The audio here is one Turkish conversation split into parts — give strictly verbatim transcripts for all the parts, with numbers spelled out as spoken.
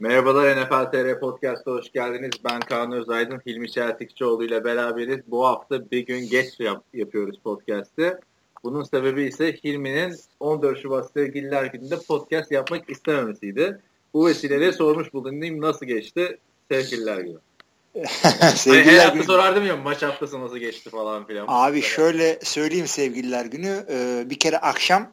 Merhabalar, N F L T R Podcast'a hoş geldiniz. Ben Kaan Özaydın, Hilmi Şertikçoğlu ile beraberiz. Bu hafta bir gün geç yap- yapıyoruz podcast'ı. Bunun sebebi ise Hilmi'nin on dört Şubat Sevgililer Günü'nde podcast yapmak istememesiydi. Bu vesileyle sormuş bulundum, nasıl geçti Sevgililer Günü? Sevgililer Her hafta günü... sorardım ya, maç haftası nasıl geçti falan filan. Abi şöyle söyleyeyim, Sevgililer Günü bir kere akşam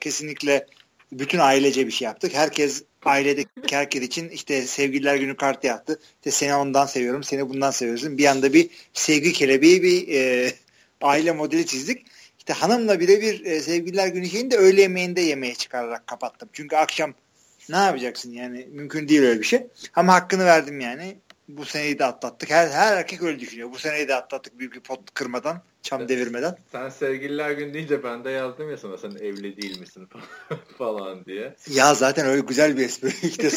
kesinlikle bütün ailece bir şey yaptık. Herkes, ailedeki herkes için işte Sevgililer Günü kartı yaptı. İşte seni ondan seviyorum, seni bundan seviyorsun. Bir anda bir sevgi kelebeği, bir e, aile modeli çizdik. İşte hanımla birebir e, Sevgililer Günü şeyini de öğle yemeğinde yemeğe çıkararak kapattım. Çünkü akşam ne yapacaksın yani, mümkün değil öyle bir şey. Ama hakkını verdim yani. Bu seneyi de atlattık. Her her erkek öyle düşünüyor. Bu seneyi de atlattık büyük bir pot kırmadan, çam evet, devirmeden. Sen Sevgililer Günü deyince ben de yazdım ya sana, sen evli değil misin falan diye. Ya zaten öyle güzel bir espri. İşte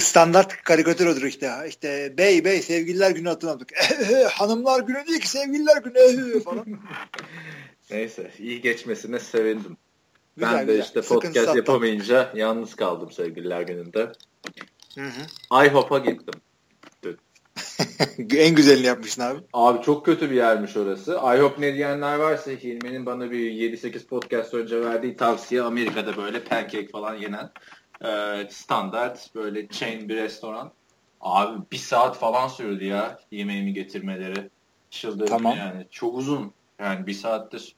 standart karikatür odur işte. İşte bey bey Sevgililer Günü atlattık. Hanımlar günü değil ki, Sevgililer Günü falan. Neyse, iyi geçmesine sevindim. Güzel, ben de güzel. işte podcast Sıkıntı yapamayınca sattık. Yalnız kaldım Sevgililer Günü'nde. Hı hı. I H O P'a gittim. En güzelini yapmışsın abi. Abi çok kötü bir yermiş orası. I H O P ne diyenler varsa, Hilmi'nin bana bir yedi sekiz podcast önce verdiği tavsiye, Amerika'da böyle pancake falan yenen e, standart böyle chain bir restoran. Abi bir saat falan sürdü ya yemeğimi getirmeleri. Çıldırdım tamam. Yani. Çok uzun. Yani bir saattir.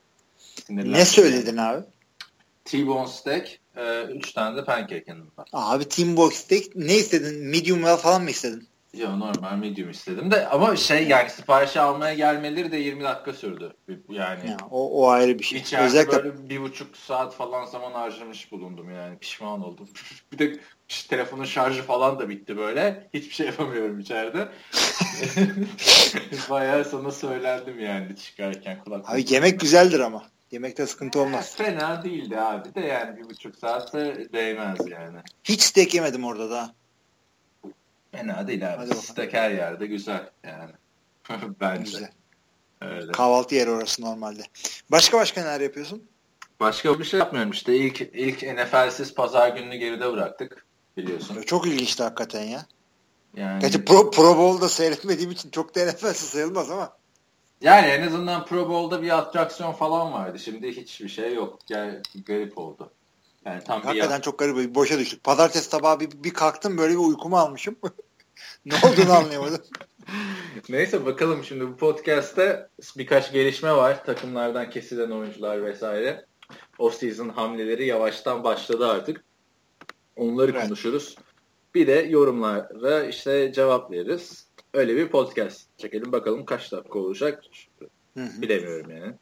Ne söyledin abi? T-bone steak, e, üç tane de pancake yanımda. Abi T-bone steak ne istedin? Medium well falan mı istedin? Ya normal medium istedim de, ama şey yani siparişi almaya gelmeleri de yirmi dakika sürdü. Yani ya, o, o ayrı bir şey. Hiç yani özellikle... böyle bir buçuk saat falan zaman harcamış bulundum yani, pişman oldum. Bir de telefonun şarjı falan da bitti böyle. Hiçbir şey yapamıyorum içeride. Bayağı sana söylendim yani çıkarken kulaklarım. Abi yemek güzeldir ama. Yemekte sıkıntı olmaz. E, fena değildi abi de yani bir buçuk saate değmez yani. Hiç steak yemedim orada da. Fena değil abi. Steak her yerde güzel yani. Bence. Güzel. Öyle. Kahvaltı yeri orası normalde. Başka başka neler yapıyorsun? Başka bir şey yapmıyorum işte. İlk, ilk N F L'siz pazar gününü geride bıraktık biliyorsun. Çok ilginçti hakikaten ya. Yani... Gerçi Pro, Pro Bowl'da seyretmediğim için çok da N F L'siz sayılmaz ama. Yani en azından Pro Bowl'da bir atraksiyon falan vardı. Şimdi hiçbir şey yok. Yani garip oldu. Yani tam hakikaten bir... çok garip. Bir boşa düştük. Pazartesi sabahı bir, bir kalktım, böyle bir uykumu almışım. Ne olduğunu anlayamadım. Neyse bakalım, şimdi bu podcast'ta birkaç gelişme var. Takımlardan kesilen oyuncular vesaire. Off-season hamleleri yavaştan başladı artık. Onları evet. konuşuruz. Bir de yorumlara işte cevap veririz. Öyle bir podcast çekelim. Bakalım kaç dakika olacak. Bilemiyorum yani.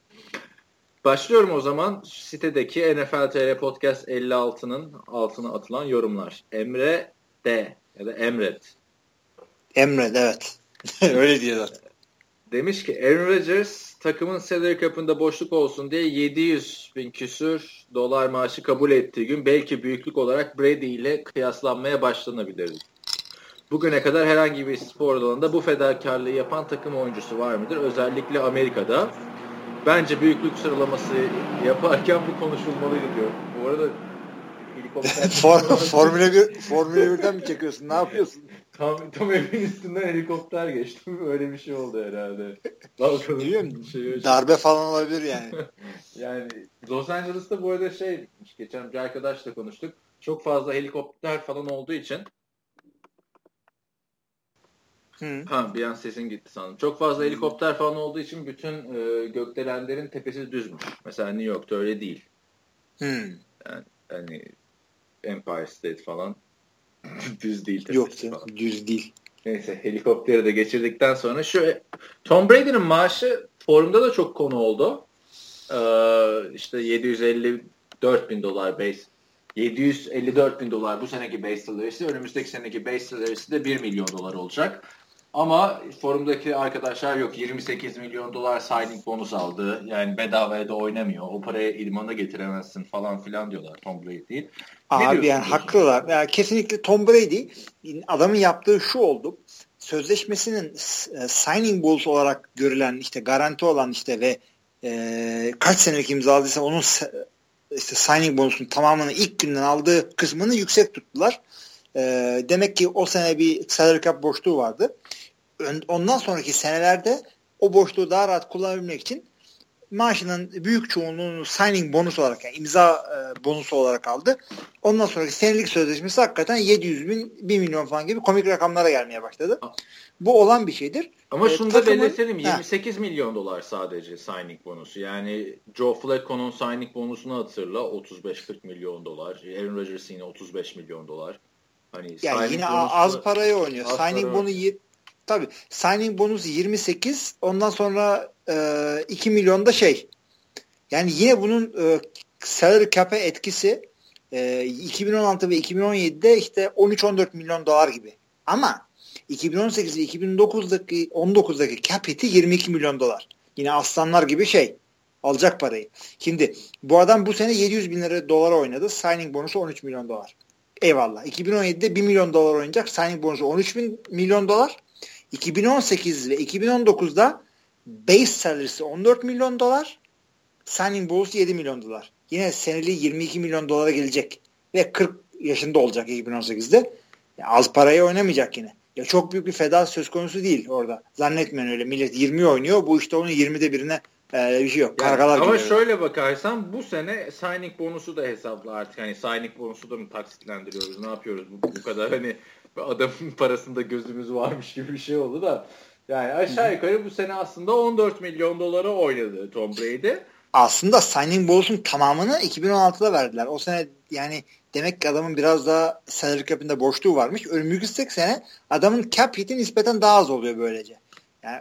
Başlıyorum o zaman. Sitedeki N F L T R Podcast elli altının altına atılan yorumlar. Emre D. Ya da Emret. Emret evet. Öyle diyorlar. Demiş ki Aaron Rodgers takımın salary cap'ında boşluk olsun diye yedi yüz bin küsür dolar maaşı kabul ettiği gün belki büyüklük olarak Brady ile kıyaslanmaya başlanabilirdi. Bugüne kadar herhangi bir spor alanında bu fedakarlığı yapan takım oyuncusu var mıdır? Özellikle Amerika'da. Bence büyüklük sıralaması yaparken bu konuşulmalıydı diyor. Bu arada helikopter... Formüle birden mi çekiyorsun? Ne yapıyorsun? Tam, tam evin üstünden helikopter geçti. Öyle bir şey oldu herhalde. Balkanın şey, darbe falan olabilir yani. Yani Los Angeles'ta bu arada şey, geçen bir arkadaşla konuştuk. Çok fazla helikopter falan olduğu için Hı. Ha, bir an sesin gitti sandım. Çok fazla helikopter falan olduğu için bütün e, gökdelenlerin tepesi düzmüş. Mesela New York'ta öyle değil. Hı. Yani, yani Empire State falan düz değil tepesi. Yok canım, falan. Düz değil. Neyse, helikopteri de geçirdikten sonra şu Tom Brady'nin maaşı forumda da çok konu oldu. Ee, işte yedi yüz elli dört bin dolar base. yedi yüz elli dört bin dolar bu seneki base salary'si. Önümüzdeki seneki base salary'si de bir milyon dolar olacak. Ama forumdaki arkadaşlar yok, yirmi sekiz milyon dolar signing bonus aldı. Yani bedavaya da oynamıyor. O parayı idmana getiremezsin falan filan diyorlar Tom Brady'yi. Abi yani haklılar. Yani kesinlikle Tom Brady, adamın yaptığı şu oldu. Sözleşmesinin signing bonus olarak görülen, işte garanti olan, işte ve e, kaç senelik imzaladıysa onun işte signing bonusunun tamamını ilk günden aldığı kısmını yüksek tuttular. E, demek ki o sene bir salary cap boşluğu vardı. Ondan sonraki senelerde o boşluğu daha rahat kullanabilmek için maaşının büyük çoğunluğunu signing bonus olarak, yani imza e, bonusu olarak aldı. Ondan sonraki senelik sözleşmesi hakikaten yedi yüz bin, bir milyon falan gibi komik rakamlara gelmeye başladı. Bu olan bir şeydir. Ama e, şunu da belirtelim, yirmi sekiz milyon dolar sadece signing bonusu. Yani Joe Flacco'nun signing bonusunu hatırla, otuz beş kırk milyon dolar. Aaron Rodgers'ın yine otuz beş milyon dolar. Hani yani yine bonusu, az paraya oynuyor. Az signing para... bonusu y- Tabii. Signing bonus yirmi sekiz. Ondan sonra e, iki milyon da şey. Yani yine bunun e, salary cap'e etkisi e, iki bin on altı ve iki bin on yedide işte on üç on dört milyon dolar gibi. Ama iki bin on sekiz ve iki bin on dokuzdaki on dokuzdaki cap hit'i yirmi iki milyon dolar. Yine aslanlar gibi şey. Alacak parayı. Şimdi bu adam bu sene yedi yüz bin lira dolara oynadı. Signing bonusu on üç milyon dolar. Eyvallah. iki bin on yedide bir milyon dolar oynayacak. Signing bonusu on üç milyon dolar. iki bin on sekiz ve iki bin on dokuzda base salarisi on dört milyon dolar, signing bonus yedi milyon dolar. Yine seneliği yirmi iki milyon dolara gelecek ve kırk yaşında olacak iki bin on sekizde. Ya az paraya oynamayacak yine. Ya çok büyük bir feda söz konusu değil orada. Zannetmeyin öyle millet yirmi oynuyor. Bu işte onun yirmide birine e, bir şey yok. Yani, ama gibi şöyle öyle bakarsan bu sene signing bonusu da hesaplı artık. Hani signing bonusu da mı taksitlendiriyoruz? Ne yapıyoruz? Bu, bu kadar hani adamın parasında gözümüz varmış gibi bir şey oldu da. Yani aşağı yukarı bu sene aslında on dört milyon dolara oynadı Tom Brady. Aslında signing bonus'un tamamını iki bin on altıda verdiler. O sene yani demek ki adamın biraz daha salary cap'inde boşluğu varmış. Önümüzdeki sene adamın cap hit'i nispeten daha az oluyor böylece. Yani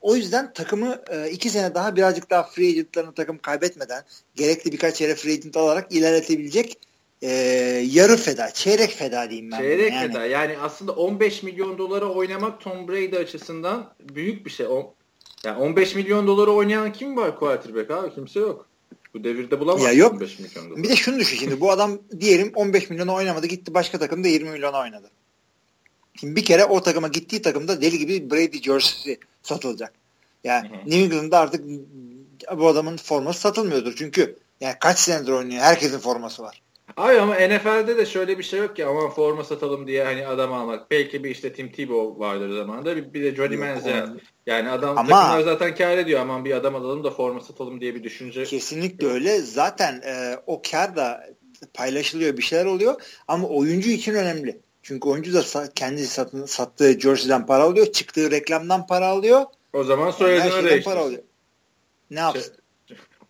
o yüzden takımı iki sene daha birazcık daha free agent'larını takım kaybetmeden gerekli birkaç yere free agent alarak ilerletebilecek Ee, yarı feda, çeyrek feda diyeyim ben. Çeyrek yani. feda. Yani aslında on beş milyon dolara oynamak Tom Brady açısından büyük bir şey. O, yani on beş milyon dolara oynayan kim var quarterback abi? Kimse yok. Bu devirde bulamazsın on beş milyon dolara. Bir de şunu düşün şimdi. Bu adam diyelim on beş milyona oynamadı. Gitti başka takımda yirmi milyona oynadı. Şimdi bir kere o takıma gittiği takımda deli gibi Brady jersey'si satılacak. Yani hı hı. New England'da artık bu adamın forması satılmıyordur. Çünkü yani kaç senedir oynuyor. Herkesin forması var. Abi ama N F L'de de şöyle bir şey yok ki aman forma satalım diye hani adam almak. Belki bir işte Tim Tebow vardır o zamanda. Bir, bir de Johnny Manziel. Yani adam ama, takımlar zaten kâr ediyor. Aman bir adam alalım da forma satalım diye bir düşünce. Kesinlikle öyle. Zaten e, o kâr da paylaşılıyor. Bir şeyler oluyor. Ama oyuncu için önemli. Çünkü oyuncu da kendisi satın, sattığı jersey'den para alıyor. Çıktığı reklamdan para alıyor. O zaman soyadını değiştir. Ne yapsın?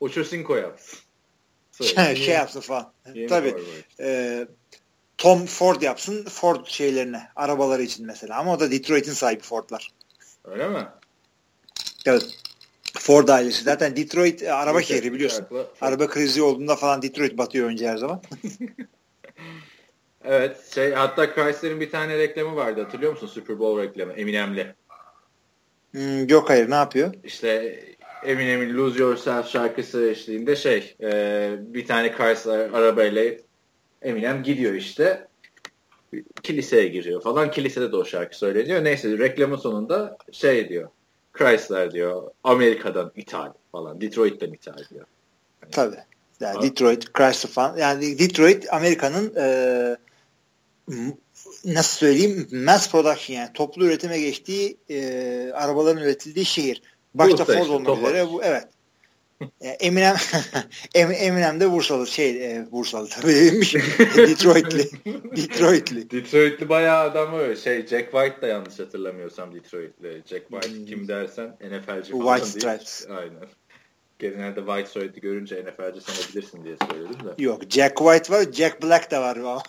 Ochocinco yapsın. şey yapsın falan. Yeni Tabii. E, Tom Ford yapsın Ford şeylerine. Arabaları için mesela. Ama o da Detroit'in sahibi Ford'lar. Öyle mi? Evet. Ford ailesi. Zaten Detroit e, araba şehri biliyorsun. Farklı. Araba krizi olduğunda falan Detroit batıyor önce her zaman. Evet. Şey, hatta Chrysler'in bir tane reklamı vardı. Hatırlıyor musun? Super Bowl reklamı. Eminem'le. Hmm, yok hayır. Ne yapıyor? İşte Eminem'in Lose Yourself şarkısı eşliğinde şey e, bir tane Chrysler arabayla Eminem gidiyor işte kiliseye giriyor falan, kilisede de o şarkı söyleniyor. Neyse reklamın sonunda şey diyor, Chrysler diyor Amerika'dan ithal falan, Detroit'ten ithal diyor. Yani, tabii yani Detroit Chrysler falan, yani Detroit Amerika'nın e, nasıl söyleyeyim mass production, yani toplu üretime geçtiği e, arabaların üretildiği şehir. Başta Bursa Ford işte, olmak üzere. Bu, evet. Eminem Eminem de Bursalı. Şey, e, Bursalı tabii değilmiş. Detroitli. Detroitli. Detroitli bayağı adam öyle. Şey, Jack White da yanlış hatırlamıyorsam Detroitli. Jack White kim dersen N F L'ci falan White değil. Stripes. Aynen. Genelde White soyadı görünce N F L'ci sanabilirsin diye söyledim de. Yok. Jack White var. Jack Black da var ama.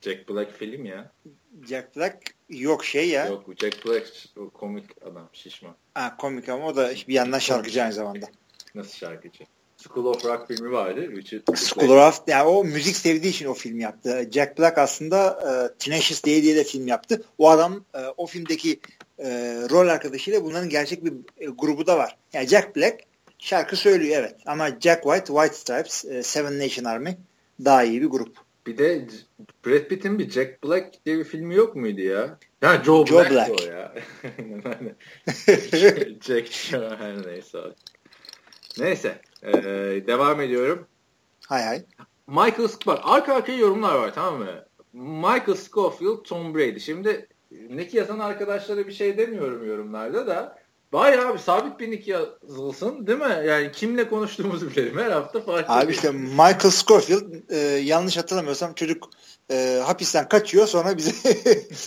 Jack Black film ya. Jack Black yok şey ya. Yok Jack Black o komik adam şişman. Ha komik ama o da bir yandan şarkıcı aynı zamanda. Nasıl şarkıcı? School of Rock filmi vardı. Richard School of Rock yani o müzik sevdiği için o film yaptı. Jack Black aslında e, Tenacious D diye de film yaptı. O adam e, o filmdeki e, rol arkadaşıyla bunların gerçek bir e, grubu da var. Yani Jack Black şarkı söylüyor evet ama Jack White, White Stripes, e, Seven Nation Army daha iyi bir grup. Bir de Brad Pitt'in bir Jack Black diye bir filmi yok muydu ya? Ha Joe, Joe Black, Black o ya. Jack her neyse. Neyse. Ee, devam ediyorum. Hay hay. Michael Scott. Arka arkaya yorumlar var tamam mı? Michael Scofield, Tom Brady. Şimdi nick yazan arkadaşlara bir şey demiyorum yorumlarda da. Vay abi, sabit bir nick yazılsın değil mi? Yani kimle konuştuğumuzu bilelim. Her hafta farklı. Abi işte Michael Scofield e, yanlış hatırlamıyorsam çocuk e, hapisten kaçıyor, sonra bize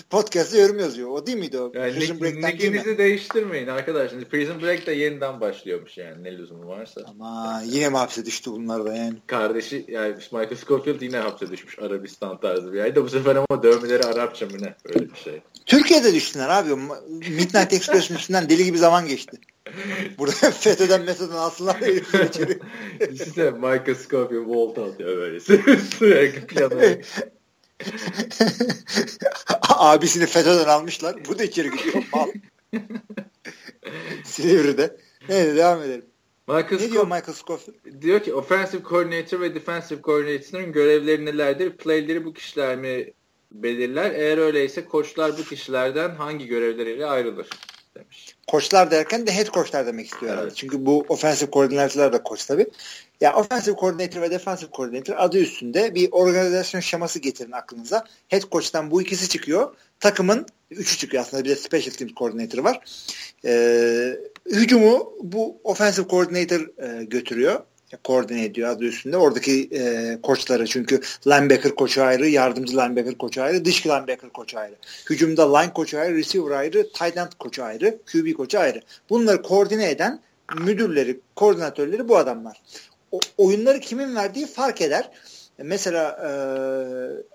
podcast'ta yorum yazıyor. O değil miydi o? Yani Prison nick, nickinizi değiştirmeyin arkadaşlar. Prison Break da yeniden başlıyormuş yani, ne lüzumu varsa. Ama yine mi hapse düştü bunlar da yani? Kardeşi yani Michael Scofield yine hapse düşmüş, Arabistan tarzı bir ayda. Bu sefer ama dövmeleri Arapça mı ne? Öyle bir şey. Türkiye'de düştüler abi. Midnight Express'in üstünden deli gibi zaman geçti. Burada FETÖ'den metodan alsınlar diye içeri. İşte Michael Scofield volt atıyor böyle. Sürekli planı. Abisini FETÖ'den almışlar. Bu da içeri gidiyor. Silivri'de. Neyse, devam edelim. Michael ne Scof- diyor Michael Scofield? Diyor ki offensive coordinator ve defensive coordinator'ın görevleri nelerdir? Playleri bu kişiler mi belirler? Eğer öyleyse koçlar bu kişilerden hangi görevleriyle ayrılır? Demiş. Koçlar derken de head coachlar demek istiyor herhalde. Evet. Çünkü bu offensive koordinatörler de koç tabii. Ya offensive coordinator ve defensive coordinator adı üstünde bir organizasyon şeması getirin aklınıza. Head coach'tan bu ikisi çıkıyor. Takımın üçü çıkıyor aslında. Bir de special teams coordinator var. Ee, hücumu bu offensive coordinator e, götürüyor. Koordine ediyor adı üstünde. Oradaki e, koçları, çünkü linebacker koçu ayrı, yardımcı linebacker koçu ayrı, dış linebacker koçu ayrı. Hücumda line koçu ayrı, receiver ayrı, tight end koçu ayrı, Q B koçu ayrı. Bunları koordine eden müdürleri, koordinatörleri bu adamlar. O, oyunları kimin verdiği fark eder. Mesela e,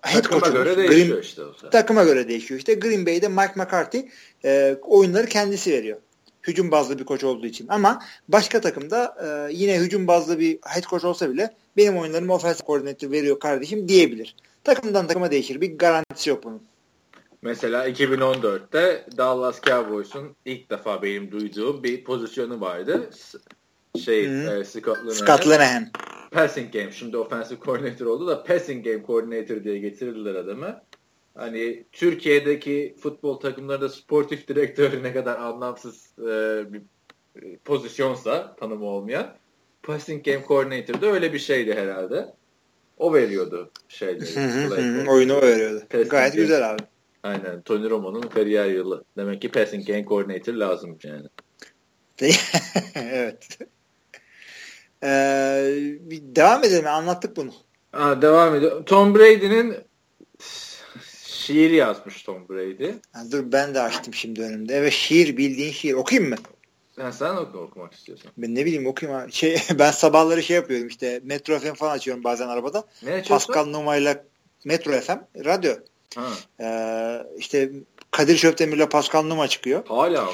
head takıma koçumuz, göre değişiyor Green, işte. O takıma göre değişiyor işte. Green Bay'de Mike McCarthy e, oyunları kendisi veriyor. Hücum bazlı bir koç olduğu için. Ama başka takımda e, yine hücum bazlı bir head coach olsa bile benim oyunlarımı offensive coordinator veriyor kardeşim diyebilir. Takımdan takıma değişir. Bir garantisi yok bunun. Mesela iki bin on dörtte Dallas Cowboys'un ilk defa benim duyduğum bir pozisyonu vardı. Şey, hmm. e, Scott Linehan. Passing game. Şimdi offensive coordinator oldu da passing game coordinator diye getirdiler adamı. Hani Türkiye'deki futbol takımlarında sportif direktörü ne kadar anlamsız e, bir pozisyonsa, tanımı olmayan, passing game coordinator da öyle bir şeydi herhalde. O veriyordu şeyleri. Hı hı, oyunu o veriyordu. Passing Gayet game. Güzel abi. Aynen. Tony Romo'nun kariyer yılı. Demek ki passing game coordinator lazım yani. Evet. Ee, devam edelim. Anlattık bunu. Aa, devam edelim. Tom Brady'nin şiir yazmış Tom Brady. Yani dur, ben de açtım şimdi önümde. Evet, şiir, bildiğin şiir. Okuyayım mı? Ben sen oku, okumak istiyorsan. Ben ne bileyim, okuyayım abi. Şey, ben sabahları şey yapıyorum işte, Metro F M falan açıyorum bazen arabada. Ne açıyorsun? Pascal Numa'yla Metro F M radyo. Ha. Ee, işte Kadir Şöpdemir'le Pascal Numa çıkıyor. Hala mı?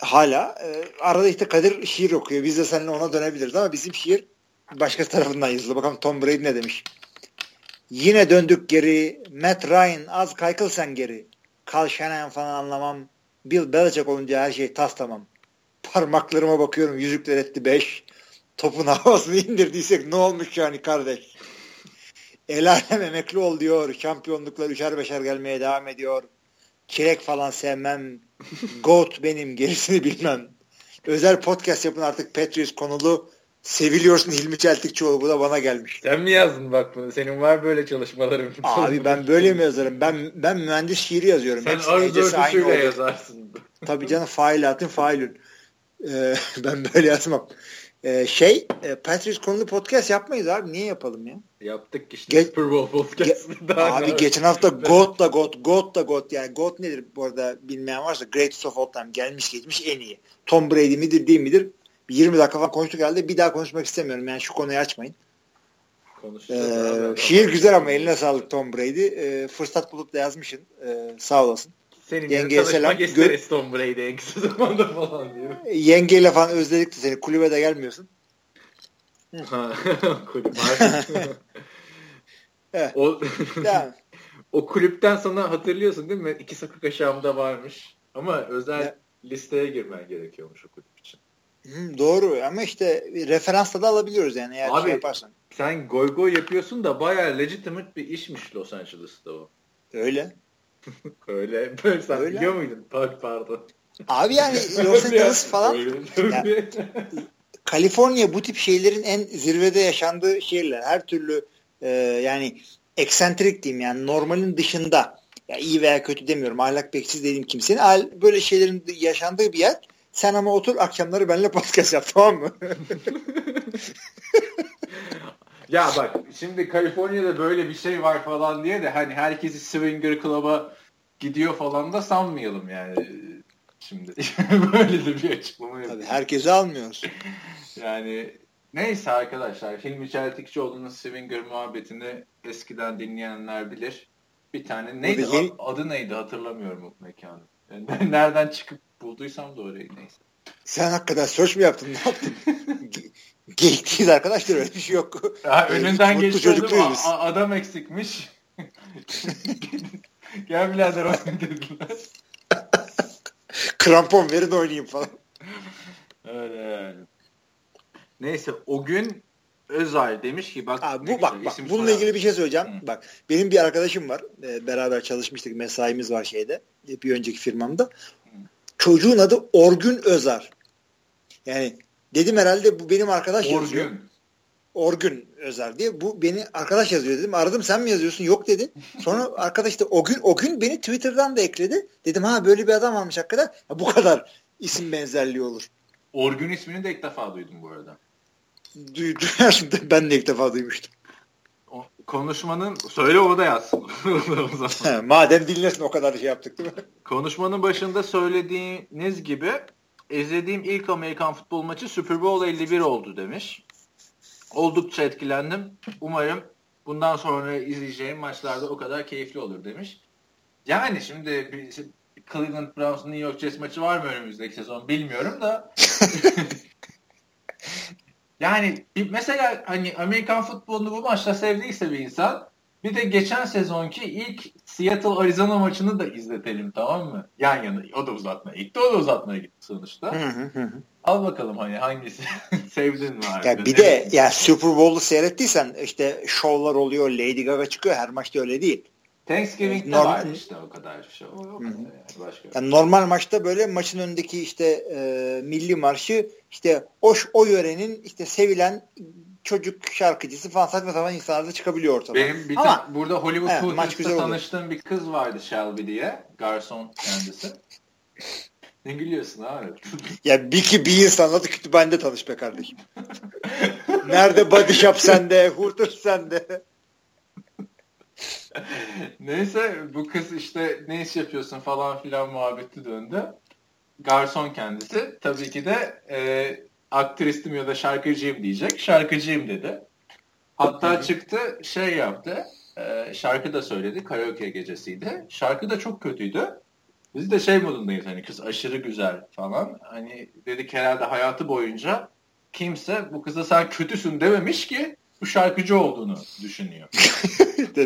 Hala. Ee, arada işte Kadir şiir okuyor. Biz de seninle ona dönebiliriz ama bizim şiir başkası tarafından yazıldı. Bakalım Tom Brady ne demiş. Yine döndük geri, Matt Ryan az kaykılsan geri, Carl Shanahan falan anlamam, Bill Belichick olunca her şey tas tamam. Parmaklarıma bakıyorum, yüzükler etti beş, topun havasını indirdiysek ne olmuş yani kardeş. El alem emekli ol diyor, şampiyonluklar üçer beşer gelmeye devam ediyor. Çilek falan sevmem, Goat benim, gerisini bilmem. Özel podcast yapın artık, Patriots konulu. Seviliyorsun Hilmi Şertikçoğlu, bu da bana gelmiş. Sen mi yazdın bak bunu? Senin var böyle çalışmaların. Abi ben böyle mi yazarım? Ben ben mühendis şiiri yazıyorum. Sen arzu yazarsın. Tabii canım, failatın failün. Ee, ben böyle yazmam. Ee, şey, Patrice konulu podcast yapmayız abi. Niye yapalım ya? Yaptık işte. Ge- Super Bowl podcast. Ge- abi var. Geçen hafta God da God, God da God. Yani God nedir bu arada, bilmeyen varsa, Greatest of All Time, gelmiş geçmiş en iyi. Tom Brady midir değil midir? yirmi dakika falan konuştuk herhalde. Bir daha konuşmak istemiyorum. Yani şu konuyu açmayın. Ee, şiir güzel ama eline sağlık Tom Brady. Ee, fırsat bulup da yazmışsın. Ee, sağ olasın. Senin yengeye selam. Gö- Tom Brady en kısa zamanda falan diyor. Yengeyle falan özledik de seni. Kulübede gelmiyorsun. Kulüp o, o kulüpten sana hatırlıyorsun değil mi? İki sakık aşağımda varmış. Ama özel ya. Listeye girmen gerekiyormuş o kulüp için. Hı, doğru ama işte referansla da alabiliyoruz yani eğer abi, şey yaparsan. Sen goy goy yapıyorsun da bayağı legitimate bir işmiş Los Angeles'ta o. Öyle. Öyle. Böyle sen öyle. Biliyor muydun? Pardon. pardon. Abi yani Los Angeles falan. Yani, Kaliforniya bu tip şeylerin en zirvede yaşandığı şehirler. Her türlü e, yani eksentrik diyeyim yani normalin dışında, ya iyi veya kötü demiyorum, ahlak bekçisi dediğim kimsenin, böyle şeylerin yaşandığı bir yer. Sen ama otur akşamları benimle podcast yap, tamam mı? Ya bak şimdi Kaliforniya'da böyle bir şey var falan diye de hani herkesi swinger club'a gidiyor falan da sanmayalım yani. Şimdi böyle de bir açıklama yapayım. Tabii herkesi almıyoruz. Yani neyse arkadaşlar, Hilmi Şertikçoğlu'nun swinger muhabbetini eskiden dinleyenler bilir. Bir tane neydi Hil- adı neydi hatırlamıyorum o mekanı. Yani nereden çıkıp bulduysam da orayı, neyse. Sen hakikaten search mi yaptın, ne yaptın? Geyiktiyiz arkadaşlar, öyle bir şey yok. Ya, önünden geçiyordum, a- adam eksikmiş. Gel birader oynayın dediler. Krampon verin oynayayım falan. Öyle yani. Neyse Orgün Özar demiş ki bak. Abi, bu bak, bak bununla ilgili abi bir şey söyleyeceğim. Hı. Bak benim bir arkadaşım var. Ee, beraber çalışmıştık. Mesaimiz var şeyde. Bir önceki firmamda. Hı. Çocuğun adı Orgün Özar. Yani dedim herhalde bu benim arkadaş Orgün yazıyor. Orgün Özar diye. Bu beni arkadaş yazıyor dedim. Aradım, sen mi yazıyorsun? Yok dedi. Sonra arkadaş da o gün o gün beni Twitter'dan da ekledi. Dedim ha böyle bir adam varmış hakikaten. Ya, bu kadar isim benzerliği olur. Orgün ismini de ilk defa duydum bu arada. Ben de ilk defa duymuştum. O konuşmanın, söyle o da yazsın. O zaman. Madem dinlesin, o kadar şey yaptık değil mi? Konuşmanın başında söylediğiniz gibi izlediğim ilk Amerikan futbol maçı Super Bowl elli bir oldu demiş. Oldukça etkilendim. Umarım bundan sonra izleyeceğim maçlarda o kadar keyifli olur demiş. Yani şimdi Cleveland Browns New York Jets maçı var mı önümüzdeki sezon bilmiyorum da. Yani mesela hani Amerikan futbolunu bu maçta sevdiyse bir insan, bir de geçen sezonki ilk Seattle Arizona maçını da izletelim, tamam mı? Yan yana, o da uzatmaya gitti, o da uzatmaya gitti sonuçta. Hı hı hı. Al bakalım hani hangisi sevdin mi abi? Ya bir de ya Super Bowl'u seyrettiysen işte şovlar oluyor, Lady Gaga çıkıyor, her maçta öyle değil. Thanksgiving'de normal... var işte o kadar show. O kadar yani. Başka yani normal maçta böyle maçın önündeki işte e, milli marşı, işte o, o yörenin işte sevilen çocuk şarkıcısı falan, saçma sapan insanlar da çıkabiliyor ortada. Benim bir Ama, ta- burada Hollywood evet, Food'da tanıştığım bir kız vardı, Shelby diye. Garson kendisi. Ne gülüyorsun abi? Ya bir ki bir insanla da kütüphanede tanış be kardeşim. Nerede body shop sende, hurtur sende. Neyse bu kız işte ne iş yapıyorsun falan filan muhabbeti döndü. Garson kendisi tabii ki de e, aktristim ya da şarkıcıyım diyecek. Şarkıcıyım dedi. Hatta çıktı şey yaptı. E, şarkı da söyledi. Karaoke gecesiydi. Şarkı da çok kötüydü. Biz de şey modundayız hani kız aşırı güzel falan. Hani dedik herhalde hayatı boyunca kimse bu kıza sen kötüsün dememiş ki bu şarkıcı olduğunu düşünüyor.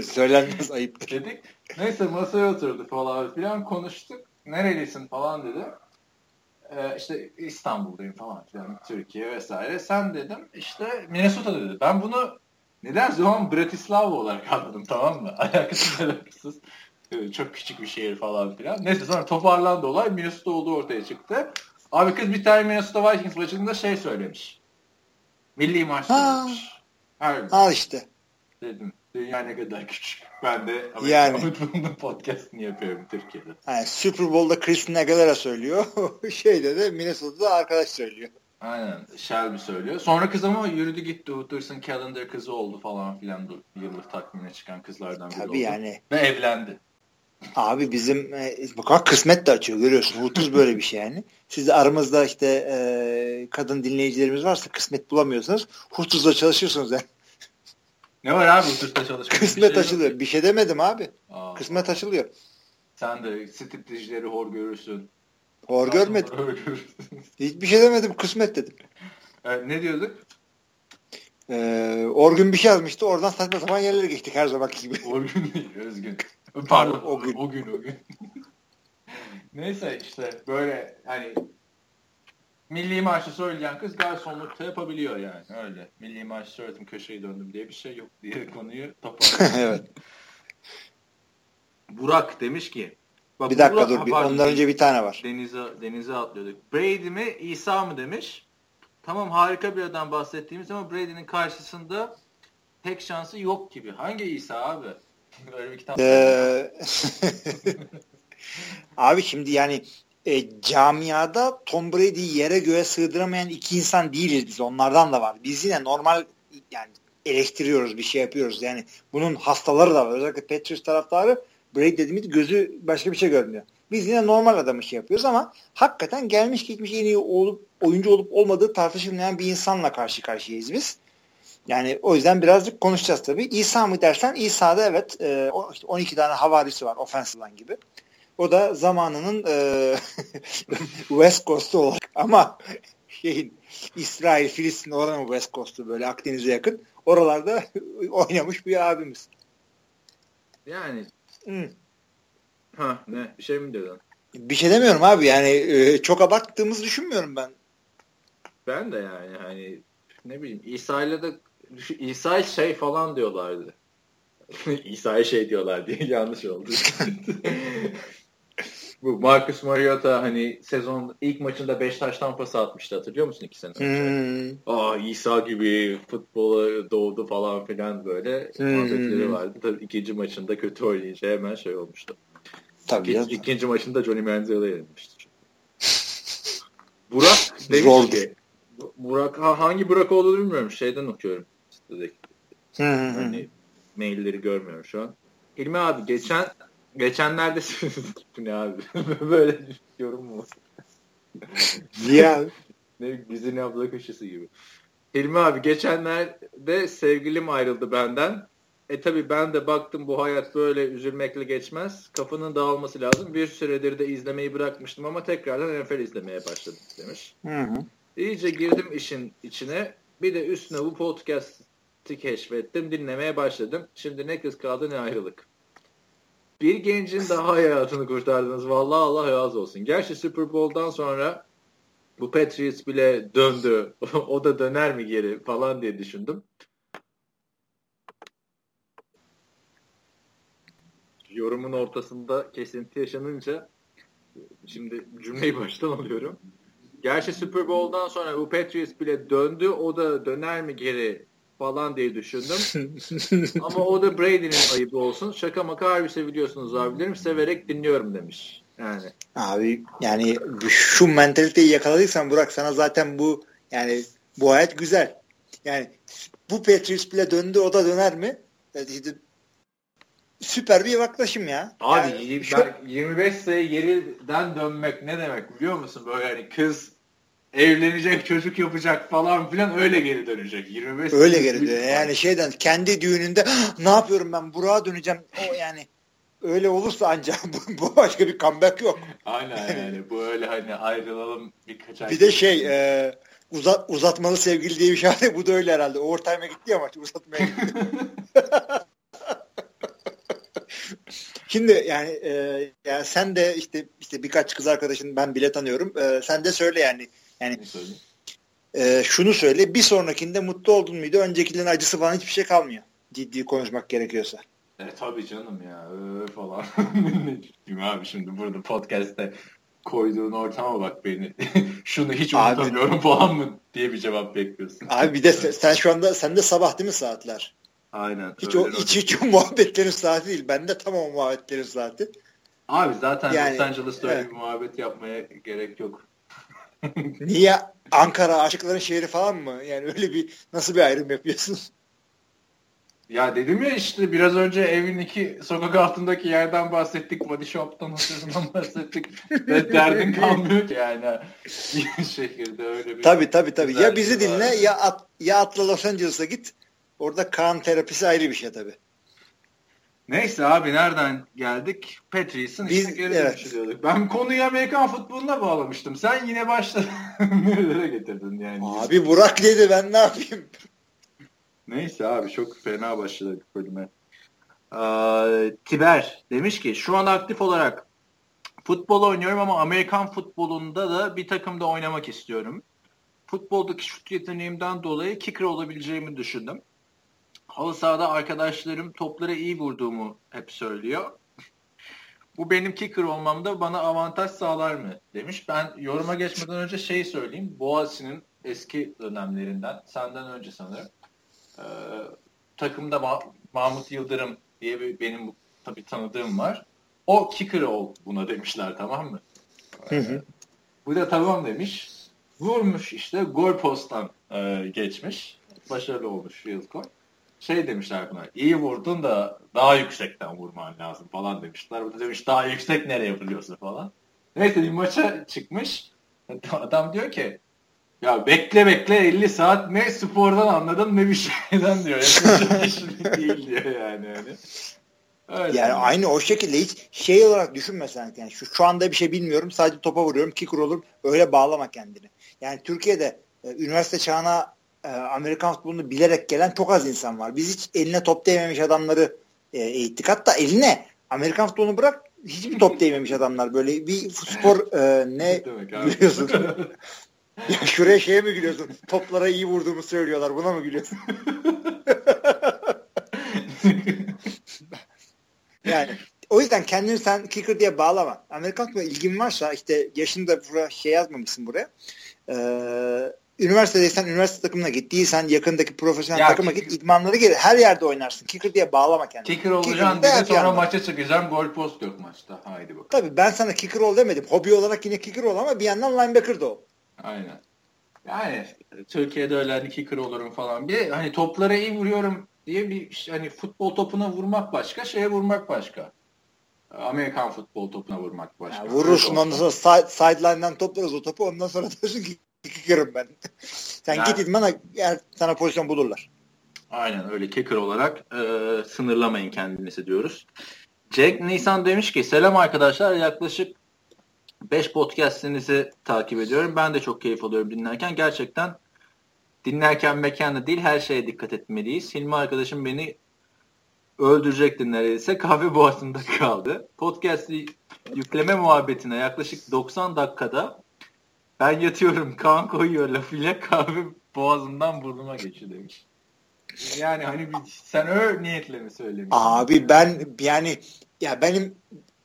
Söylenmez, ayıptır. Dedik. Neyse masaya oturdu falan filan, konuştuk. Nerelisin falan dedi. Ee, işte İstanbul'dayım falan filan, Türkiye vesaire. Sen dedim işte Minnesota dedi. Ben bunu neden zaman Bratislava olarak anladım, tamam mı? Alakasız alakasız. Evet, çok küçük bir şehir falan filan. Neyse sonra toparlandı olay. Minnesota olduğu ortaya çıktı. Abi kız bir tane Minnesota Vikings maçında şey söylemiş. Milli maçta demiş. Harbi. Al işte. Dedim. Dünya ne kadar küçük. Ben de Amerika yani. Futbolu'nun podcast'ını yapıyorum Türkiye'de. Yani Super Bowl'da Chris Aguilera söylüyor. Şeyde de Minnesota'da arkadaş söylüyor. Aynen. Shelby söylüyor. Sonra kız ama yürüdü gitti. Hutterson Calendar kızı oldu falan filan. Yıllık takvimine çıkan kızlardan biri Tabii oldu. Yani. Ve evlendi. Abi bizim bak kısmet de açıyor görüyorsun. Hutterson böyle bir şey yani. Siz aramızda işte e, kadın dinleyicilerimiz varsa kısmet bulamıyorsanız Hutterson'la çalışıyorsunuz yani. Ne var abi Hutterson'la çalışmak? Kısmet şey açılıyor. Yok. Bir şey demedim abi. Aa, kısmet açılıyor. Sen de striptizcileri hor görürsün. Hor Daha görmedim. Hor Hiçbir şey demedim. Kısmet dedim. E, ne diyorduk? Ee, Orgün bir şey almıştı. Oradan saçma sapan yerlere geçtik her zamanki gibi. Orgün değil. Özgün. Pardon. O, o gün. O gün. O gün. Neyse işte böyle hani milli marşı söyleyen kız garsonluk yapabiliyor yani. Öyle. Milli marşı söyledim köşeyi döndüm diye bir şey yok diye konuyu toparladım. Evet. Burak demiş ki bak, bir dakika Burak, dur. Bir, ondan demiş, önce bir tane var. Denize, denize atlıyorduk. Brady mi İsa mı demiş. Tamam harika bir adam bahsettiğimiz ama Brady'nin karşısında tek şansı yok gibi. Hangi İsa abi? Böyle bir kitap. Ee... Abi şimdi yani e, camiada Tom Brady'yi yere göğe sığdıramayan iki insan değiliz biz. Onlardan da var. Biz yine normal yani eleştiriyoruz, bir şey yapıyoruz. Yani bunun hastaları da var. Özellikle Patriots taraftarı Brady dediğimiz gözü başka bir şey görmüyor. Biz yine normal adamı şey yapıyoruz ama hakikaten gelmiş geçmiş en iyi olup oyuncu olup olmadığı tartışılmayan bir insanla karşı karşıyayız biz. Yani o yüzden birazcık konuşacağız tabii. İsa mı dersen İsa'da evet e, işte on iki tane havarisi var offensive line gibi. O da zamanının e, West Coast'u olarak ama şeyin İsrail, Filistin olan West Coast'u böyle Akdeniz'e yakın oralarda oynamış bir abimiz. Yani hmm. Ha ne bir şey mi dedin? Bir şey demiyorum abi yani e, çok abarttığımızı düşünmüyorum ben. Ben de yani hani ne bileyim İsa'yla da İsa'yı şey falan diyorlardı. İsa'yı şey diyorlar diye yanlış oldu. Bu Marcus Mariota hani sezon ilk maçında beş taştan pas atmıştı hatırlıyor musun iki sene önce? Hmm. Aa İsa gibi futbola doğdu falan filan böyle hmm. muhabbetleri vardı. Tabii ikinci maçında kötü oynayınca hemen şey olmuştu. Tabii İkinci, ikinci maçında Johnny Manziel'e yenilmişti. Burak demiş ki Burak hangi Burak olduğunu bilmiyorum. Şeyden okuyorum. Hani mailleri görmüyorum şu an. Hilmi abi geçen geçenlerde bu ne abi? Böyle yorum mu? Ya ne güzel abla köşesi gibi. Hilmi abi geçenlerde sevgilim ayrıldı benden. E tabi ben de baktım bu hayat böyle üzülmekle geçmez. Kafanın dağılması lazım. Bir süredir de izlemeyi bırakmıştım ama tekrardan N F L izlemeye başladım demiş. Hı hı. İyice girdim işin içine. Bir de üstüne bu podcast'i keşfettim. Dinlemeye başladım. Şimdi ne kız kaldı ne ayrılık. Bir gencin daha hayatını kurtardınız. Vallahi Allah razı olsun. Gerçi Super Bowl'dan sonra bu Patriots bile döndü. O da döner mi geri falan diye düşündüm. Yorumun ortasında kesinti yaşanınca şimdi cümleyi baştan alıyorum. Gerçi Super Bowl'dan sonra bu Patriots bile döndü. O da döner mi geri falan diye düşündüm. Ama o da Brady'nin ayıbı olsun. Şaka maka harbi seviyorsunuz abilerim. Severek dinliyorum demiş. Yani. Abi yani şu mentaliteyi yakaladıysan Burak sana zaten bu yani bu hayat güzel. Yani bu Patriots bile döndü. O da döner mi? Süper bir yaklaşım ya. Abi yani, şu... yirmi beş sayı geriden dönmek ne demek biliyor musun? Böyle hani kız evlenecek, çocuk yapacak falan filan öyle geri dönecek. yirmi beş öyle geri dönecek. Falan. Yani şeyden kendi düğününde ne yapıyorum ben Burak'a döneceğim. O yani öyle olursa ancak bu başka bir comeback yok. Aynen yani bu öyle hani ayrılalım birkaç ay. Bir de şey e, uzat, uzatmalı sevgili diye bir şey var. Bu da öyle herhalde. Overtime'e gitti ya maç uzatmaya gitti. Şimdi yani, e, yani sen de işte işte birkaç kız arkadaşını ben bile tanıyorum. E, sen de söyle yani yani e, şunu söyle bir sonrakinde mutlu oldun muydu? Öncekilerin acısı falan hiçbir şey kalmıyor. Ciddi konuşmak gerekiyorsa. E tabii canım ya öyle falan. Ciddiyim abi şimdi burada podcast'te koyduğun ortama bak beni. Şunu hiç unutamıyorum abi, falan mı diye bir cevap bekliyorsun. Abi bir de sen, sen şu anda sen de sabah değil mi saatler? Aynen. Hiç o, hiç, hiç o muhabbetlerin saati değil. Bende tam o muhabbetlerin saati. Abi zaten yani, Los Angeles'ta evet. Öyle bir muhabbet yapmaya gerek yok. Niye? Ankara aşıkların şehri falan mı? Yani öyle bir nasıl bir ayrım yapıyorsunuz? Ya dedim ya işte biraz önce evin iki sokak altındaki yerden bahsettik. Body Shop'tan hırsızından bahsettik. Ve derdin kalmıyor ki yani. Şehirde öyle bir... Tabii tabii tabii. Ya bizi dinle var. ya at, ya atla Los Angeles'a git. Orada kan terapisi ayrı bir şey tabii. Neyse abi nereden geldik? Patriots'ın işte geri dönüşüyorduk. Evet. Ben konuyu Amerikan futboluna bağlamıştım. Sen yine başladın. Nerelere getirdin yani? Abi Burak dedi ben ne yapayım? Neyse abi çok fena başladık bölüme. Ee, Tiber demiş ki şu an aktif olarak futbol oynuyorum ama Amerikan futbolunda da bir takımda oynamak istiyorum. Futboldaki şut yeteneğimden dolayı kicker olabileceğimi düşündüm. Halı sahada arkadaşlarım toplara iyi vurduğumu hep söylüyor. Bu benim kicker olmamda bana avantaj sağlar mı? Demiş. Ben yoruma geçmeden önce şey söyleyeyim. Boğaziçi'nin eski dönemlerinden, senden önce sanırım. Ee, takımda Ma- Mahmut Yıldırım diye bir, benim tabii tanıdığım var. O kicker ol buna demişler, tamam mı? Hı hı. Bu da tamam demiş. Vurmuş işte, gol posttan e, geçmiş. Başarılı olmuş field goal. Şey demişler buna, iyi vurdun da daha yüksekten vurman lazım falan demişler. Bu da demiş daha yüksek nereye vuruyorsun falan. Neyse bir maça çıkmış. Adam diyor ki ya bekle bekle elli saat ne spordan anladın ne bir şeyden diyor. Yapacak işin değil diyor yani. Yani. Öyle yani aynı o şekilde hiç şey olarak düşünme sen. Yani şu, şu anda bir şey bilmiyorum, sadece topa vuruyorum, kicker olurum, öyle bağlama kendini. Yani Türkiye'de e, üniversite çağına e, Amerikan futbolunu bilerek gelen çok az insan var. Biz hiç eline top değmemiş adamları e, eğittik. Hatta eline Amerikan futbolunu bırak, hiçbir top değmemiş adamlar. Böyle bir spor e, ne biliyorsun? Ya şuraya şeye mi gülüyorsun? Toplara iyi vurduğumu söylüyorlar. Buna mı gülüyorsun? Yani o yüzden kendini sen kicker diye bağlama. Amerikan futboluna ilgin varsa işte yaşını da buraya şey yazmamışsın buraya. Ee, üniversitedeysen üniversite takımına git. Değilsen yakındaki profesyonel ya takıma kicker git. İdmanları gel. Her yerde oynarsın. Kicker diye bağlama kendini. Kicker olacağım diye sonra yandan maça çıkacağım. Gol post yok maçta. Haydi bakalım. Tabii ben sana kicker ol demedim. Hobi olarak yine kicker ol ama bir yandan linebacker de ol. Aynen. Yani Türkiye'de öyle hani kicker olurum falan. Bir hani toplara iyi vuruyorum diye bir hani futbol topuna vurmak başka, şeye vurmak başka. Amerikan futbol topuna vurmak başka. Yani vurursun ondan sonra side, sideline'dan toplarız o topu, ondan sonra diyorsun ki kicker'ım ben. Sen yani, git idmana, sana pozisyon bulurlar. Aynen öyle kicker olarak e, sınırlamayın kendinizi diyoruz. Jack Nisan demiş ki selam arkadaşlar, yaklaşık beş podcast'inizi takip ediyorum. Ben de çok keyif alıyorum dinlerken. Gerçekten dinlerken mekanda değil, her şeye dikkat etmeliyiz. Hilmi arkadaşım beni öldürecekti neredeyse. Kahve boğazında kaldı. Podcast yükleme muhabbetine yaklaşık doksan dakikada ben yatıyorum, kan koyuyor lafıyla kahve boğazımdan burnuma geçiyor demiş. Yani hani sen öyle niyetle mi söylemişsin? Abi ben yani ya benim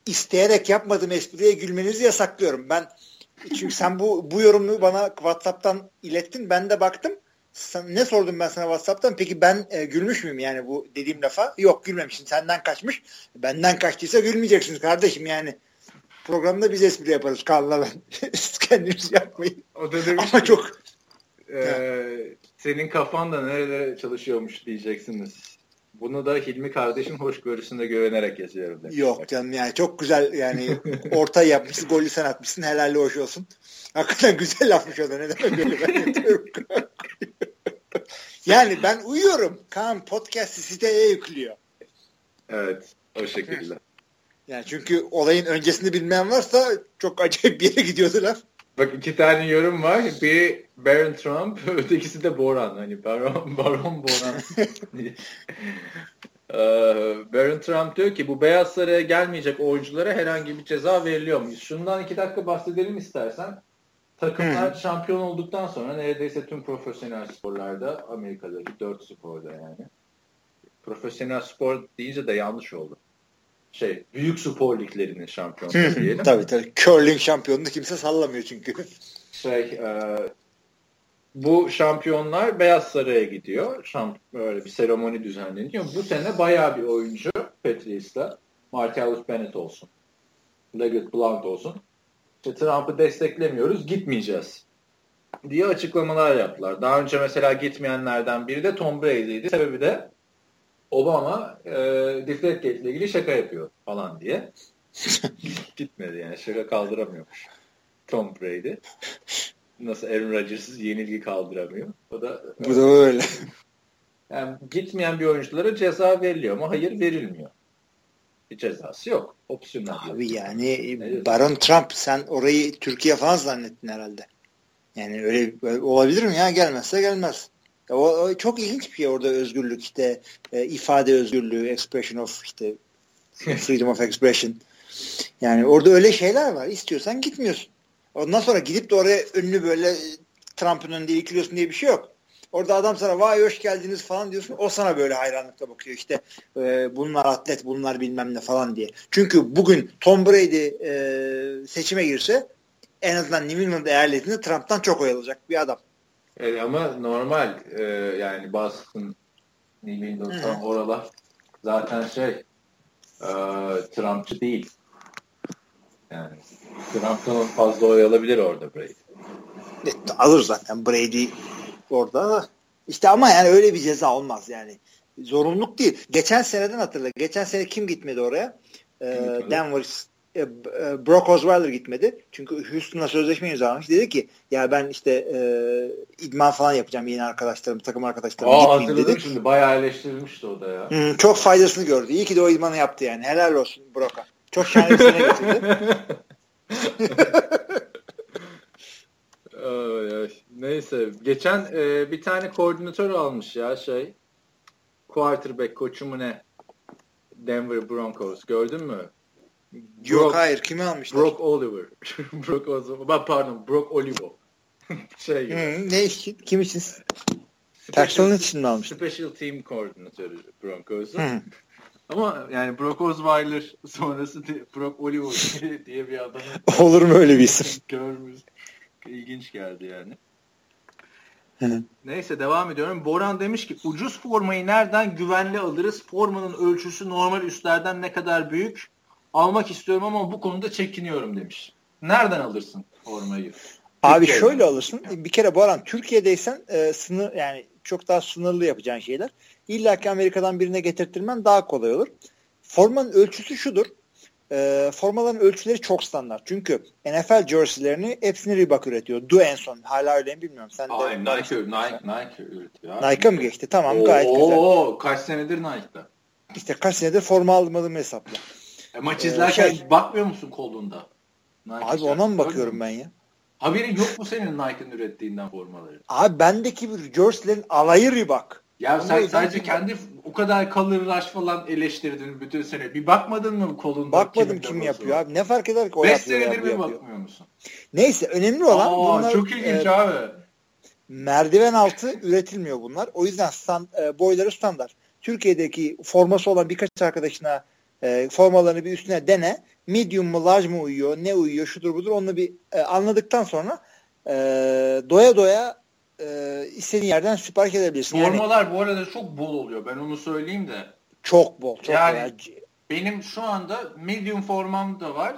İsteyerek yapmadığım espriye gülmenizi yasaklıyorum. Ben çünkü sen bu bu yorumunu bana WhatsApp'tan ilettin. Ben de baktım. Sen, ne sordum ben sana WhatsApp'tan? Peki ben e, gülmüş müyüm yani bu dediğim lafa? Yok, gülmemişsin. Senden kaçmış. Benden kaçtıysa gülmeyeceksiniz kardeşim yani. Programda biz espri yaparız Kaan'la ben. Kendiniz yapmayın. O da demiş ama ki, çok e, senin kafan da nerelere çalışıyormuş diyeceksiniz. Bunu da Hilmi kardeşim hoşgörüsüne güvenerek yazıyorum. Yok canım yani çok güzel yani orta yapmışsın, golü sen atmışsın, helalli hoş olsun. Hakikaten güzel lafmış o da, ne demek öyle ben yatıyorum. Yani ben uyuyorum. Kaan podcast'i siteye yüklüyor. Evet o şekilde. Yani çünkü olayın öncesini bilmeyen varsa çok acayip bir yere gidiyordu laf. Bak iki tane yorum var. Biri Baron Trump, ötekisi de Boran. Hani Baron, Baron Boran. ee, Baron Trump diyor ki bu Beyaz Saray'a gelmeyecek oyunculara herhangi bir ceza veriliyor mu? Şundan iki dakika bahsedelim istersen. Takımlar şampiyon olduktan sonra neredeyse tüm profesyonel sporlarda, Amerika'daki dört sporda yani. Profesyonel spor deyince de yanlış oldu. Şey, büyük spor liglerinin şampiyonluğu diyelim. Tabii tabii. Curling şampiyonluğu kimse sallamıyor çünkü. Şey, e, bu şampiyonlar Beyaz Saray'a gidiyor. Şamp böyle bir seremoni düzenleniyor. Bu sene bayağı bir oyuncu Patriots'ta, Martellus Bennett olsun, Leggett Blount olsun, İşte Trump'ı desteklemiyoruz, gitmeyeceğiz diye açıklamalar yaptılar. Daha önce mesela gitmeyenlerden biri de Tom Brady'ydi. Sebebi de Obama e, Deflategate ile ilgili şaka yapıyor falan diye. Gitmedi yani, şaka kaldıramıyormuş Tom Brady. Nasıl Aaron Rodgers yenilgi kaldıramıyor. O da bu da öyle. Yani gitmeyen bir oyunculara ceza veriliyor ama hayır verilmiyor. Bir cezası yok. Opsiyonel. Abi yok. Yani ne Baron diyorsun? Trump sen orayı Türkiye falan zannettin herhalde. Yani öyle, öyle olabilir mi ya, gelmezse gelmez. O, o çok ilginç bir şey orada, özgürlük işte e, ifade özgürlüğü, expression of işte freedom of expression. Yani orada öyle şeyler var. İstiyorsan gitmiyorsun. Ondan sonra gidip de oraya önünü böyle Trump'ın önünde ilikliyorsun diye bir şey yok. Orada adam sana vay hoş geldiniz falan diyorsun. O sana böyle hayranlıkla bakıyor. İşte e, bunlar atlet, bunlar bilmem ne falan diye. Çünkü bugün Tom Brady e, seçime girse en azından New England eyaletinde Trump'tan çok oy alacak bir adam. Evet, ama normal e, yani Boston, New England oralar zaten şey e, Trumpçı değil. Yani Trump'tan fazla oy alabilir orada Brady. Alır zaten Brady orada. İşte ama yani öyle bir ceza olmaz yani. Zorunluluk değil. Geçen seneden hatırla. Geçen sene kim gitmedi oraya? Kim ee, gitmedi? Denver e, Brock Osweiler gitmedi. Çünkü Houston'la sözleşme imzalamış. Dedi ki ya ben işte e, idman falan yapacağım yeni arkadaşlarım, takım arkadaşlarım. Aa, hatırladım dedi. Şimdi bayağı eleştirilmişti o da ya. Hmm, çok faydasını gördü. İyi ki de o idmanı yaptı yani. Helal olsun Brock'a. Çok şahane bir sene getirdi. Neyse. Geçen e, bir tane koordinatör almış ya şey. Quarterback koçu mu ne? Denver Broncos. Gördün mü? Brock, Yok hayır. Kimi almışlar? Brock Oliver. Brock Osweiler. Pardon. Brock Olivo. şey hmm, ne için? Kim için? Paxton için mi almışlar? Special Team koordinatörü Broncos'un. Hmm. Ama yani Brock Osweiler sonrası diye, Brock Olivo diye bir adam. Olur mu öyle bir isim? Görmüş. İlginç geldi yani. Neyse devam ediyorum. Boran demiş ki ucuz formayı nereden güvenli alırız? Formanın ölçüsü normal üstlerden ne kadar büyük? Almak istiyorum ama bu konuda çekiniyorum demiş. Nereden alırsın formayı? Abi Türkiye'den. Şöyle alırsın. Bir kere Boran Türkiye'deysen e, sınır yani çok daha sınırlı yapacağın şeyler. İlla ki Amerika'dan birine getirtirmen daha kolay olur. Formanın ölçüsü şudur. E, formaların ölçüleri çok standart. Çünkü N F L jerseylerini hepsini Reebok üretiyor. Du en son. Hala öyle mi bilmiyorum. Sen Ay, de, Nike, Nike, Nike üretiyor. Nike'a mı geçti? Tamam oo, gayet güzel. Oo, kaç senedir Nike'da? İşte kaç senedir forma almadığımı hesapla. E, maç izlerken ee, şey, bakmıyor musun kolunda? Nike abi ona mı bakıyorum ben ya? Haberin yok mu senin Nike'ın ürettiğinden formaları? Abi bendeki jerseylerin alayı Reebok. Ya sen sadece kendi o kadar kalınlaş falan eleştirdin bütün sene. Bir bakmadın mı kolunda? Bakmadım kim yapıyor abi. Ne fark eder ki o yapıyor. beş senedir mi bakmıyor musun? Neyse önemli olan Aa, bunlar. Çok ilginç e, abi. Merdiven altı üretilmiyor bunlar. O yüzden stand, e, boyları standart. Türkiye'deki forması olan birkaç arkadaşına e, formalarını bir üstüne dene. Medium mu large mı uyuyor? Ne uyuyor? Şudur budur. Onu bir e, anladıktan sonra e, doya doya E, istediğin yerden sipariş edebilirsin. Formalar yani, bu arada çok bol oluyor. Ben onu söyleyeyim de. Çok bol. Çok yani ya. Benim şu anda medium formam da var.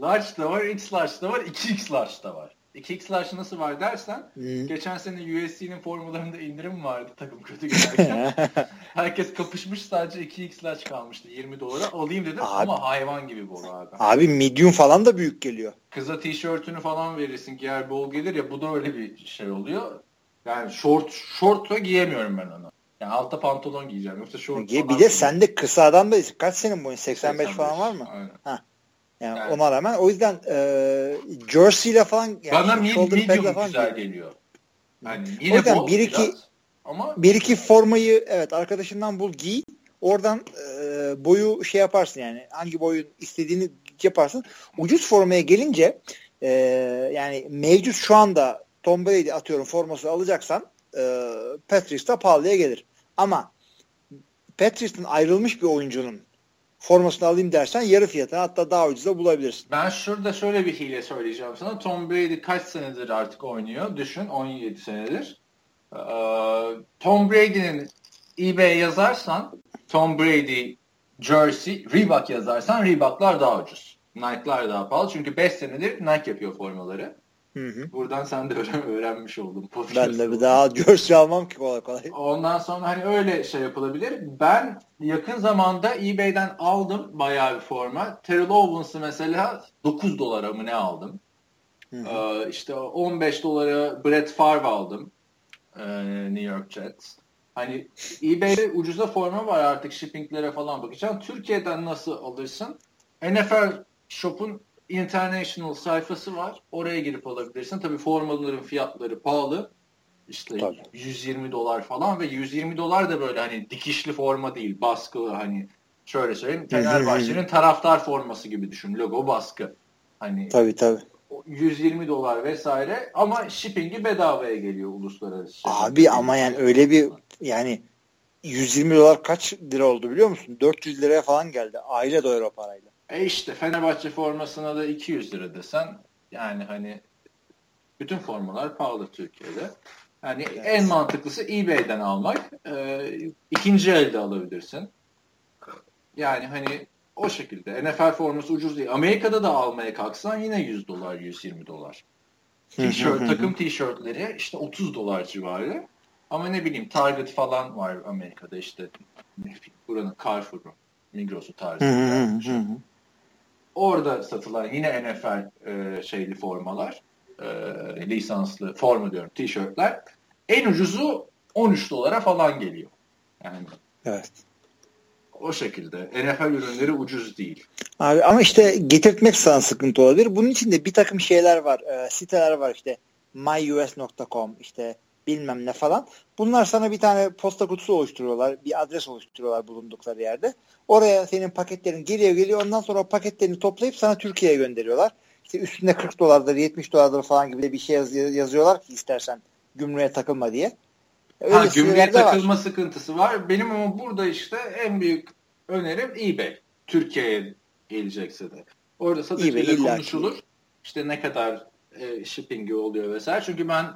Large da var, X large da var, iki X large da var. iki X large nasıl var dersen hmm. geçen sene U S C'nin formalarında indirim vardı takım kötü giderken. Herkes kapışmış sadece iki X large kalmıştı. yirmi dolara alayım dedim abi, ama hayvan gibi bol abi. Abi medium falan da büyük geliyor. Kıza tişörtünü falan verirsin giyer bol gelir ya bu da öyle bir şey oluyor. Yani şort şortla giyemiyorum ben onu. Yani altta pantolon giyeceğim yoksa şort. Bir de, de sende kısadan da kaç senin boyun seksen beş, seksen beş falan var mı? Aynen. Ha. Yani, yani ona rağmen o yüzden e, jersey ile falan yani bana medium falan güzel geliyor. Yani yine o yüzden bir iki ama bir iki formayı evet arkadaşından bul giy. Oradan e, boyu şey yaparsın yani hangi boyu istediğini yaparsın. Ucuz formaya gelince e, yani mevcut şu anda Tom Brady atıyorum forması alacaksan e, Patriots'ta pahalıya gelir. Ama Patriots'tan ayrılmış bir oyuncunun formasını alayım dersen yarı fiyatına hatta daha ucuza bulabilirsin. Ben şurada şöyle bir hile söyleyeceğim sana. Tom Brady kaç senedir artık oynuyor? Düşün on yedi senedir. Ee, Tom Brady'nin eBay yazarsan Tom Brady jersey, Reebok yazarsan Reebok'lar daha ucuz. Nike'lar daha pahalı. Çünkü beş senedir Nike yapıyor formaları. Hı hı. Buradan sen de öğrenmiş oldun. Ben de bir daha jersey almam ki kolay kolay. Ondan sonra hani öyle şey yapılabilir. Ben yakın zamanda eBay'den aldım bayağı bir forma. Terrell Owens'ı mesela dokuz dolara mı ne aldım. Hı hı. Ee, işte on beş dolara Brett Favre aldım. Ee, New York Jets. Hani eBay'de ucuza forma var artık shippinglere falan bakacağım. Türkiye'den nasıl alırsın? N F L Shop'un International sayfası var. Oraya girip alabilirsin. Tabii formaların fiyatları pahalı. İşte tabii. yüz yirmi dolar falan ve yüz yirmi dolar da böyle hani dikişli forma değil. Baskılı hani şöyle söyleyeyim. Fenerbahçe'nin taraftar forması gibi düşün. Logo baskı. Hani tabii tabii. yüz yirmi dolar vesaire ama shipping'i bedavaya geliyor uluslararası. Abi yani, ama yani öyle bir yani yüz yirmi dolar kaç lira oldu biliyor musun? dört yüz liraya falan geldi. Aile doyuyor parayla. E işte Fenerbahçe formasına da iki yüz lira desen yani hani bütün formalar pahalı Türkiye'de. Yani evet. En mantıklısı eBay'den almak. Ee, ikinci elde alabilirsin. Yani hani o şekilde. N F L forması ucuz değil. Amerika'da da almaya kalksan yine yüz dolar, yüz yirmi dolar. T-shirt, takım tişörtleri işte otuz dolar civarı. Ama ne bileyim Target falan var Amerika'da işte. Buranın Carrefour'u, Migros'u tarzı. Yani. Orada satılan yine N F L e, şeyli formalar. E, lisanslı forma diyorum tişörtler. En ucuzu on üç dolara falan geliyor. Yani. Evet. O şekilde. N F L ürünleri ucuz değil. Abi ama işte getirtmek sana sıkıntı olabilir. Bunun için de bir takım şeyler var. E, siteler var işte my u s nokta com işte bilmem ne falan. Bunlar sana bir tane posta kutusu oluşturuyorlar. Bir adres oluşturuyorlar bulundukları yerde. Oraya senin paketlerin geliyor geliyor. Ondan sonra o paketlerini toplayıp sana Türkiye'ye gönderiyorlar. İşte üstünde kırk dolardır, yetmiş dolardır falan gibi de bir şey yaz- yazıyorlar ki istersen gümrüğe takılma diye. Öyle ha, gümrüğe takılma var. Sıkıntısı var. Benim ama burada işte en büyük önerim eBay. Türkiye'ye gelecekse de. Orada satıcıyla konuşulur. İşte ne kadar e, shipping'i oluyor vesaire. Çünkü ben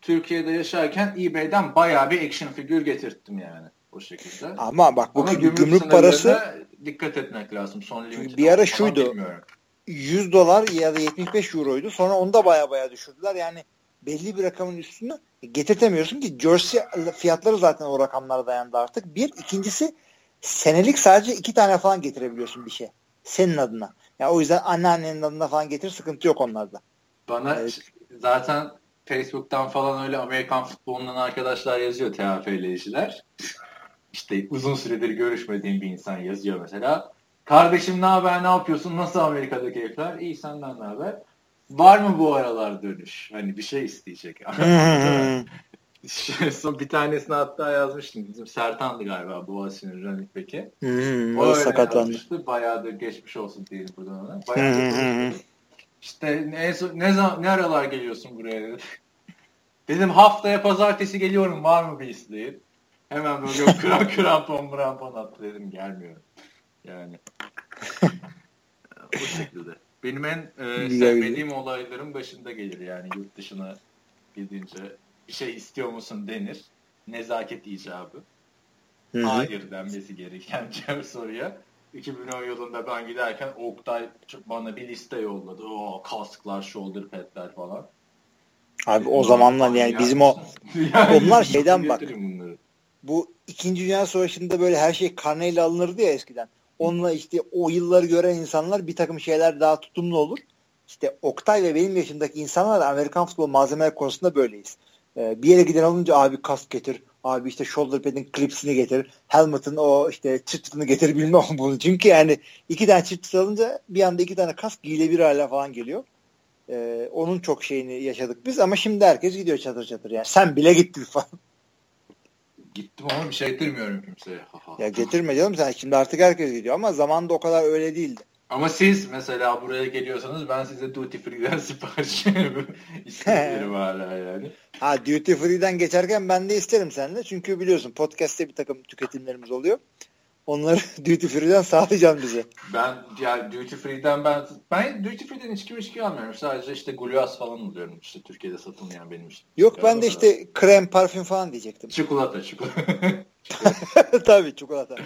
Türkiye'de yaşarken eBay'den bayağı bir action figür getirttim yani o şekilde. Ama bak bu ama gümrük, gümrük parası dikkat etmek lazım. Son limitini bir ara şuydu. Bilmiyorum. yüz dolar ya da yetmiş beş euroydu. Sonra onu da baya baya düşürdüler. Yani belli bir rakamın üstünü getirtemiyorsun ki jersey fiyatları zaten o rakamlara dayandı artık. Bir. İkincisi senelik sadece iki tane falan getirebiliyorsun bir şey. Senin adına. Ya yani o yüzden anneannenin adına falan getir. Sıkıntı yok onlarda. Bana evet. Zaten Facebook'tan falan öyle Amerikan futbolundan arkadaşlar yazıyor T H P'leyiciler. İşte uzun süredir görüşmediğim bir insan yazıyor mesela. Kardeşim ne haber, ne yapıyorsun, nasıl Amerika'da keyifler? İyi, senden ne haber? Var mı bu aralar dönüş? Hani bir şey isteyecek. Son bir tanesini hatta yazmıştım. Bizim Sertan'dı galiba Boğaziçi'nin running back'i. O öyle sakatlandı. Yazmıştı. Bayağıdır geçmiş olsun diyelim buradan ona. Bayağıdır. İşte ne, ne, ne aralar geliyorsun buraya? Dedim haftaya pazartesi geliyorum, var mı bir isteğin? Hemen böyle kram krampon krampon attı, dedim gelmiyorum. Yani o şekilde. Benim en e, sevmediğim olayların başında gelir yani yurt dışına gidince bir şey istiyor musun denir. Nezaket icabı. Hı-hı. Hayır denmesi gereken soruya. iki bin on yılında ben giderken Oktay bana bir liste yolladı. O kasklar, shoulder padler falan. Abi o zamanlar yani bizim o yani onlar şeyden bak. Bu ikinci Dünya Savaşı'nda böyle her şey karneyle alınırdı ya eskiden. Onunla işte o yılları gören insanlar bir takım şeyler daha tutumlu olur. İşte Oktay ve benim yaşımdaki insanlar Amerikan futbol malzemeler konusunda böyleyiz. Ee, bir yere giden olunca abi kask getir, abi işte shoulder pad'in klipsini getir, helmet'ın o işte çıtırını getir bilmem bunu. Çünkü yani iki tane çıtır alınca bir anda iki tane kask giyilebilir hale falan geliyor. Ee, onun çok şeyini yaşadık biz ama şimdi herkes gidiyor çatır çatır yani. Sen bile gittin falan. Gittim ama bir şey getirmiyorum kimseye. Ya getirme canım sen. Şimdi artık herkes gidiyor ama zamanda o kadar öyle değildi. Ama siz mesela buraya geliyorsanız ben size Duty Free'den sipariş isterim hala yani. Ha Duty Free'den geçerken ben de isterim seninle. Çünkü biliyorsun podcast'te bir takım tüketimlerimiz oluyor. Onları Duty Free'den sağlayacağım bize. Ben yani Duty Free'den ben ben Duty Free'den içki içki almıyorum. Sadece işte gluas falan alıyorum. İşte Türkiye'de satılmayan benim işte. Yok ben de işte krem, parfüm falan diyecektim. Çikolata, çikolata. çikolata. Tabii çikolata.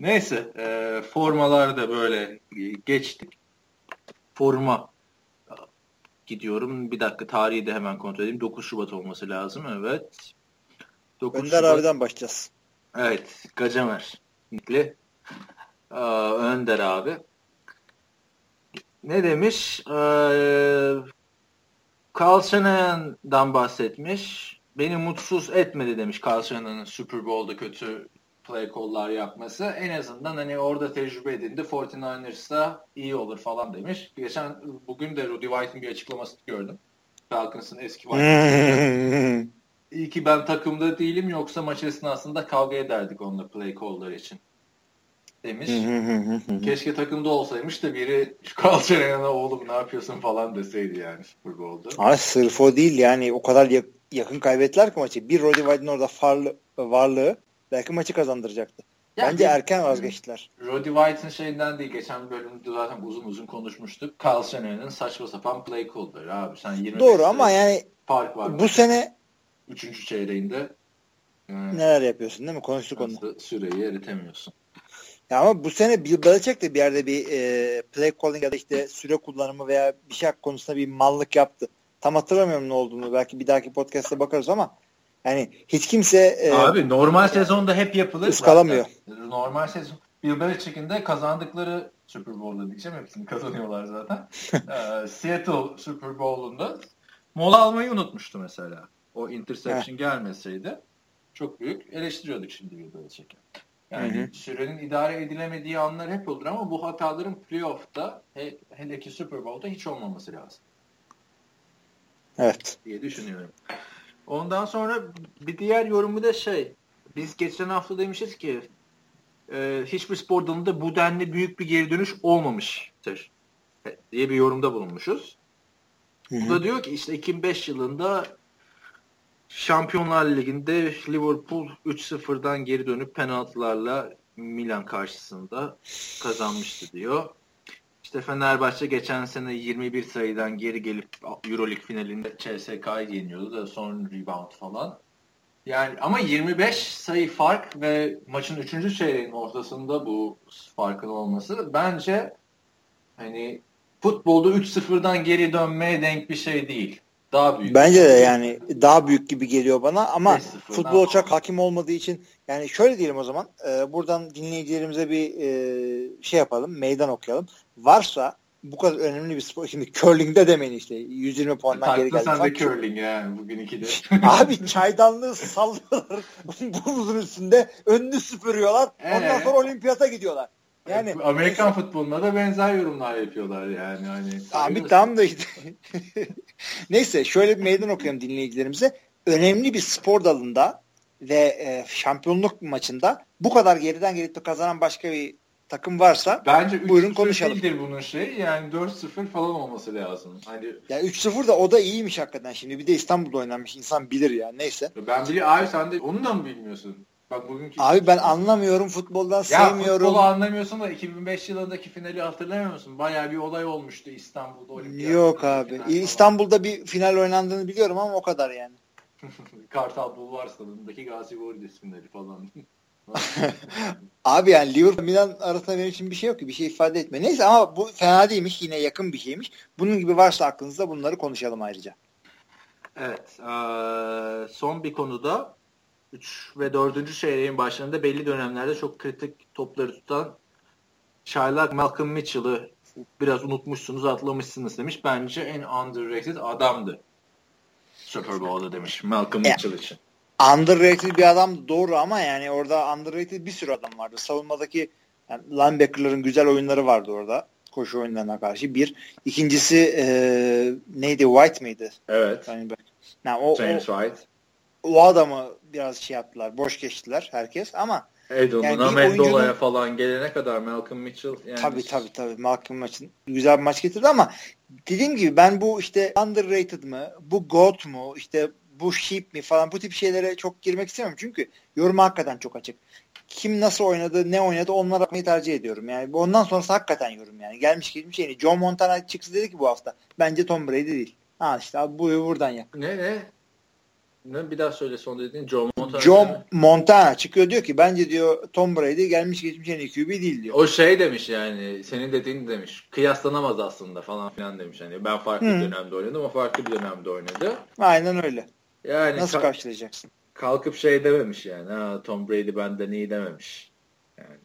Neyse, e, formalarda böyle geçtik. Forma gidiyorum. Bir dakika tarihi de hemen kontrol edeyim. dokuz Şubat olması lazım. Evet. dokuz Önder Şubat... abiden başlayacağız. Evet, Gacemer. Nikli. Ee, Önder abi. Ne demiş? Ee, Carl Shanahan'dan bahsetmiş. Beni mutsuz etmedi demiş Carl Shanahan'ın Super Bowl'da kötü play call'lar yapması. En azından hani orada tecrübe edindi. kırk dokuzlar'da iyi olur falan demiş. Geçen bugün de Rudy White'ın bir açıklamasını gördüm. Falcons'ın eski White'ın. İyi ki ben takımda değilim, yoksa maç esnasında kavga ederdik onunla play call'lar için demiş. Keşke takımda olsaymış da biri şu Kalçeren'e oğlum ne yapıyorsun falan deseydi yani Super Bowl'da. Ay sırf o değil yani o kadar yak- yakın kaybettiler ki maçı. Bir Roddy White'ın orada farlı, varlığı belki maçı kazandıracaktı. Ya bence erken vazgeçtiler. Roddy White'ın şeyinden değil. Geçen bölümde zaten uzun uzun konuşmuştuk. Carl Senna'nın saçma sapan play call'ları abi. Sen yirmi doğru ama yani fark var. Bu yani. Sene üçüncü çeyreğinde hmm. neler yapıyorsun değil mi? Konuştuk onu. Süreyi eritemiyorsun. Ya ama bu sene Bill Belichick de bir yerde bir e, play calling ya da işte süre kullanımı veya bir şey konusunda bir mallık yaptı. Tam hatırlamıyorum ne olduğunu. Belki bir dahaki podcast'ta bakarız ama yani hiç kimse abi e, normal sezonda hep yapılır. Iskalamıyor. Zaten. Normal sezon. Bill Belichick'in de kazandıkları Super Bowl'da diyeceğim. Hepsini kazanıyorlar zaten. ee, Seattle Super Bowl'unda mola almayı unutmuştu mesela. O interception gelmeseydi çok büyük eleştiriyorduk şimdi Bill Belichick'i. Yani hı hı. sürenin idare edilemediği anlar hep olur ama bu hataların playoff'ta he, hele ki Super Bowl'da hiç olmaması lazım. Evet. Diye düşünüyorum. Ondan sonra bir diğer yorumu da şey, biz geçen hafta demişiz ki e, hiçbir spor dalında bu denli büyük bir geri dönüş olmamıştır diye bir yorumda bulunmuşuz. Hı hı. Bu da diyor ki işte iki bin beş yılında Şampiyonlar Ligi'nde Liverpool üç sıfırdan geri dönüp penaltılarla Milan karşısında kazanmıştı diyor. İşte Fenerbahçe geçen sene yirmi bir sayıdan geri gelip Euroleague finalinde C S K A'yı yeniyordu da son rebound falan. Yani ama yirmi beş sayı fark ve maçın üçüncü çeyreğinin ortasında bu farkın olması bence hani futbolda üç sıfırdan geri dönmeye denk bir şey değil. Daha büyük. Bence de yani daha büyük gibi geliyor bana ama futbol çok hakim olmadığı için yani şöyle diyelim o zaman e, buradan dinleyicilerimize bir e, şey yapalım, meydan okuyalım. Varsa bu kadar önemli bir spor. Şimdi curling'de demeyin işte yüz yirmi puandan geri geldi. Sen de curling yani bugün ikide. Abi çaydanlığı sallıyorlar buzun üstünde önünü süpürüyorlar ee? ondan sonra olimpiyata gidiyorlar. Yani Amerikan mesela, futboluna da benzer yorumlar yapıyorlar yani. Hani, abi tam da işte. Neyse şöyle bir meydan okuyalım dinleyicilerimize. Önemli bir spor dalında ve e, şampiyonluk maçında bu kadar geriden gelip de kazanan başka bir takım varsa bence buyurun konuşalım. Bence üç sıfır değildir bunun şeyi yani dört sıfır falan olması lazım. Hani... Ya üç sıfır da o da iyiymiş hakikaten şimdi bir de İstanbul'da oynanmış insan bilir ya neyse. Ben biliyorum abi sen de onu da mı bilmiyorsun? Bak bugünkü abi ben anlamıyorum futboldan ya sevmiyorum. Ya futbolu anlamıyorsun da iki bin beş yılındaki finali hatırlamıyor musun? Bayağı bir olay olmuştu İstanbul'da olimpiyat. Yok abi. İstanbul'da bir final oynandığını biliyorum ama o kadar yani. Kartal Bulvar Stadı'ndaki Gazi Gordes finali falan. Abi yani Liverpool Milan arasında benim için bir şey yok ki bir şey ifade etme. Neyse ama bu fena değilmiş yine yakın bir şeymiş. Bunun gibi varsa aklınızda bunları konuşalım ayrıca. Evet. Ee, son bir konuda üç ve dördüncü çeyreğin başlarında belli dönemlerde çok kritik topları tutan çaylak Malcolm Mitchell'ı biraz unutmuşsunuz, atlamışsınız demiş. Bence en underrated adamdı. Super Bowl'da demiş Malcolm Mitchell yani, için. Underrated bir adam doğru ama yani orada underrated bir sürü adam vardı. Savunmadaki yani linebacker'ların güzel oyunları vardı orada. Koşu oyunlarına karşı bir. İkincisi ee, neydi? White miydi? Evet. Yani, yani o, James o, White. O adamı biraz şey yaptılar, boş geçtiler herkes ama Edon'un yani Amendola'ya oyuncunun... falan gelene kadar Malcolm Mitchell yani... Tabii tabii tabii Malcolm Mitchell güzel bir maç getirdi ama dediğim gibi ben bu işte underrated mı, bu goat mu, işte bu sheep mi falan bu tip şeylere çok girmek istemiyorum çünkü yorum hakikaten çok açık. Kim nasıl oynadı, ne oynadı onlara bakmayı tercih ediyorum. Yani ondan sonrası hakikaten yorum yani. Gelmiş geçmiş şeyini. Joe Montana çıksa dedi ki bu hafta bence Tom Brady değil. Ha işte abi buyu buradan yak. Ne ne? Bir daha söyle son dediğin Joe Montana. Joe Montana çıkıyor diyor ki bence diyor Tom Brady gelmiş geçmiş en iyi Q B değil diyor. O şey demiş yani senin dediğin demiş kıyaslanamaz aslında falan filan demiş. Yani ben farklı hmm. bir dönemde oynadım o farklı bir dönemde oynadı. Aynen öyle. Yani nasıl ka- karşılayacaksın? Kalkıp şey dememiş yani ha, Tom Brady benden iyi dememiş. Yani.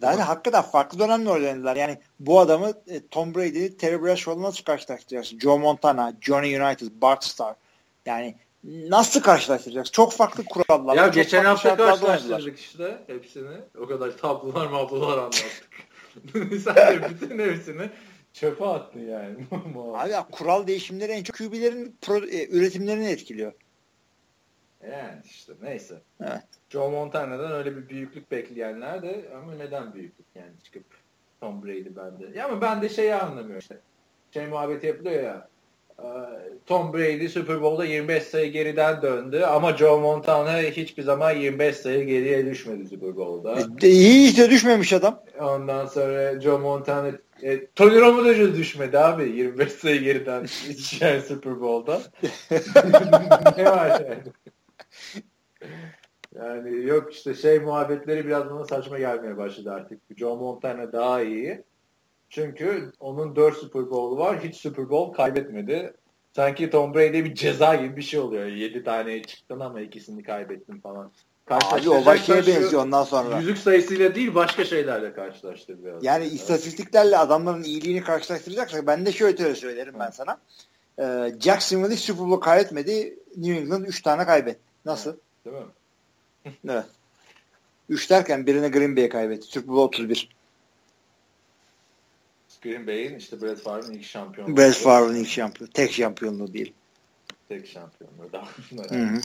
Zaten ama... hakikaten farklı dönemde oynadılar. Yani bu adamı Tom Brady'yi Terry Bradshaw nasıl karşılaştıracaksın? Joe Montana, Johnny Unitas, Bart Starr yani nasıl karşılaştıracağız? Çok farklı kurallar. Ya geçen hafta karşılaştırdık işte hepsini. O kadar tablolar mablolar anlattık. Sen de bütün hepsini çöpe attın yani. Abi ya, kural değişimleri en çok Q B'lerin pro, e, üretimlerini etkiliyor. Yani işte neyse. Evet. Joe Montana'dan öyle bir büyüklük bekleyenler de ama neden büyüklük yani çıkıp Tom Brady bende. Ya ama ben de şeyi anlamıyorum işte. Şey muhabbeti yapılıyor ya. Tom Brady Super Bowl'da yirmi beş sayı geriden döndü ama Joe Montana hiçbir zaman yirmi beş sayı geriye düşmedi Super Bowl'da. İyi hiç de düşmemiş adam. Ondan sonra Joe Montana e, Tony Romo da düşmedi abi yirmi beş sayı geriden içer Super Bowl'da. Ne var yani? Yani yok işte şey muhabbetleri biraz bana saçma gelmeye başladı artık. Joe Montana daha iyi. Çünkü onun dört Super Bowl'u var. Hiç Super Bowl kaybetmedi. Sanki Tom Brady'de bir ceza gibi bir şey oluyor. Yedi tane çıktın ama ikisini kaybettin falan. Abi o başkaya benziyor ondan sonra. Yüzük sayısıyla değil başka şeylerle karşılaştırıyor. Yani evet. İstatistiklerle adamların iyiliğini karşılaştıracaksak ben de şöyle söylerim ben sana. Ee, Jacksonville hiç Super Bowl kaybetmedi. New England üç tane kaybetti. Nasıl? Evet. Değil mi? Evet. üç derken birine Green Bay'e kaybetti. Super Bowl otuz bir. Green Bay'in işte Brett Favre'ın ilk şampiyonluğu. Brett Favre'ın ilk şampiyonluğu. Tek şampiyonluğu değil. Tek şampiyonluğu daha. Hı-hı.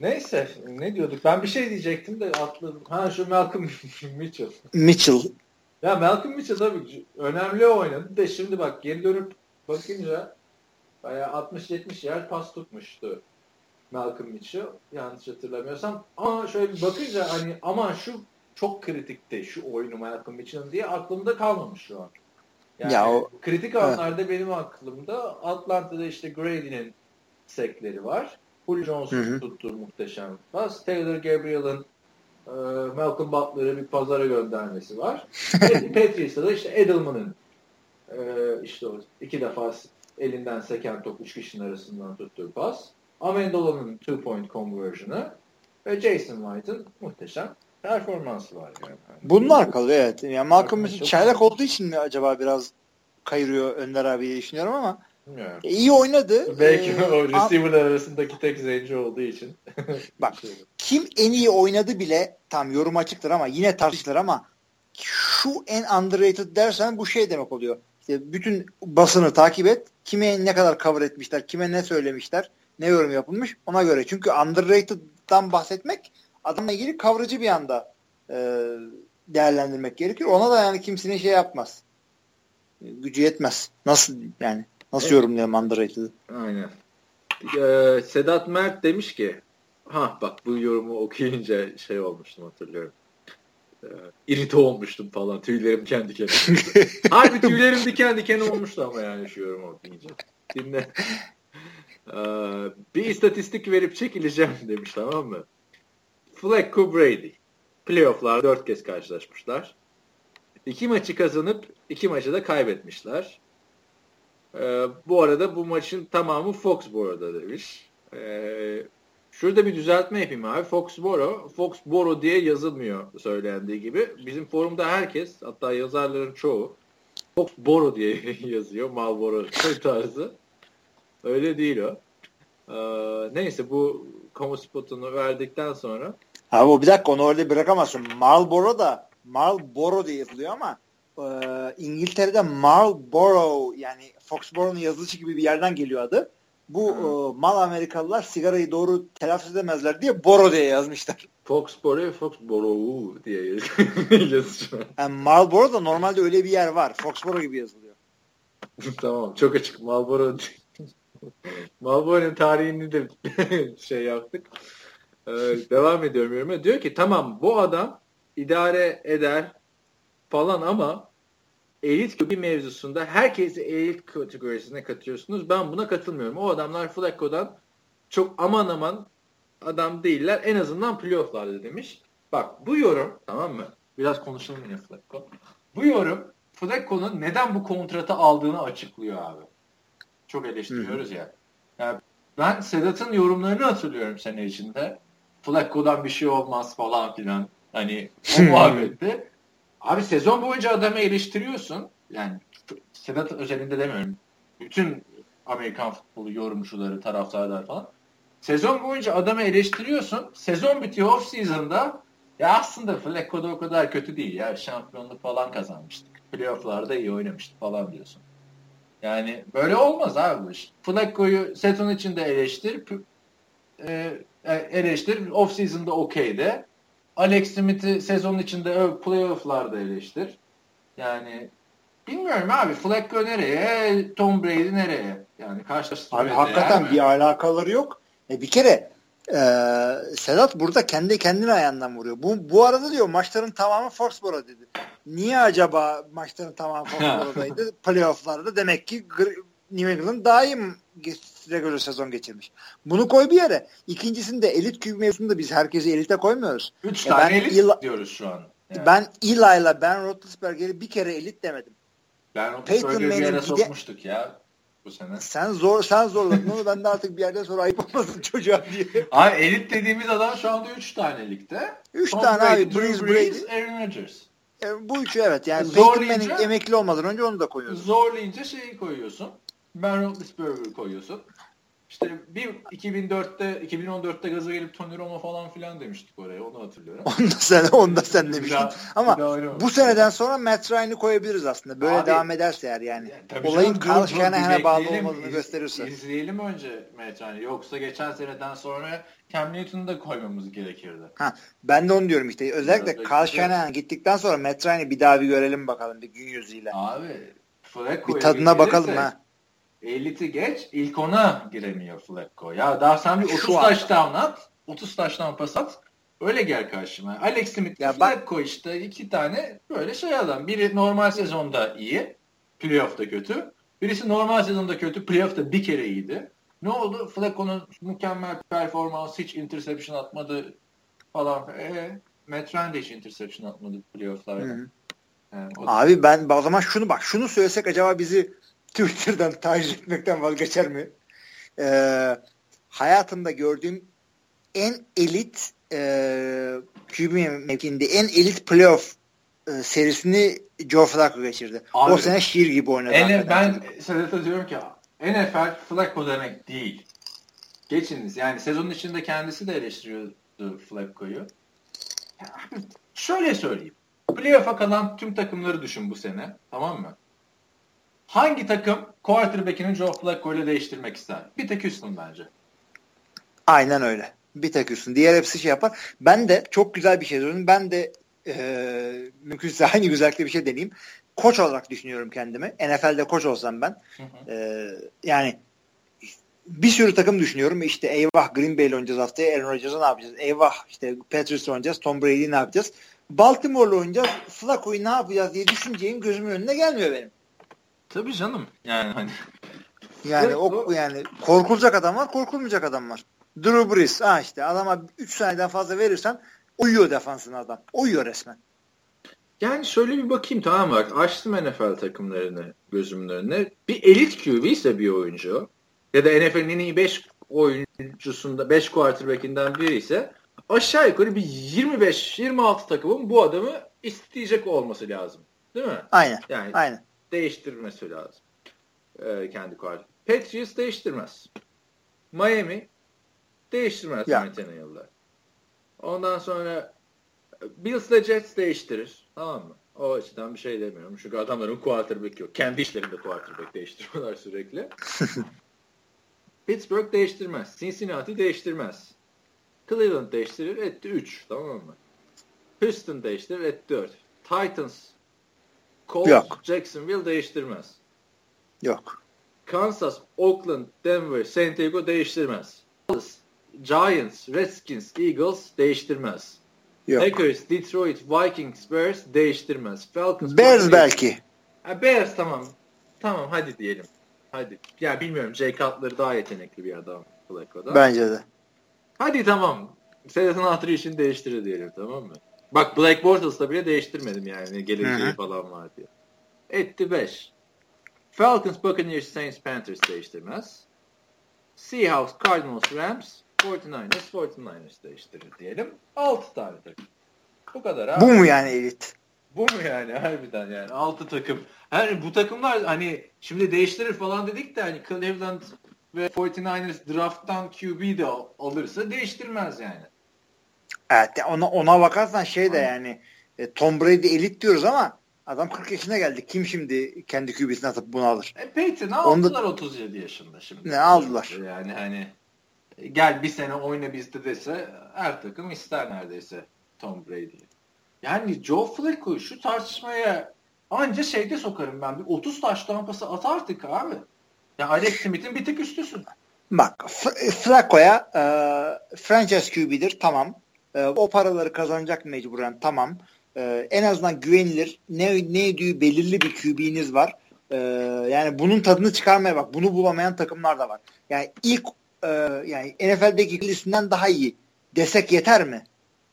Neyse. Ne diyorduk? Ben bir şey diyecektim de atladım. Ha şu Malcolm Mitchell. Mitchell. Ya Malcolm Mitchell tabii önemli oynadı da şimdi bak geri dönüp bakınca bayağı altmış yetmiş yer pas tutmuştu. Malcolm Mitchell yanlış hatırlamıyorsam ama şöyle bir bakınca hani aman şu çok kritikti şu oyunu Malcolm Mitchell'ın diye aklımda kalmamış şu an. Yani ya o, kritik anlarda he. Benim aklımda Atlanta'da işte Grady'nin sekleri var. Julio Jones'un tuttuğu muhteşem pas. Taylor Gabriel'ın e, Malcolm Butler'ı bir pazara göndermesi var. Patriots'ta da işte Edelman'ın e, işte o iki defa elinden seken top üç kişinin arasından tuttuğu pas. Amendola'nın two-point conversion'ı ve Jason White'ın muhteşem performansı var yani. Bunlar kalıyor evet. Yani Malcolm Mitchell çaylak olduğu için mi acaba biraz kayırıyor Önder abi diye düşünüyorum ama bilmiyorum. İyi oynadı. Belki ee, o receiver'lar arasındaki tek zenci olduğu için. Bak kim en iyi oynadı bile tam yorum açıktır ama yine tartışılır ama şu en underrated dersen bu şey demek oluyor. İşte bütün basını takip et. Kime ne kadar cover etmişler, kime ne söylemişler. Ne yorum yapılmış ona göre. Çünkü underrated'dan bahsetmek adamla ilgili kavrıcı bir anda e, değerlendirmek gerekiyor. Ona da yani kimsenin şey yapmaz. Gücü yetmez. Nasıl yani? Nasıl evet. Yorumlayalım underrated'ı? Aynen. Ee, Sedat Mert demiş ki ha bak bu yorumu okuyunca şey olmuştum hatırlıyorum. Ee, irite olmuştum falan. Tüylerim kendi diken. Harbi tüylerim diken diken olmuştu ama yani şu yorumu okuyunca. Dinle. Ee, bir istatistik verip çekileceğim demiş tamam mı? Flacco Brady. Playoff'lar dört kez karşılaşmışlar. İki maçı kazanıp iki maçı da kaybetmişler. Ee, bu arada bu maçın tamamı Foxboro'da demiş. Ee, şurada bir düzeltme yapayım abi. Foxboro, Foxboro diye yazılmıyor söylendiği gibi. Bizim forumda herkes hatta yazarların çoğu Foxboro diye yazıyor. Marlboro tarzı. Öyle değil o. Ee, neyse bu kamu spotunu verdikten sonra. Abi o bir dakika onu öyle bırakamazsın. Marlboro da Marlboro diye yazılıyor ama e, İngiltere'de Marlboro yani Foxboro'nun yazılışı gibi bir yerden geliyor adı. Bu e, mal Amerikalılar sigarayı doğru telaffuz edemezler diye Boro diye yazmışlar. Foxboro, Foxboro diye yazıyor. Yani Marlboro da normalde öyle bir yer var. Foxboro gibi yazılıyor. Tamam çok açık Marlboro diye. Malboro'nun tarihini de şey yaptık. Ee, devam ediyorum yoruma. Diyor ki tamam bu adam idare eder falan ama elit kötü mevzusunda herkesi elit kategorisine katıyorsunuz. Ben buna katılmıyorum. O adamlar Flacco'dan çok aman aman adam değiller. En azından playoff'larda demiş. Bak bu yorum tamam mı? Biraz konuşalım ya Flacco. Bu yorum Flacco'nun neden bu kontratı aldığını açıklıyor abi. Çok eleştiriyoruz Hı-hı. ya. Yani ben Sedat'ın yorumlarını hatırlıyorum sene içinde. Flacco'dan bir şey olmaz falan filan. Hani o muhabbetti. Abi sezon boyunca adamı eleştiriyorsun. Yani Sedat özelinde demiyorum. Bütün Amerikan futbolu yorumcuları, taraftarlar falan. Sezon boyunca adamı eleştiriyorsun. Sezon bitiyor off season'da. Ya aslında Flacco'da o kadar kötü değil. Ya şampiyonluk falan kazanmıştık. Playoff'larda iyi oynamıştık falan diyorsun. Yani böyle olmaz abi bu iş. Flacco'yu seton içinde eleştir, e, eleştir, off-season'da okey de. Alex Smith'i sezonun içinde playoff'larda eleştir. Yani Bilmiyorum abi. Flacco nereye? Tom Brady nereye? Yani karşılaştırma. Abi hakikaten bir alakaları yok. E bir kere e, Sedat burada kendi kendine ayağından vuruyor. Bu bu arada diyor maçların tamamı Foxborough dedi. Niye acaba maçların tamamı Foxborough'daydı? Playoff'larda demek ki New England daha iyi regular sezon geçirmiş. Bunu koy bir yere. İkincisinde elit kübü mevzusunda biz herkesi elite koymuyoruz. Üç ya tane elit il- diyoruz şu an. Yani. Ben Eli'la Ben Roethlisberger'i bir kere elit demedim. Ben Roethlisberger'i bir yere sokmuştuk ya bu sene. Sen zor sen zorladın onu. Ben de artık bir yerden sonra ayıp olmasın çocuğa diye. Abi elit dediğimiz adam şu anda üç tane ligde. üç tane Brady, abi. Breeze, Breeze, Aaron Rodgers. E, bu üçü evet. Yani Peyton Manning emekli olmadan önce onu da koyuyorsun. Zorlayınca şeyi koyuyorsun. Ben Roethlisberger'i koyuyorsun. İşte bir iki bin dörtte iki bin on dörtte gaza gelip Tony Romo falan filan demiştik oraya. Onu hatırlıyorum. Onda sen onda sen demiştin. Daha, ama daha bu seneden sonra Matt Ryan'ı koyabiliriz aslında. Böyle abi, devam ederse eğer yani. yani olayın Kalşken'e bağlı olmadığını iz, gösterirse. İzleyelim önce Matt Ryan'ı. Yoksa geçen seneden sonra Cam Newton'u da koymamız gerekirdi. Ha, ben de onu diyorum işte. Özellikle Kalşken'e gittikten sonra Matt Ryan'ı bir daha bir görelim bakalım. Bir gün yüzüyle. Abi. Bir tadına bakalım ha. Elit'i geç, ilk ona giremiyor Flacco. Ya daha sen bir otuz touchdown at, otuz touchdown pas at, öyle gel karşıma. Alex Smith, ya Flacco bak... işte iki tane böyle şey adam. Biri normal sezonda iyi, playoff'ta kötü. Birisi normal sezonda kötü, playoff'ta bir kere iyiydi. Ne oldu? Flacco'nun mükemmel performansı, hiç interception atmadı falan. Eee, Matt Ryan de hiç interception atmadı playoff'larda. Yani, abi da... ben o zaman şunu bak, şunu söylesek acaba bizi... Twitter'dan takip etmekten vazgeçer mi? Ee, hayatımda gördüğüm en elit Q B e, mevkiinde en elit playoff e, serisini Joe Flacco geçirdi. Abi, o sene şiir gibi oynadı. En, ben Sedat'a diyorum ki N F L Flacco demek değil. Geçiniz. Yani sezonun içinde kendisi de eleştiriyordu Flacco'yu. Şöyle söyleyeyim. Playoff'a kalan tüm takımları düşün bu sene. Tamam mı? Hangi takım quarterback'ini Joe Flacco ile değiştirmek ister? Bir tek Houston bence. Aynen öyle. Bir tek Houston. Diğer hepsi şey yapar. Ben de çok güzel bir şey diyorum. Ben de e, mümkünse aynı güzellikte bir şey deneyeyim. Koç olarak düşünüyorum kendimi. N F L'de koç olsam ben. Hı hı. E, yani bir sürü takım düşünüyorum. İşte eyvah Green Bay'le oynayacağız haftaya. Aaron Rodgers'a ne yapacağız? Eyvah işte Patriots'la oynayacağız. Tom Brady'yi ne yapacağız? Baltimore'la oynayacağız. Flacco'yu ne yapacağız diye düşüneceğim gözümün önüne gelmiyor benim. Tabii canım. Yani hani yani o yani korkulacak adam var, korkulmayacak adam var. Drew Brees ha işte adama üç saniyeden fazla verirsen uyuyor defansına adam. Uyuyor resmen. Yani şöyle bir bakayım tamam mı? Açtım N F L takımlarını gözümün önüne. Bir elit Q B ise bir oyuncu ya da N F L'nin en iyi beş oyuncusunda beş quarterback'inden biri ise aşağı yukarı bir yirmi beş yirmi altı takımın bu adamı isteyecek olması lazım. Değil mi? Aynen. Yani aynen. Değiştirmesi lazım. Ee, kendi kuartı. Patriots değiştirmez. Miami değiştirmez Montana yıllar. Ondan sonra Bills'le Jets değiştirir. Tamam mı? O açıdan bir şey demiyorum. Çünkü adamların quarterback yok. Kendi işlerinde quarterback değiştiriyorlar sürekli. Pittsburgh değiştirmez. Cincinnati değiştirmez. Cleveland değiştirir. Etti üç. Tamam mı? Houston değiştirir. Etti dört. Titans Colts, yok. Jacksonville değiştirmez. Yok. Kansas, Oakland, Denver, San Diego değiştirmez. Giants, Redskins, Eagles değiştirmez. Yok. Packers, Detroit, Vikings, Bears değiştirmez. Falcons, Bears Park, belki. Ha, Bears tamam. Tamam hadi diyelim. Hadi. Ya bilmiyorum Jay Cutler daha yetenekli bir adam. Flacco'da. Bence de. Hadi tamam. Sedat'ın hatırı için değiştirir diyelim tamam mı? Bak Black Bortles'la bile değiştirmedim yani. Geleceği Hı-hı. falan var diye. Etti beş. Falcons, Buccaneers, Saints, Panthers değiştirmez. Seahawks, Cardinals, Rams, kırk dokuzlar, kırk dokuzlar değiştirir diyelim. altı tane takım. Bu kadar abi. Bu mu yani elit? Bu mu yani harbiden yani. altı takım. Yani bu takımlar hani şimdi değiştirir falan dedik de hani Cleveland ve kırk dokuzlar draft'tan Q B de alırsa değiştirmez yani. Evet, ona ona bakarsan şey de yani Tom Brady elit diyoruz ama adam kırk yaşına geldi. Kim şimdi kendi Q B'sini atıp bunu alır? E Peyton'ı aldılar da... otuz yedi yaşında şimdi. Ne aldılar? Yani hani gel bir sene oyna bizde dese her takım ister neredeyse Tom Brady'yi. Yani Joe Flacco şu tartışmaya Anca şeyde sokarım ben. Bir otuz taş tampası at artık abi. Ya Alex Smith'in bir tık üstüsün. Bak Flacco'ya e, franchise Q B'dir tamam. E, o paraları kazanacak mecburen tamam. E, en azından güvenilir. Ne ne diyor belirli bir Q B'niz var. E, yani bunun tadını çıkarmaya bak. Bunu bulamayan takımlar da var. Yani ilk e, yani N F L'deki listesinden daha iyi desek yeter mi?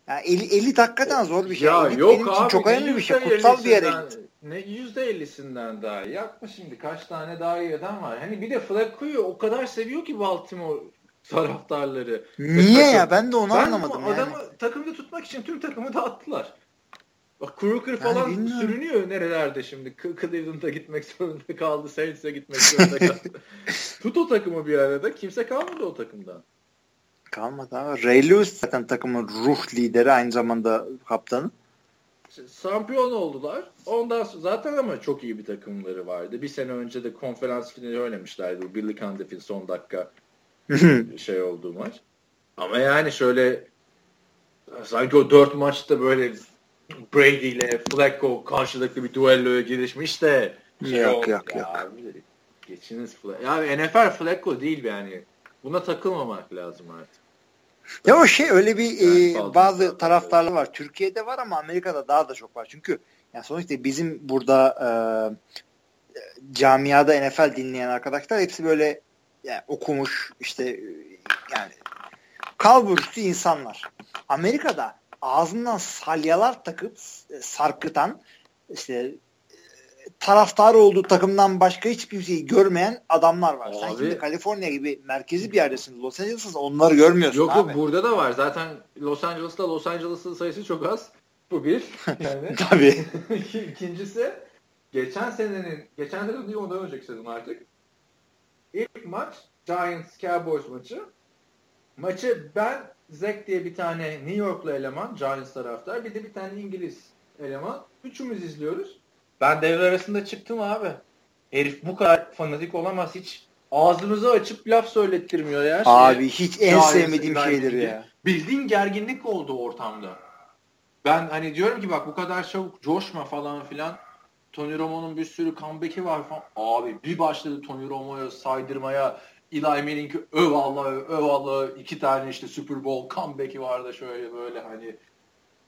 Yani elli hakikaten zor bir şey. Ya elit, yok abi. Çok önemli bir şey. Kutsal bir yer elit. Ne yüzde ellisinden daha iyi. Yapma şimdi. Kaç tane daha iyi eden var. Hani bir de Flacco'yu o kadar seviyor ki Baltimore taraftarları. Niye takım. Ya? Ben de onu ben anlamadım. Ben adamı yani. Takımda tutmak için tüm takımı dağıttılar. Bak Kruger falan bilmiyorum. Sürünüyor nerelerde şimdi. Cleveland'a gitmek zorunda kaldı. Saints'e gitmek zorunda kaldı. Tut o takımı bir arada. Kimse kalmadı o takımdan. Kalmadı abi. Ray Lewis zaten takımın ruh lideri. Aynı zamanda kaptanı. Şampiyon oldular. Ondan sonra zaten ama çok iyi bir takımları vardı. Bir sene önce de konferans finali oynamışlardı. Billy Candef'in son dakika şey olduğu maç. Ama yani şöyle sanki o dört maçta böyle Brady ile Flacco karşılıklı bir duelloya girişmiş de şey yok yok ya, yok. Geçiniz Flacco. Ya N F L Flacco değil yani. Buna takılmamak lazım artık. Ya o şey öyle bir yani, e, bazı taraftarlar var. Türkiye'de var ama Amerika'da daha da çok var. Çünkü yani sonuçta bizim burada e, camiada N F L dinleyen arkadaşlar hepsi böyle yani, okumuş işte yani kalburüstü insanlar. Amerika'da ağzından salyalar takıp sarkıtan işte taraftar olduğu takımdan başka hiçbir şeyi görmeyen adamlar var. Abi, sen şimdi Kaliforniya gibi merkezi bir yerdesin. Los Angeles'ta onları görmüyorsun yok, abi. Yok burada da var. Zaten Los Angeles'ta Los Angeles'ın sayısı çok az. Bu bir. Yani. Tabii. İkincisi geçen senenin geçen sene değil ondan önceki sezon artık. İlk maç Giants Cowboys maçı. Maçı ben Zach diye bir tane New Yorklu eleman Giants taraftar bir de bir tane İngiliz eleman. Üçümüz izliyoruz. Ben devre arasında çıktım abi. Herif bu kadar fanatik olamaz hiç. Ağzımızı açıp laf söylettirmiyor ya. Abi hiç en sevmediğim şeydir ya. Bildiğin gerginlik oldu ortamda. Ben hani diyorum ki bak bu kadar çabuk coşma falan filan. Tony Romo'nun bir sürü comeback'i var falan. Abi bir başladı Tony Romo'ya saydırmaya. Eli Manning'i öv Allah'ı öv Allah'ı. İki tane işte Super Bowl comeback'i var da şöyle böyle hani.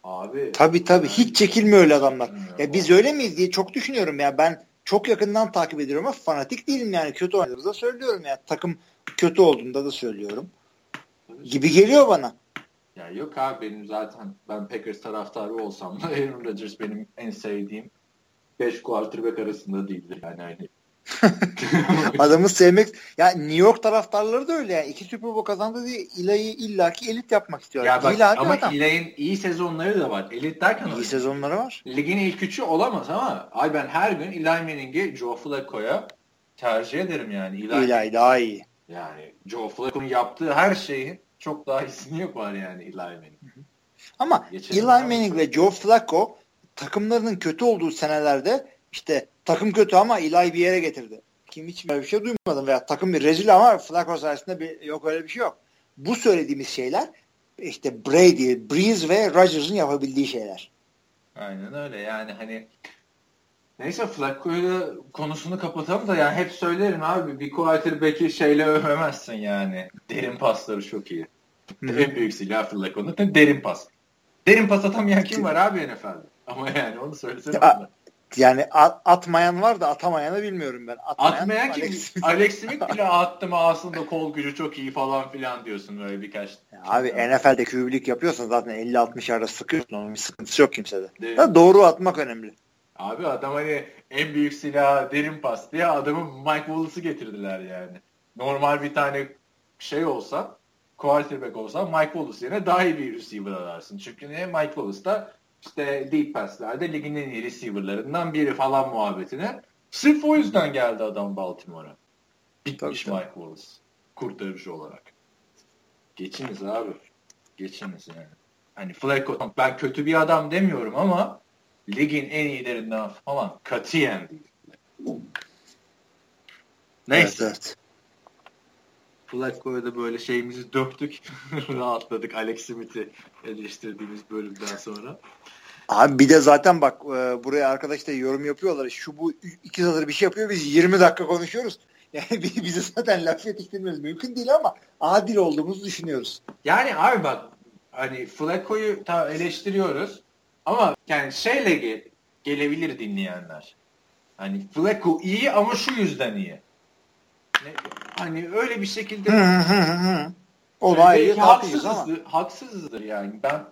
Abi. Tabii tabii. Yani. Hiç çekilmiyor öyle adamlar. Ya, ya biz abi. Öyle miyiz diye çok düşünüyorum ya. Ben çok yakından takip ediyorum ama fanatik değilim yani. Kötü oynadığımızda da söylüyorum ya. Takım kötü olduğunda da söylüyorum. Tabii. Gibi geliyor bana. Ya yok abi benim zaten ben Packers taraftarı olsam da Aaron Rodgers benim en sevdiğim beş quarterback arasında değildir yani. Hani. Adamı sevmek ya New York taraftarları da öyle yani. İki Super Bowl kazandı diye İlay'ı illaki elit yapmak istiyorlar. Ya bak, ama adam. İlay'ın iyi sezonları da var. Elit derken iyi sezonları var. Ligin ilk üçü olamaz ama ay ben her gün Eli Manning'i Joe Flacco'ya tercih ederim yani. Eli, Eli daha iyi. Yani Joe Flacco'nun yaptığı her şeyin çok daha iyisini yapar yani Eli Manning. Ama geçelim Eli Manning ve Joe Flacco takımlarının kötü olduğu senelerde işte takım kötü ama Eli bir yere getirdi. Kim hiç bir şey duymadım veya takım bir rezil ama Flacco sayesinde bir, yok öyle bir şey yok. Bu söylediğimiz şeyler işte Brady, Breeze ve Rodgers'ın yapabildiği şeyler. Aynen öyle yani hani neyse Flacco'yla konusunu kapatalım da yani hep söylerim abi bir quarterback'i şeyle övemezsin yani. Derin pasları çok iyi. En büyük silah Flacco'nun derin pas. Derin pas atamayan kim var abi N F L'de? Ama yani onu söylesene. Ya. Yani at, atmayan var da atamayanı bilmiyorum ben. Atmayan, atmayan ki Alex Smith bile attım aslında kol gücü çok iyi falan filan diyorsun böyle birkaç. Ya abi N F L'de kübülük yapıyorsan zaten elli altmış arada sıkıyorsun onun bir sıkıntısı yok kimsede. Da doğru atmak önemli. Abi adam hani en büyük silah derin pas diye adamın Mike Wallace'ı getirdiler yani. Normal bir tane şey olsa quarterback olsa Mike Wallace yerine daha iyi bir receiver ararsın. Çünkü niye Mike Wallace da İşte deep pass'lerde ligin en iyi receiver'larından biri falan muhabbetine. Sırf o yüzden geldi adam Baltimore'a. Bitmiş tabii, Mike Wallace. Kurtarıcı olarak. Geçiniz abi. Geçiniz yani. Hani Flacco ben kötü bir adam demiyorum ama ligin en iyilerinden falan katiyen değil. Neyse. Evet, evet. Flacco'ya da böyle şeyimizi döktük. Rahatladık Alex Smith'i eleştirdiğimiz bölümden sonra. Abi bir de zaten bak e, buraya arkadaş da yorum yapıyorlar. Şu bu iki satır bir şey yapıyor. Biz yirmi dakika konuşuyoruz. Yani bize zaten laf yetiştirmemiz mümkün değil ama adil olduğumuzu düşünüyoruz. Yani abi bak hani Flacco'yu tam eleştiriyoruz ama yani şeyle ge- gelebilir dinleyenler. Hani Flacco iyi ama şu yüzden iyi. Ne, hani öyle bir şekilde o da iyi haksızdır, haksızdır yani. Ben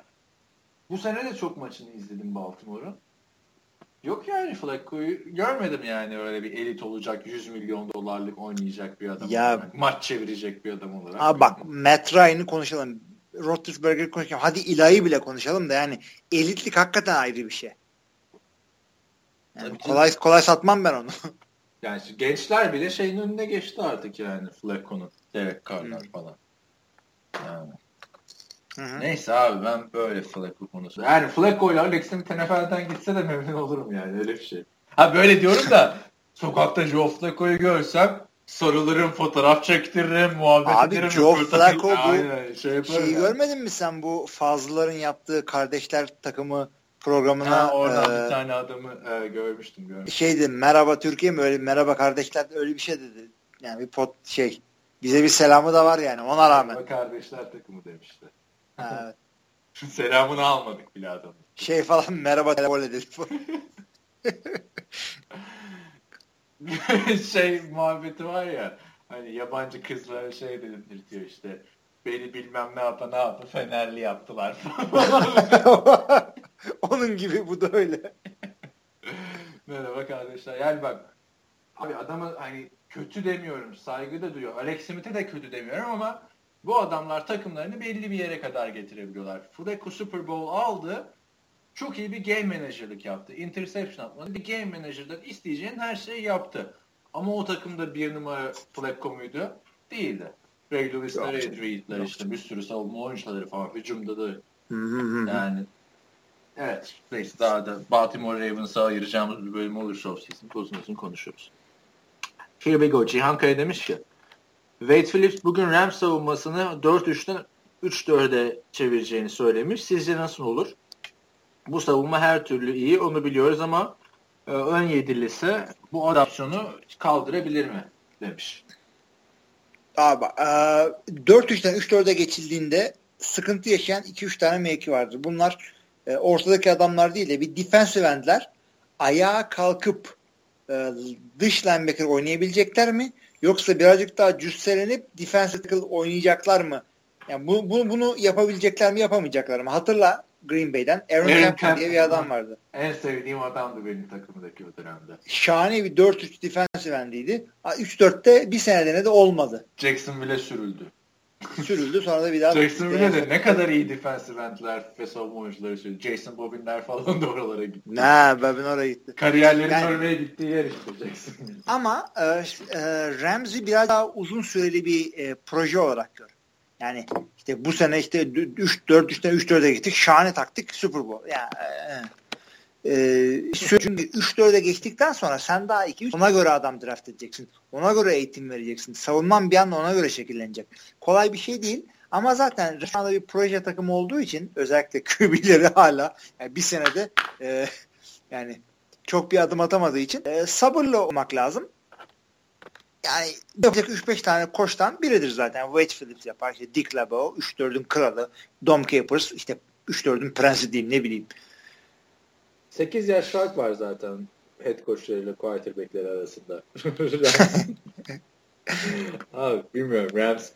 bu sene de çok maçını izledim Baltimore'un. Yok yani Flacco'yu görmedim yani öyle bir elit olacak, yüz milyon dolarlık oynayacak bir adam ya, olarak, maç çevirecek bir adam olarak. Abi bak Matt Ryan'ı konuşalım, Roethlisberger'i konuşalım, hadi ilahi bile konuşalım da yani elitlik hakikaten ayrı bir şey. Yani kolay kolay satmam ben onu. Yani gençler bile şeyin önüne geçti artık yani Flacco'nun Derek Carr'lar falan. Yani. Hı-hı. Neyse abi ben böyle Flacco konusu. Yani Flacco ile Alex Smith'in N F L'den gitse de memnun olurum yani öyle bir şey. Ha böyle diyorum da sokakta Joe Flacco'yu görsem sarılırım, fotoğraf çektiririm, muhabbet abi, ederim. Abi Joe Flacco bu şey şeyi yani. Görmedin mi sen bu Fazlıların yaptığı Kardeşler Takımı programına? Ha, oradan e, bir tane adamı e, görmüştüm, görmüştüm. Şeydi merhaba Türkiye mi öyle merhaba kardeşler öyle bir şey dedi. Yani bir pot şey bize bir selamı da var yani ona rağmen. Merhaba Kardeşler Takımı demişti. Evet. Selamını almadık bile adamın. Şey falan merhaba telefon edildi. Şey muhabbeti var ya hani yabancı kızlara şey dedirtiyor işte beni bilmem ne yapa ne yapa Fenerli yaptılar falan. Onun gibi bu da öyle. Merhaba kardeşler. Yani bak abi adama hani kötü demiyorum, saygı da duyuyor. Alex Smith'e de kötü demiyorum ama bu adamlar takımlarını belli bir yere kadar getirebiliyorlar. Flacco Super Bowl aldı. Çok iyi bir game manager'lık yaptı. Interception atmadı. Bir game manager'dan isteyeceğin her şeyi yaptı. Ama o takımda bir numara Flacco muydu? Değildi. Ray Lewis'ler, Ed Reed'ler işte bir sürü savunma oyuncuları falan. Hücumda da yani evet. Neyse daha da Baltimore Ravens'a ayıracağımız bir bölüm olursa offseason konusunu konuşuyoruz. Here we go. Cihan Kaya demiş ki Wade Phillips bugün Rams savunmasını dört üçten üç dörde çevireceğini söylemiş. Sizce nasıl olur? Bu savunma her türlü iyi onu biliyoruz ama e, ön yedilisi bu adaptasyonu kaldırabilir mi? Demiş. Abi, e, dört üçten üç dörde geçildiğinde sıkıntı yaşayan iki üç tane mevki vardır. Bunlar e, ortadaki adamlar değil de bir defensive endler ayağa kalkıp e, dış linebacker oynayabilecekler mi? Yoksa birazcık daha cüsselenip defensive tackle oynayacaklar mı? Yani bu, bu, bunu yapabilecekler mi yapamayacaklar mı? Hatırla Green Bay'den Aaron Rodgers diye bir adam vardı. En sevdiğim adamdı benim takımdaki o dönemde. Şahane bir dört üç defensive endiydi. üç dörtte bir senede de olmadı. Jacksonville'e sürüldü. Sürüldü sonra da bir daha. Jacksonville'e de ne kadar iyi defensive endler ve savunma oyuncuları sürüldü. Jason Bobin'ler falan da oralara gitti. Ne Bobin oraya gitti. Kariyerlerin yani, örmeye gittiği yer işte Jacksonville. Ama e, e, Ramsey biraz daha uzun süreli bir e, proje olarak gör. Yani işte bu sene işte üç dört üçten üç dörde gittik. Şahane taktik Super Bowl. Yani, e, e, çünkü üç dörde geçtikten sonra sen daha iki üç ona göre adam draft edeceksin. Ona göre eğitim vereceksin. Savunman bir anda ona göre şekillenecek. Kolay bir şey değil. Ama zaten şu anda bir proje takımı olduğu için özellikle Q B'leri hala yani bir senede e, yani çok bir adım atamadığı için e, sabırlı olmak lazım. Yani yapacak üç beş tane koçtan biridir zaten. Wade Phillips yapar. İşte Dick LeBeau, üç dördün kralı. Dom Capers, işte üç dördün prensi diyeyim ne bileyim. sekiz yaş fark var zaten head coachlarıyla quarterbackleri arasında. Abi bilmiyorum Rams.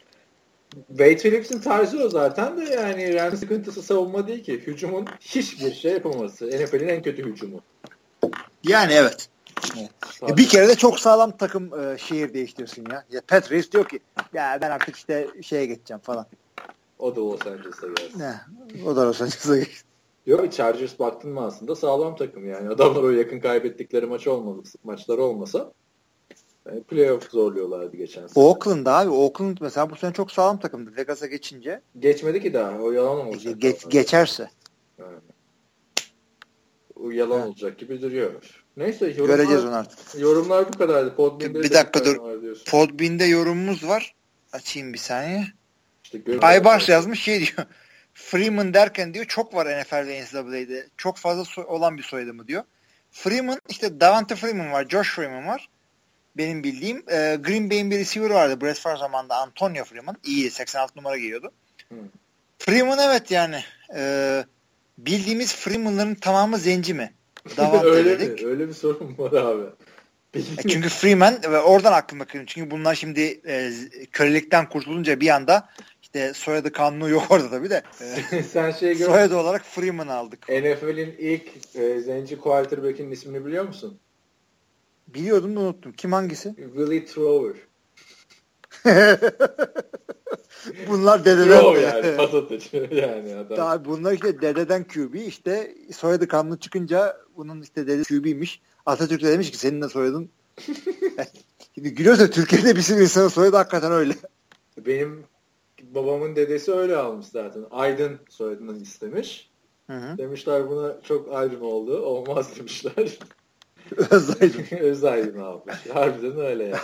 Wade Phillips'in tarzı o zaten de yani Rams sıkıntısı savunma değil ki. Hücumun hiçbir şey yapamaması. N F L'in en kötü hücumu. Yani evet. Evet. Bir kere de çok sağlam takım e, şehir değiştiriyorsun ya. ya Patriots diyor ki ya ben artık işte şeye geçeceğim falan. O da Los Angeles'a gelsin. Ne? O da Los Angeles'a gelsin. Diyor Chargers baktın mı aslında sağlam takım yani. Adamlar öyle yakın kaybettikleri maç olmadı, maçlar olmasa yani playoff zorluyorlardı geçen sene. Oakland abi. Oakland mesela bu sene çok sağlam takımdı. Vegas'a geçince. Geçmedi ki daha. O yalan olacak. Geç, geçerse. Yani. O yalan evet. Olacak gibi duruyor. Neyse yorumlar, göreceğiz onu artık. Yorumlar bu kadardı. Podbean'de bir dakika dur. Podbean'de yorumumuz var. Açayım bir saniye. İşte Aybars yazmış şey diyor. Freeman derken diyor çok var N F L ve N C A A'de. Çok fazla so- olan bir soyadımı diyor. Freeman işte Davante Freeman var. Josh Freeman var. Benim bildiğim. Ee, Green Bay'in bir receiver vardı. Brett Favre zamanında Antonio Freeman. İyiydi. seksen altı numara giyiyordu. Hmm. Freeman evet yani. E, bildiğimiz Freeman'ların tamamı zenci mi? Davante öyle dedik. Mi? Öyle bir sorun var abi. E çünkü Freeman ve oradan aklıma geliyor. Çünkü bunlar şimdi e, kölelikten kurtulunca bir anda işte soyadı kanunu yok orada tabii de. E, Sen şey gör. Soyadı olarak Freeman aldık. N F L'in ilk e, zenci quarterback'in ismini biliyor musun? Biliyordum da unuttum. Kim hangisi? Willie Thrower. Bunlar dededen. Yo yani pas atıcı yani adam. Daha bunlar işte dededen Q B, işte soyadı kanunu çıkınca bunun işte dedesi Q B'ymiş. Atatürk de demiş ki senin de soyadın. Şimdi gülüyorsa Türkiye'de bir sürü insanın soyadı hakikaten öyle. Benim babamın dedesi öyle almış zaten. Aydın soyadını istemiş. Hı hı. Demişler buna çok Aydın oldu. Olmaz demişler. Özaydın. Özaydın abi. Harbiden öyle yani.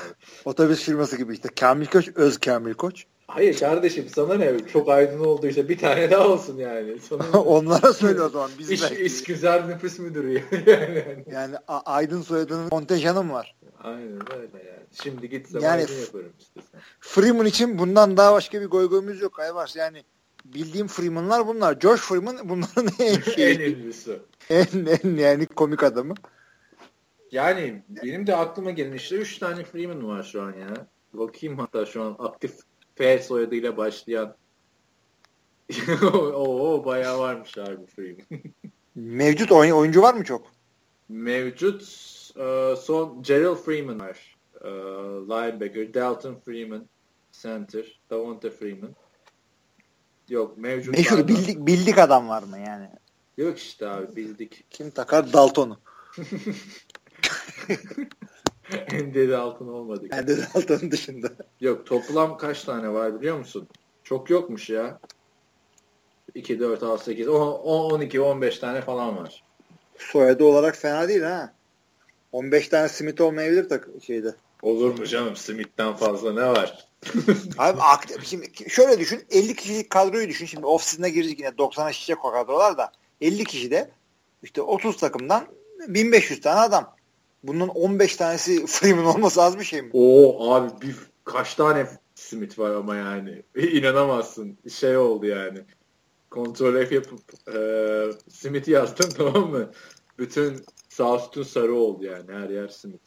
Otobüs firması gibi işte. Kamil Koç, Öz Kamil Koç. Hayır kardeşim sana ne? Çok Aydın oldu işte. Bir tane daha olsun yani. Onlara söyle o zaman. Biz iş, iş güzel nüfus müdürü. yani, yani Aydın soyadının kontenjanım var. Aynen öyle yani. Şimdi git zaman yani, yaparım istersen. Freeman için bundan daha başka bir goygoyumuz yok. Hayvars yani. Bildiğim Freeman'lar bunlar. Josh Freeman bunların en şey. en ünlüsü. En, en yani komik adamı. Yani benim de aklıma gelen işte üç tane Freeman var şu an ya. Bakayım hatta şu an aktif F soyadıyla başlayan. Oo bayağı varmış abi Freeman. Mevcut oy- oyuncu var mı çok? Mevcut uh, son Gerald Freeman var. Uh, linebacker. Dalton Freeman. Center. Davante Freeman. Yok mevcut. Meşhur bildik, bildik adam var mı yani? Yok işte abi bildik. Kim takar Dalton'u? Endede altın olmadı. Endede altının dışında. Yok toplam kaç tane var biliyor musun? Çok yokmuş ya. iki, dört, altı, sekiz, on, on iki, on beş tane falan var. Soyadı olarak fena değil ha. on beş tane Smith olmayabilir tak şeyde. Olur mu canım? Smith'ten fazla ne var? Abi şimdi şöyle düşün. elli kişilik kadroyu düşün. Şimdi ofisine girecek yine doksana şişecek o kadrolar da. elli kişide işte otuz takımdan bin beş yüz tane adam. Bunun on beş tanesi Freeman olması az bir şey mi? Oo abi bir, kaç tane Smith var ama yani. İnanamazsın. Şey oldu yani. Kontrol F yapıp e, Smith'i yazdım tamam mı? Bütün sağ sütun sarı oldu yani. Her yer Smith.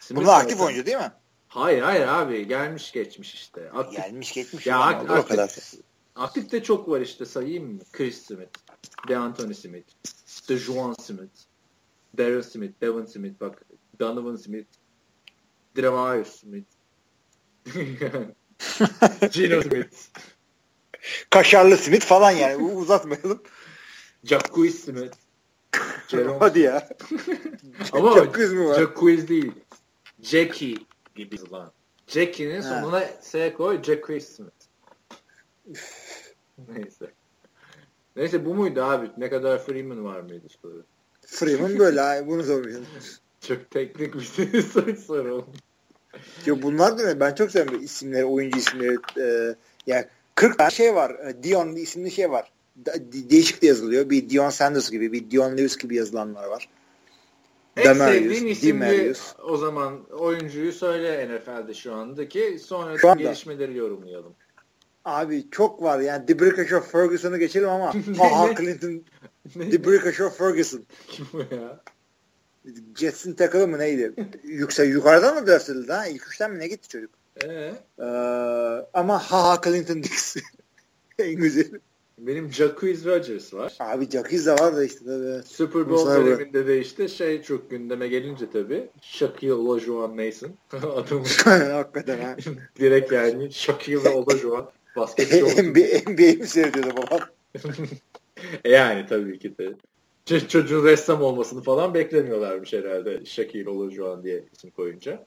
Smith bunlar aktif zaten... oyuncu değil mi? Hayır hayır abi. Gelmiş geçmiş işte. Aktif... Gelmiş geçmiş. Ya, ak- aktif, kadar. Aktif de çok var işte sayayım mı? Chris Smith, DeAnthony Smith, DeJuan Smith. Darryl Smith, Devin Smith, bak Donovan Smith, Drew Smith, Gino Smith, Kaşarlı Smith falan yani uzatmayalım. Jacquizz Smith. Hadi ya. Ama Jacquizz mi var? Jacquizz değil. Jackie gibi lan. Jackie'nin sonuna S koy, Jacquizz Smith. Neyse. Neyse bu muydu abi? Ne kadar Freeman var mıydı soru? Freeman böyle abi. Bunu soruyorsun. Çok teknik bir soru soru. Yo bunlar da ne? Ben çok seviyorum isimleri, oyuncu isimleri. E, yani kırk tane şey var. Dion isimli şey var. De- değişik de yazılıyor. Bir Dion Sanders gibi, bir Dion Lewis gibi yazılanlar var. En sevdiğin isimli o zaman oyuncuyu söyle N F L'de şu andaki. Sonra şu anda gelişmeleri yorumlayalım. Abi çok var yani. DeBrickashaw Ferguson'u geçelim ama Aha Clinton DeBrickashaw Ferguson. Kim o ya? Jets'in takılı mı neydi? Yüksel yukarıdan mı dörtüldü ha? İlk üçten mi ne gitti çocuk? Ee? Ee, ama Haha Clinton Dix. En güzeli. Benim Jacquizz Rodgers var. Abi Jacquizz de var da işte tabii. Super Bowl döneminde de işte şey çok gündeme gelince tabii. Shaquille Olajuwon Mason. Adamı. Hakikaten ha. Direkt yani Shaquille Olajuwon. Basketçi N B A'yi mi seyrediyordu babam? Yani tabii ki de. Ç- çocuğun ressam olmasını falan beklemiyorlarmış herhalde. Shaquille Olajuwon diye isim koyunca.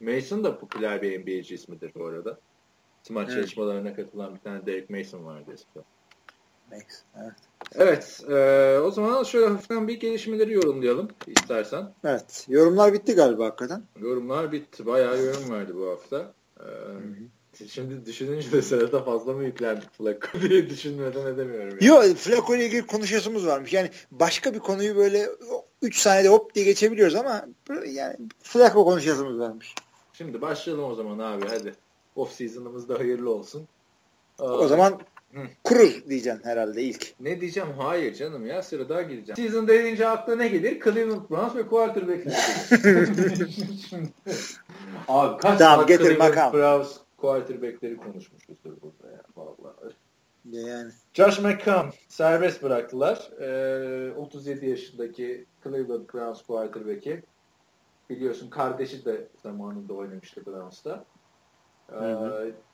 Mason da popüler bir N B A'ci ismidir bu arada. Maç evet. Çalışmalarına katılan bir tane Derek Mason vardı eskiden. Evet. Evet. E, o zaman şöyle hafiften bir gelişmeleri yorumlayalım istersen. Evet. Yorumlar bitti galiba hakikaten. Yorumlar bitti. Bayağı yorum vardı bu hafta. E, Şimdi düşününce de sırada fazla mı yüklendik Flacco diye düşünmeden edemiyorum. Yani. Yok, Flacco ile ilgili konuşasımız varmış. Yani başka bir konuyu böyle üç saniyede hop diye geçebiliyoruz ama yani Flacco konuşasımız varmış. Şimdi başlayalım o zaman abi, hadi. Off season'ımız da hayırlı olsun. Aa, o zaman hı. Kuruz diyeceksin herhalde ilk. Ne diyeceğim? Hayır canım ya, sırada gireceğim. Season deyince akla ne gelir? Cleveland Browns ve quarterback. Abi kaç saat Cleveland Browns quarterback'leri konuşmuşuzdur burada ya. Vallahi. Yani. Josh McCown serbest bıraktılar. Ee, otuz yedi yaşındaki Cleveland Browns quarterback'i. Biliyorsun kardeşi de zamanında oynamıştı Browns'ta. Ee,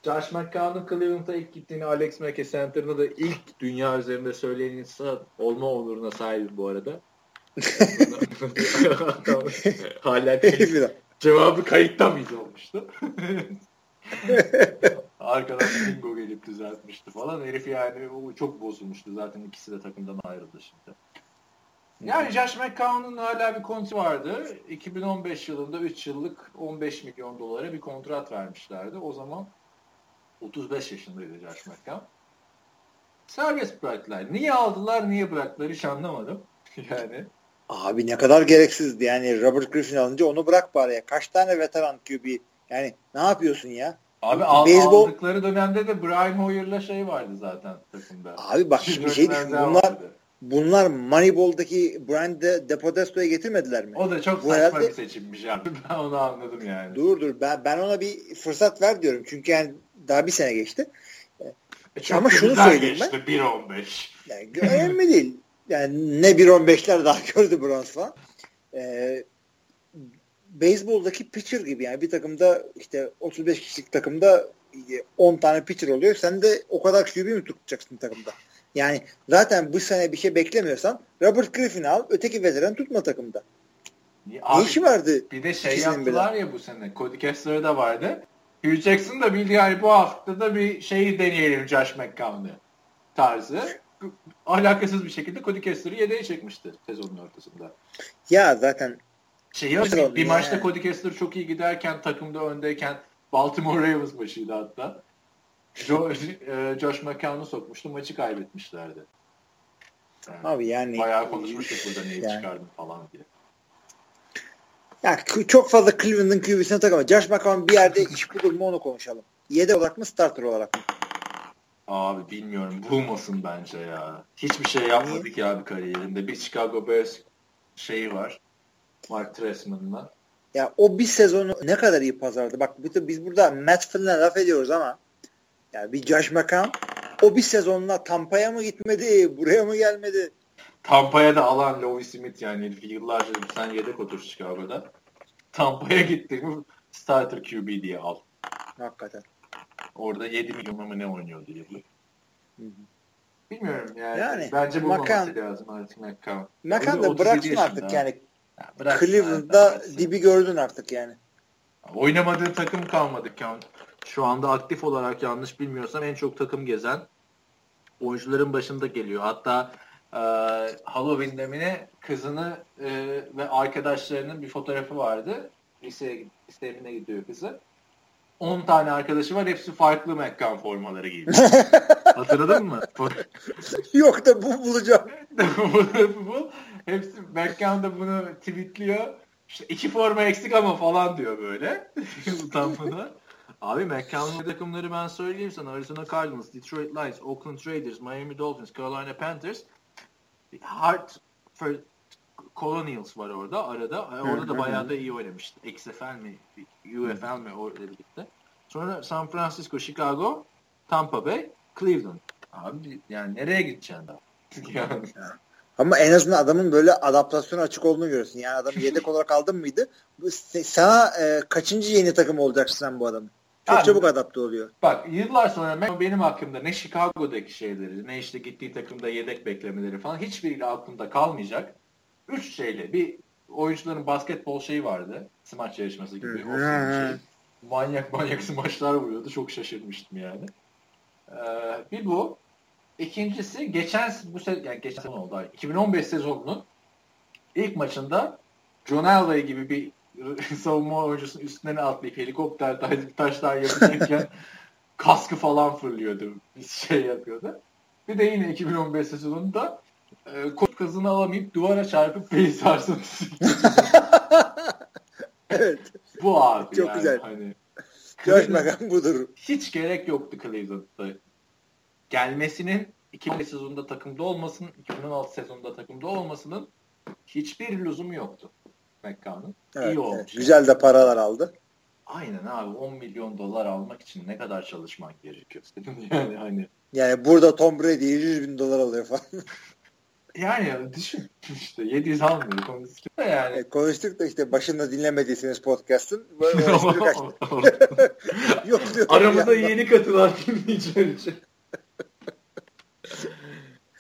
Josh McCown'un Cleveland'a ilk gittiğini, Alex Mack Center'ına da ilk dünya üzerinde söyleyen insan olma onuruna sahibim bu arada. Hala kayıt, cevabı kayıtta mıydı olmuştu? Arkadan Bingo gelip düzeltmişti falan. Herif yani çok bozulmuştu. Zaten ikisi de takımdan ayrıldı şimdi. Yani Josh McCown'un hala bir kontratı vardı. iki bin on beş yılında üç yıllık on beş milyon dolara bir kontrat vermişlerdi. O zaman otuz beş yaşındaydı Josh McCown. Serbest bıraktılar. Niye aldılar, niye bıraktılar hiç anlamadım. Yani. Abi ne kadar gereksizdi. Yani Robert Griffin alınca onu bırak bari ya. Kaç tane veteran Q B. Yani ne yapıyorsun ya? Abi beyzbol... aldıkları dönemde de Brian Hoyer'la şey vardı zaten takımda. Abi bak şimdi şey düşün. Bunlar... Vardı. Bunlar Moneyball'daki Brian de, De Podesto'ya getirmediler mi? O da çok bu saçma herhalde... bir seçimmiş abi. Ben onu anladım yani. Dur dur. Ben, ben ona bir fırsat ver diyorum. Çünkü yani daha bir sene geçti. E ama şunu söyleyeyim geçti, ben. bir on beş Yani, önemli değil. Yani ne bir on beşler daha gördü Browns falan. Ee, beyzboldaki pitcher gibi yani. Bir takımda işte otuz beş kişilik takımda on tane pitcher oluyor. Sen de o kadar Q B mi tutacaksın takımda? Yani zaten bu sene bir şey beklemiyorsan Robert Griffin al, öteki veteran tutma takımda. Abi, ne işi vardı? Bir de şey yaptılar bile ya bu sene. Cody Kessler'ı da vardı. Hugh Jackson da bildi yani bu hafta da bir şeyi deneyelim Josh McCown'ı tarzı. Alakasız bir şekilde Cody Kessler'ı yedeğe çekmişti sezonun ortasında. Ya zaten şey yaptı. Bir maçta yani. Cody Kessler çok iyi giderken, takımda öndeyken, Baltimore Ravens maçıydı hatta. Josh McCown'u sokmuştu. Maçı kaybetmişlerdi. Yani abi yani bayağı konuşmuştuk burada neyi yani çıkardım falan diye. Ya çok fazla Cleveland'ın Q B'sine takama. Josh McCown bir yerde iş bulur mu onu konuşalım. Yedek olarak mı starter olarak mı? Abi bilmiyorum. Bulmasın bence ya. Hiçbir şey yapmadık ya abi kariyerinde. Bir Chicago Bears şeyi var. Mark Trestman'la. Ya o bir sezonu ne kadar iyi pazardı. Bak biz burada Matt Flynn'e laf ediyoruz ama yani bir Josh McCown o bir sezonla Tampa'ya mı gitmedi, buraya mı gelmedi? Tampa'ya da alan Lovie Smith yani yıllarca sen yedek otur Chicago'da. Tampa'ya gitti mi starter Q B diye al. Hakikaten. Orada yedi milyon ama ne oynuyordu yıllık. Bilmiyorum yani. yani bence bu olması lazım artık McCown. McCown da bıraksın artık ha. yani. yani bıraksın Cleveland'da artık. Dibi gördün artık yani. Oynamadığı takım kalmadı yani. Şu anda aktif olarak yanlış bilmiyorsam en çok takım gezen oyuncuların başında geliyor. Hatta e, Halloween demine kızını e, ve arkadaşlarının bir fotoğrafı vardı. Liseye, liseye gidiyor kızı. on tane arkadaşı var. Hepsi farklı McCown formaları giydi. Hatırladın mı? Yok da bu bulacağım. bu. Hepsi McCown da bunu tweetliyor. İşte iki forma eksik ama falan diyor böyle. Utanmadan. Abi McCown'un takımları ben söyleyeyim sana. Arizona Cardinals, Detroit Lions, Oakland Raiders, Miami Dolphins, Carolina Panthers, Hartford Colonials var orada arada. Orada da bayağı da iyi oynamıştı. X F L mi? U F L mi? Orada birlikte. Sonra San Francisco, Chicago, Tampa Bay, Cleveland. Abi yani nereye gideceksin daha? Yani. Ama en azından adamın böyle adaptasyona açık olduğunu görürsün. Yani adamı yedek olarak aldın mıydı? Sana e, kaçıncı yeni takım olacaksın sen bu adamın? Çok yani, çabuk adapte oluyor. Bak yıllar sonra benim hakkımda ne Chicago'daki şeyleri, ne işte gittiği takımda yedek beklemeleri falan hiçbiriyle aklımda kalmayacak. Üç şeyle bir oyuncuların basketbol şeyi vardı. Smaç yarışması gibi. Şey, manyak manyak smaçlar vuruyordu. Çok şaşırmıştım yani. Ee, bir bu. İkincisi geçen bu sezon, yani geçen sezon oldu. iki bin on beş sezonunun ilk maçında John Elway gibi bir savunma oyuncusunun üstüne atlayıp helikopter taşlar yapacağken kaskı falan fırlıyordu. Şey yapıyordu. Bir de yine iki bin on beş sezonunda e, kod kazını alamayıp duvara çarpıp beyin sarsıntısı. Evet. Bu abi. Çok yani, güzel. Hani, görmeden budur. Hiç gerek yoktu Cleveland'da gelmesinin, iki bin beş sezonunda takımda olmasının, iki bin on altı sezonunda takımda olmasının hiçbir lüzumu yoktu Mekkan'ın. Evet, İyi olmuş. Evet. Güzel de paralar aldı. Aynen abi, on milyon dolar almak için ne kadar çalışman gerekiyor? Yani hani. Yani burada Tom Brady yüz bin dolar alıyor falan. Yani düşün işte, yedi yüz almıyor, konuştuk da yani. yani. Konuştuk da işte başında dinlemediyseniz podcast'ın. Yok aramızda yeni katılan dinleyiciler için.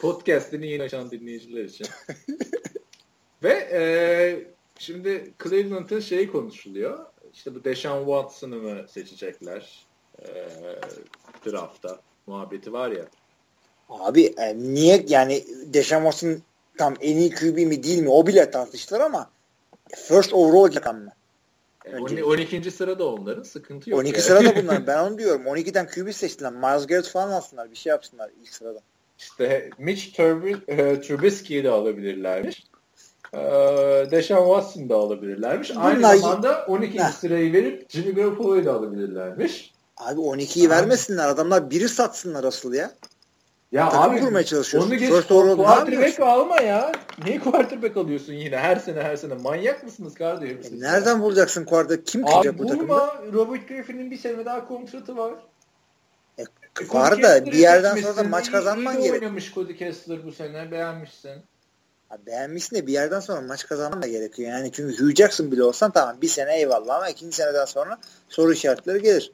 Podcast'ini yeni açan dinleyiciler için. Ve e, şimdi Cleveland'ın şeyi konuşuluyor. İşte bu Deshaun Watson'ı mı seçecekler e, draftta muhabbeti var ya. Abi e, niye yani Deshaun Watson tam en iyi Q B mi değil mi o bile tartıştılar ama first overall rakam mı? E, on ikinci sırada onların sıkıntı yok. on iki yani. Sırada bunlar, ben onu diyorum. on ikiden Q B seçtiler. Miles Garrett falan alsınlar, bir şey yapsınlar ilk sırada. İşte Mitch Trubisky'yi de alabilirlermiş. Deshaun Watson'ı da alabilirlermiş. Bunlar aynı zamanda on ikinci Heh. sırayı verip Jimmy Garoppolo'yu da alabilirlermiş. Abi on ikiyi abi vermesinler. Adamlar biri satsınlar asıl ya. Ya takım abi kurmaya çalışıyorsun. Onu geç, quarterback alma ya. Niye quarterback alıyorsun yine? Her sene her sene. Manyak mısınız kardeşim? E nereden ya bulacaksın quarterback? Kim kılacak bu takımda? Abi bulma. Robert Griffin'in bir sene daha kontratı var. E, e, var da bir yerden sonra da maç kazanman gerekiyor. İyi oynamış Cody Kessler bu sene. Beğenmişsin. Beğenmişsin de bir yerden sonra maç kazanman da gerekiyor. Yani çünkü Hugh Jackson bile olsan tamam bir sene eyvallah ama ikinci seneden sonra soru işaretleri gelir.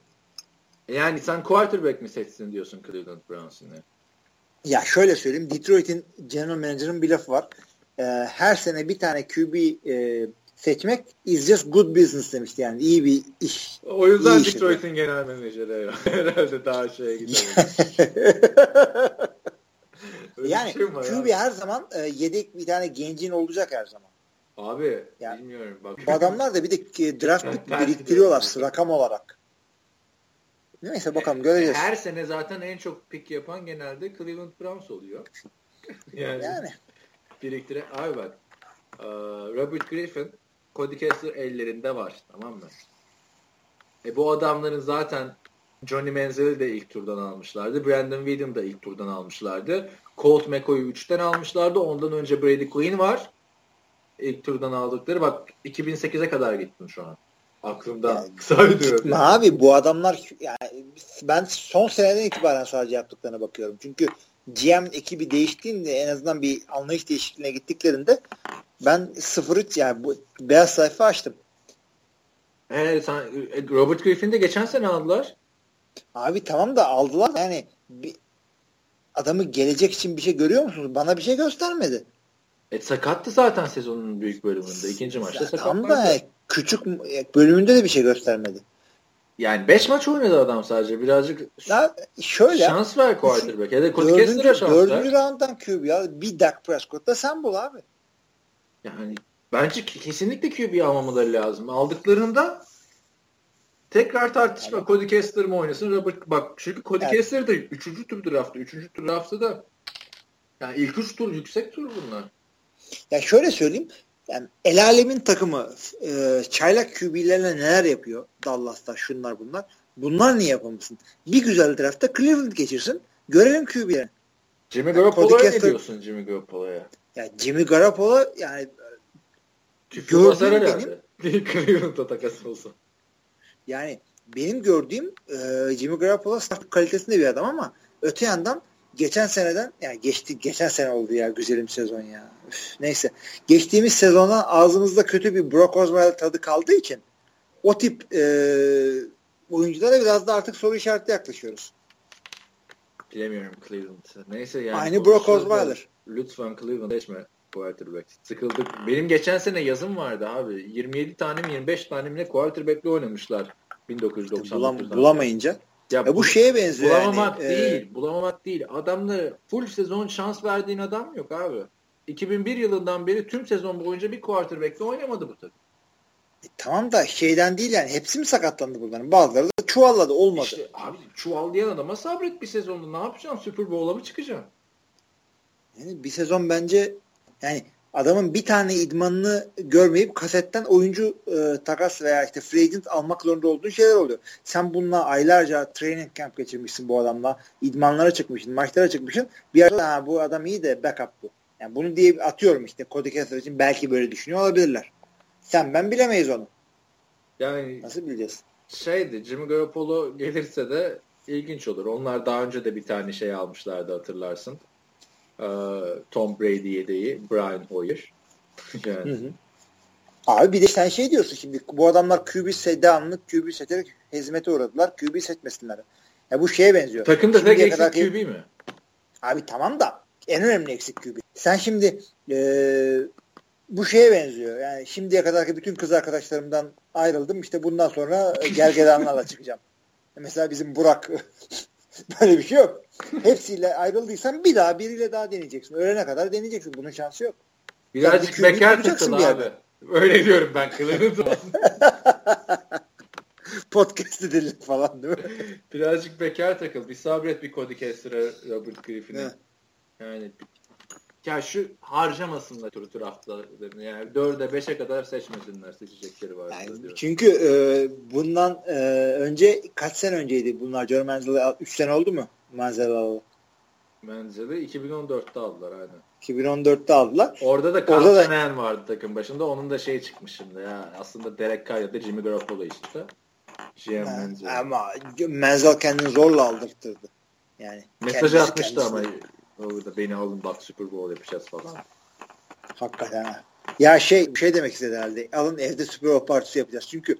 Yani sen quarterback mi seçsin diyorsun Cleveland Browns'ın? Ya şöyle söyleyeyim. Detroit'in general manager'ın bir lafı var. Ee, her sene bir tane Q B e, seçmek is just good business demişti. Yani iyi bir iş. O yüzden Detroit'in genel menajeri herhalde daha şeye gidiyor. Yani şey Q B her zaman e, yedek bir tane gencin olacak her zaman. Abi yani, bilmiyorum. Bak. Bu adamlar da bir de draft biriktiriyorlar rakam olarak. Neyse bakalım göreceğiz. Her sene zaten en çok pick yapan genelde Cleveland Browns oluyor. yani, yani. Biriktire. Abi bak. Robert Griffin, Cody Kessler ellerinde var. Tamam mı? E bu adamların zaten Johnny Manziel'i de ilk turdan almışlardı. Brandon Weeden de ilk turdan almışlardı. Colt McCoy'u üçten almışlardı. Ondan önce Brady Quinn var. İlk turdan aldıkları. Bak iki bin sekize kadar gittim şu an. Aklımdan yani, kısa ödüyorum. Abi bu adamlar yani ben son seneden itibaren sadece yaptıklarına bakıyorum. Çünkü G M ekibi değiştiğinde en azından bir anlayış değişikliğine gittiklerinde ben sıfır üç yani bu beyaz sayfa açtım. E, sen, Robert Griffin'i de geçen sene aldılar. Abi tamam da aldılar yani bir, adamı gelecek için bir şey görüyor musunuz? Bana bir şey göstermedi. E, sakattı zaten sezonun büyük bölümünde. İkinci maçta sakatlandı. Tam da küçük bölümünde de bir şey göstermedi. Yani beş maç oynadı adam sadece. Birazcık ya şöyle, şans ver quarterback. Ya da Cody Kessler'e şans ver. Dördüncü round'dan Q B ya. Bir Dak Prescott'ta sen bul abi. Yani bence kesinlikle Q B'yi almamaları lazım. Aldıklarında tekrar tartışma. Yani. Cody Kessler mi oynasın? Robert, bak çünkü Cody yani. Kessler de üçüncü tur draftı. Üçüncü tur draftı da yani ilk üç tur yüksek tur bunlar. Ya şöyle söyleyeyim. Yani el alemin takımı e, çaylak Q B'lerle neler yapıyor Dallas'ta, şunlar bunlar. Bunlar niye yapamasın? Bir güzel draftta Cleveland geçirsin. Görelim Q B'ye. Jimmy Garoppolo'ya yani ne diyorsun Jimmy Garoppolo'ya? Ya Jimmy Garoppolo yani gördüğüm benim yani. Cleveland'da takası olsun. Yani benim gördüğüm e, Jimmy Garoppolo start kalitesinde bir adam ama öte yandan geçen seneden yani geçti geçen sene oldu ya güzelim sezon ya. Üf, neyse. Geçtiğimiz sezondan ağzımızda kötü bir Brock Osweiler tadı kaldığı için o tip e, oyunculara biraz da artık soru işareti yaklaşıyoruz. Bilemiyorum Cleveland. Neyse yani. Aynı Brock Osweiler. Lütfen Cleveland geçme quarterback. Sıkıldık. Benim geçen sene yazım vardı abi. yirmi yedi tane mi yirmi beş tane mi quarterback'le oynamışlar bin dokuz yüz doksan dokuzda. Bulam, bulamayınca. Ya, ya bu, bu şeye benziyor. Bulamamak yani, değil. E... Bulamamak değil. Adamları full sezon şans verdiğin adam yok abi. iki bin bir yılından beri tüm sezon boyunca bir quarterback'le oynamadı bu takım. E, tamam da şeyden değil yani. Hepsi mi sakatlandı bunların? Bazıları da çuvalladı. Olmadı. İşte abi çuvallayan adama sabret bir sezonda. Ne yapacaksın? Super Bowl'a mı çıkacaksın? Yani bir sezon bence yani adamın bir tane idmanını görmeyip kasetten oyuncu e, takas veya işte free agent almak zorunda olduğun şeyler oluyor. Sen bununla aylarca training camp geçirmişsin bu adamla. İdmanlara çıkmışsın, maçlara çıkmışsın. Bir arada bu adam iyi de backup bu. Yani bunu diye atıyorum işte Cody Kessler için belki böyle düşünüyor olabilirler. Sen ben bilemeyiz onu. Yani nasıl bileceğiz? Şeydi, Jimmy Garoppolo gelirse de ilginç olur. Onlar daha önce de bir tane şey almışlardı hatırlarsın. Tom Brady yedeği Brian Hoyer. Yani. Hı hı. Abi bir de sen şey diyorsun şimdi bu adamlar Q B sedanlık Q B seterek hizmete uğradılar. Q B setmesinler. Ya bu şeye benziyor. Takımda tek eksik Q B ki... mi? Abi tamam da en önemli eksik Q B. Sen şimdi ee, bu şeye benziyor. Yani şimdiye kadarki bütün kız arkadaşlarımdan ayrıldım. İşte bundan sonra gergedanlarla çıkacağım. Mesela bizim Burak böyle bir şey yok. Hepsiyle ayrıldıysan bir daha biriyle daha deneyeceksin. Ölene kadar deneyeceksin. Bunun şansı yok. Birazcık yani bekar tutun bir abi. Öyle diyorum ben. Kılığını tutun. Podcast edelim falan değil mi? Birazcık bekar takıl. Bir sabret bir Cody Kessler'a Robert Griffin'e. Yani ya şu harcamasınlar turu tur haftalarını. Yani dörde beşe kadar seçmesinler. Seçecekleri var. Yani çünkü e, bundan e, önce kaç sene önceydi bunlar? Joe Manziel'e üç sene oldu mu? Manziel aldı. Manziel'i iki bin on dörtte aldılar aynen. iki bin on dörtte aldılar. Orada da Carl vardı takım başında. Onun da şey çıkmış şimdi ya. Aslında Derek Carr ya da Jimmy Garoppolo işte. G M Manziel. Ama Manziel kendini zorla aldırttırdı. Yani mesaj atmıştı kendisi. Ama orada beni alın bak Super Bowl yapacağız falan. Hakikaten ha. Ya şey şey demek istedi herhalde. Alın evde Super Bowl partisi yapacağız. Çünkü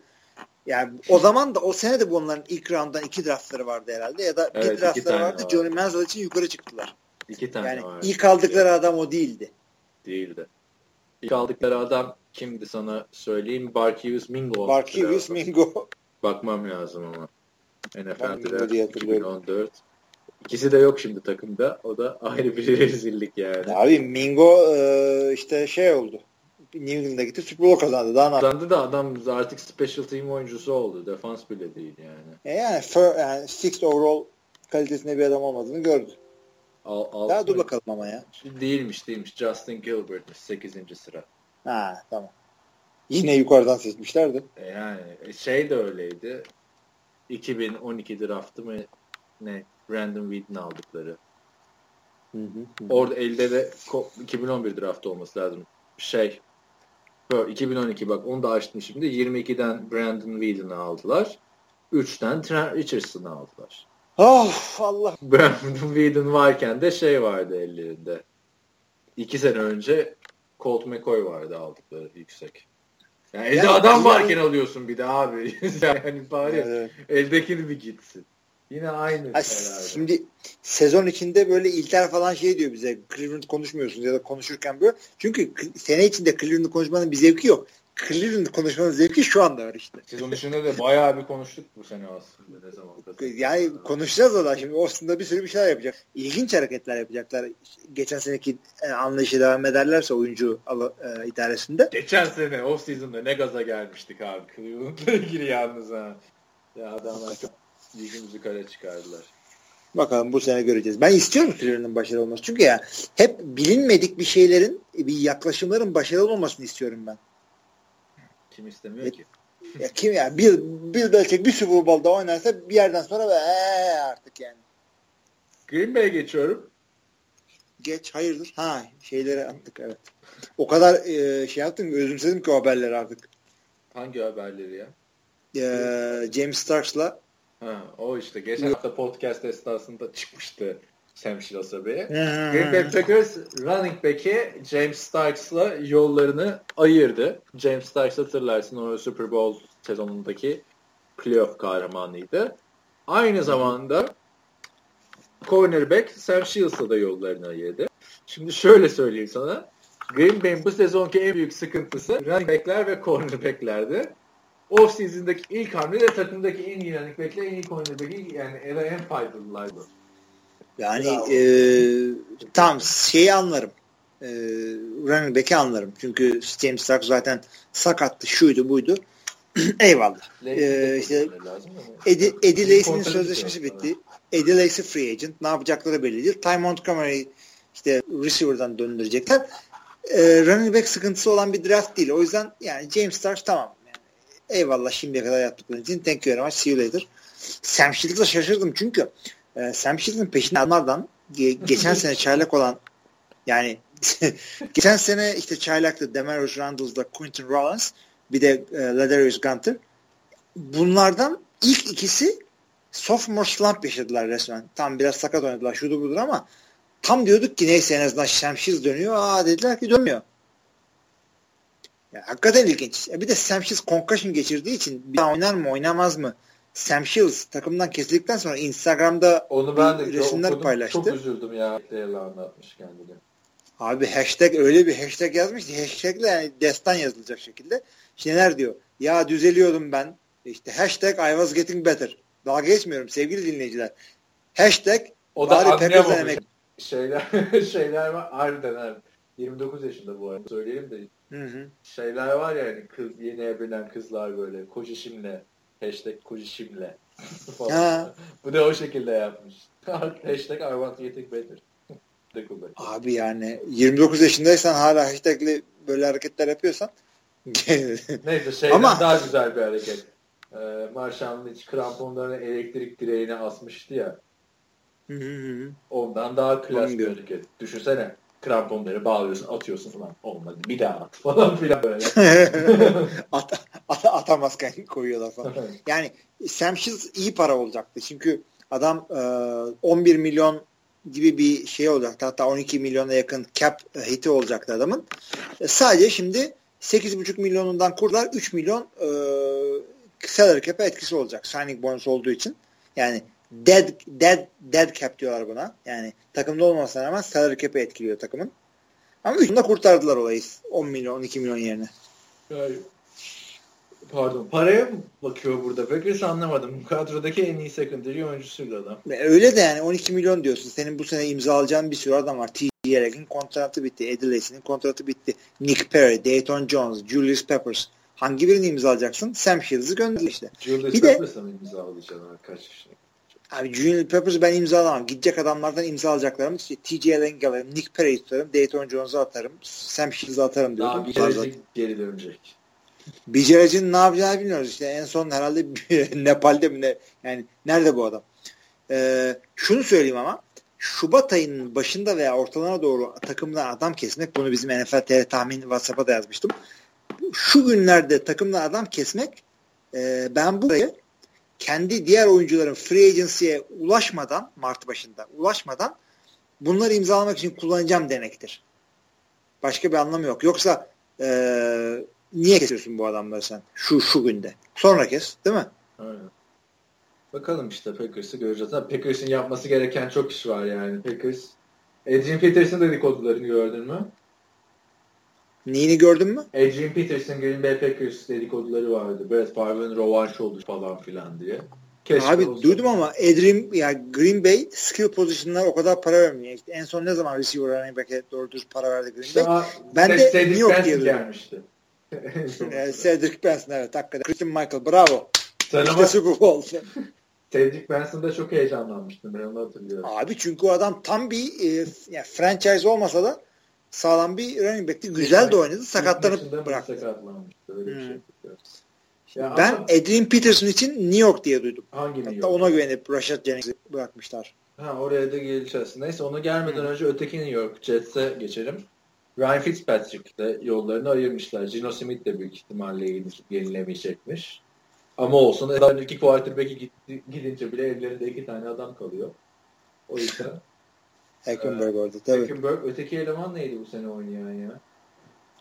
yani o zaman da o sene de bunların ilk round'dan iki draftları vardı herhalde ya da evet, bir draftları vardı. Var. Johnny Manziel için yukarı çıktılar. İki tane yani var. İlk aldıkları adam o değildi. Değildi. İlk aldıkları adam kimdi sana söyleyeyim? Barkevius Mingo. Barkevius Mingo. Bakmam lazım ama. N F L T R iki bin on dört. İkisi de yok şimdi takımda. O da ayrı bir rezillik yani. Abi Mingo işte şey oldu. New England'a gitti. Super Bowl kazandı. Daha kazandı da adam artık special team oyuncusu oldu. Defans bile değil yani. E yani, for, yani six overall kalitesinde bir adam olmadığını gördü. Al, al, daha dur bakalım ama ya. Değilmiş değilmiş. Justin Gilbert'miş sekizinci sıra. Ha tamam. Yine yukarıdan seçmişlerdi. E yani şey de öyleydi. iki bin on iki draftı mı ne? Brandon Weeden aldıkları. Hı hı hı. Orada elde de iki bin on bir draftı olması lazım. Şey iki bin on iki bak onu da açtım şimdi. yirmi ikiden Brandon Weeden'ı aldılar. üçten Trent Richardson'ı aldılar. Of Allah. Brandon Weeden varken de şey vardı ellerinde. iki sene önce Colt McCoy vardı aldıkları yüksek. Yani elde yani, adam yani... varken alıyorsun bir de abi. Yani bari evet. Eldekini bir gitsin. Yine aynı. Ay, şimdi sezon içinde böyle İlter falan şey diyor bize. Cleveland konuşmuyorsunuz ya da konuşurken böyle. Çünkü sene içinde Cleveland konuşmanın bir zevki yok. Cleveland konuşmanın zevki şu anda var işte. Sezon içinde de bayağı bir konuştuk bu sene aslında. Ne zaman yani konuşacağız o da şimdi. Aslında bir sürü bir şeyler yapacak. İlginç hareketler yapacaklar. Geçen seneki anlayışı devam ederlerse oyuncu idaresinde. Geçen sene off season'da ne gaza gelmiştik abi. Cleveland'la ilgili yalnız ha. Ya adamlar çok ligimizi kale çıkardılar. Bakalım bu sene göreceğiz. Ben istiyorum Cleveland'ın başarılı olması. Çünkü ya hep bilinmedik bir şeylerin, bir yaklaşımların başarılı olmasını istiyorum ben. Kim istemiyor e, ki? Ya kim ya? Bill, Bill Belichick bir Super Bowl'da oynarsa bir yerden sonra ee artık yani. Green Bay'e geçiyorum. Geç hayırdır? Ha şeyleri attık evet. O kadar e, şey yaptım ki özümsedim ki o haberleri artık. Hangi haberleri ya? E, James Starks'la ha, o işte geçen hafta podcast esnasında çıkmıştı Sam Shilasabe'ye. Green Bay Packers running back'i James Starks'la yollarını ayırdı. James Starks hatırlarsın o Super Bowl sezonundaki playoff kahramanıydı. Aynı zamanda cornerback Sam Shields'la da yollarını ayırdı. Şimdi şöyle söyleyeyim sana. Green Bay'in bu sezonki en büyük sıkıntısı running back'ler ve cornerback'lerdi. Off-season'daki ilk hamle de takımdaki en iyi running back'le en iyi cornerback'i yani era en faydalılardı. Yani e, tam şeyi anlarım. E, running back'i anlarım. Çünkü James Stark zaten sakattı, şuydu buydu. Eyvallah. Ee, işte Eddie, Eddie Lacy'nin sözleşmesi bitti. Eddie Lacy free agent. Ne yapacakları belli değil. Ty Montgomery işte receiver'dan döndürecekler. Ee, running back sıkıntısı olan bir draft değil. O yüzden yani James Starks tamam. Yani, eyvallah şimdiye kadar yaptıkları için. Thank you very much. See you later. Sam Shields'a şaşırdım çünkü e, Sam Shields'ın peşinde adamlardan ge- geçen sene çaylak olan yani geçen sene işte çaylaktı Demarius Randall'da Quentin Rollins bir de e, Ladarius Gunter. Bunlardan ilk ikisi sophomore slump yaşadılar resmen. Tam biraz sakat oynadılar şudur budur ama tam diyorduk ki neyse en azından Sam Shields dönüyor. Aa dediler ki dönmüyor. Ya, hakikaten ilginç. E, bir de Sam Shields concussion geçirdiği için bir daha oynar mı oynamaz mı? Sam Shields takımdan kesildikten sonra Instagram'da onu ben de resimler okudum, paylaştı. Çok üzüldüm ya. Yalan atmış kendini. Abi hashtag öyle bir hashtag yazmış ki hashtagle yani destan yazılacak şekilde. Şimdi neler diyor? Ya düzeliyordum ben. İşte hashtag I was getting better. Daha geçmiyorum sevgili dinleyiciler. Hashtag o da annem olmuş. Şeyler, şeyler var. Harbiden abi. yirmi dokuz yaşında bu arada. Söyleyeyim de. Hı hı. Şeyler var ya yani kız, yeni evlenen kızlar böyle koşişimle. Hashtag kocişimle. Bu da o şekilde yapmış. Hashtag I want getting better. Abi yani yirmi dokuz yaşındaysan hala hashtagli böyle hareketler yapıyorsan neyse şeyden ama... daha güzel bir hareket. Ee, Marshall Lynch kramponlarını elektrik direğine asmıştı ya. Ondan daha klas bir hareket. Düşünsene. Kramponları bağlıyorsun, atıyorsun falan. Olmadı. Bir daha at falan filan böyle. at, at, atamazken koyuyorlar falan. Yani Sam Shields iyi para olacaktı. Çünkü adam e, on bir milyon gibi bir şey olacaktı. Hatta on iki milyona yakın cap hiti olacaktı adamın. E, sadece şimdi sekiz buçuk milyonundan kurdular. üç milyon e, salary cap'e etkisi olacak. Signing bonus olduğu için. Yani Dead, dead, dead cap diyorlar buna. Yani takımda olmasına rağmen salary cap'i etkiliyor takımın. Ama üç yılda kurtardılar olayı. on milyon, on iki milyon yerine. Yani, pardon. Paraya mı bakıyor burada? Peki hiç anlamadım. Kadrodaki en iyi secondary oyuncusuydu adam. Öyle de yani on iki milyon diyorsun. Senin bu sene imzalayacağın bir sürü adam var. T J Legg'in kontratı bitti. Eddie Lacy'nin kontratı bitti. Nick Perry, Dayton Jones, Julius Peppers. Hangi birini imzalayacaksın? Sam Shields'ı gönderdi işte. Julius Peppers'ı mı imzalayacaksın? Kaç yaşında? Abi Junior Peppers'ı ben imzalamam. Gidecek adamlardan imza alacaklarım. İşte T J Legg'e alırım. Nick Perry'i tutarım. Dayton Jones'a atarım. Sam Shields'a atarım diyorum. Daha Bicerecik geri dönecek. Bicerecik'in ne yapacağını bilmiyoruz. İşte en son herhalde Nepal'de mi ne? Yani nerede bu adam? Ee, şunu söyleyeyim ama. Şubat ayının başında veya ortalarına doğru takımdan adam kesmek. Bunu bizim N F L T R tahmin WhatsApp'a da yazmıştım. Şu günlerde takımdan adam kesmek. E, ben burayı kendi diğer oyuncuların free agency'ye ulaşmadan, Mart başında ulaşmadan bunları imzalamak için kullanacağım demektir. Başka bir anlamı yok. Yoksa ee, niye kesiyorsun bu adamları sen? Şu şu günde. Sonra kes. Değil mi? Aynen. Bakalım işte Packers'ı göreceğiz. Packers'ın yapması gereken çok iş var yani. Packers. Adrian Peterson'ın dedikodularını gördün mü? Neyini gördün mü? Adrian Peterson, Green Bay Packers dedikoduları vardı. Brett Favre'ın rövanşı oldu falan filan diye. Keşke abi olsa. Duydum ama Adrian, ya Green Bay skill pozisyonlara o kadar para vermiyor. İşte en son ne zaman receiver running back'e doğru düz para verdi Green işte Bay? Ben de New York diye gelmişti. Cedric Benson evet hakikaten. Christian Michael bravo. Sen işte Super Bowl. Cedric Benson'da çok heyecanlanmıştım. Ben onu hatırlıyorum. Abi çünkü o adam tam bir e, yani franchise olmasa da sağlam bir running back'ti. Güzel de oynadı. Sakatlanıp bıraktı. Sakatlanmış. Öyle hmm. bir şey. Ya ben Adrian Peterson için New York diye duydum. Hangi New York? Hatta ona güvenip Rashad Jennings'i bırakmışlar. Ha oraya da geleceğiz. Neyse ona gelmeden hmm. önce öteki New York Jets'e geçelim. Ryan Fitzpatrick'le yollarını ayırmışlar. Geno Smith de büyük ihtimalle yenilemeyecekmiş. Ama olsun. Daha iki quarterback'i gidince bile ellerinde iki tane adam kalıyor. O yüzden Hackenberg orada tabii. Hackenberg öteki eleman neydi bu sene oynayan ya?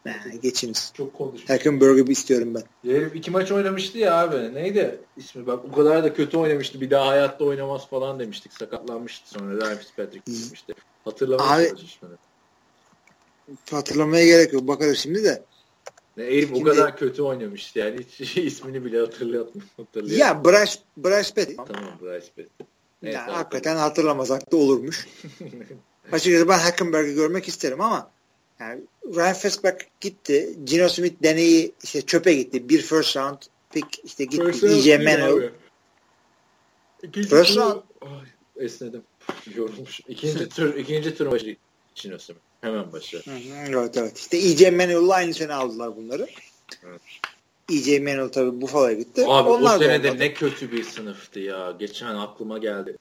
Ee, geçiniz. Çok konuşmuş. Hackenberg'i istiyorum ben. Herif iki maç oynamıştı ya abi. Neydi ismi? Bak o kadar da kötü oynamıştı. Bir daha hayatta oynamaz falan demiştik. Sakatlanmıştı sonra. Ryan Fitzpatrick demişti. Hatırlamaya çalışmıştı. Hatırlamaya gerek yok. Bakalım şimdi de. Ne, herif şimdi... o kadar kötü oynamıştı. Yani hiç ismini bile hatırlatmıyor. Ya Bryce, Bryce Petty. Tamam Bryce Petty. Yani evet, hakikaten hatırlamasak da olurmuş. Açıkçası ben Hackenberg'i görmek isterim ama yani Ryan Fitzpatrick gitti. Geno Smith deneyi işte çöpe gitti. Bir first round pick işte gitti. E J Manuel. First round. Esnedim. Yorulmuşum. İkinci tur, ikinci tur başı için Osman. Hemen başı. Evet evet. İşte E J Manuel aynı sene aldılar bunları. Evet. E J Manuel tabii Buffalo'ya gitti. Abi onlar bu sene de ne kötü bir sınıftı ya. Geçen aklıma geldi.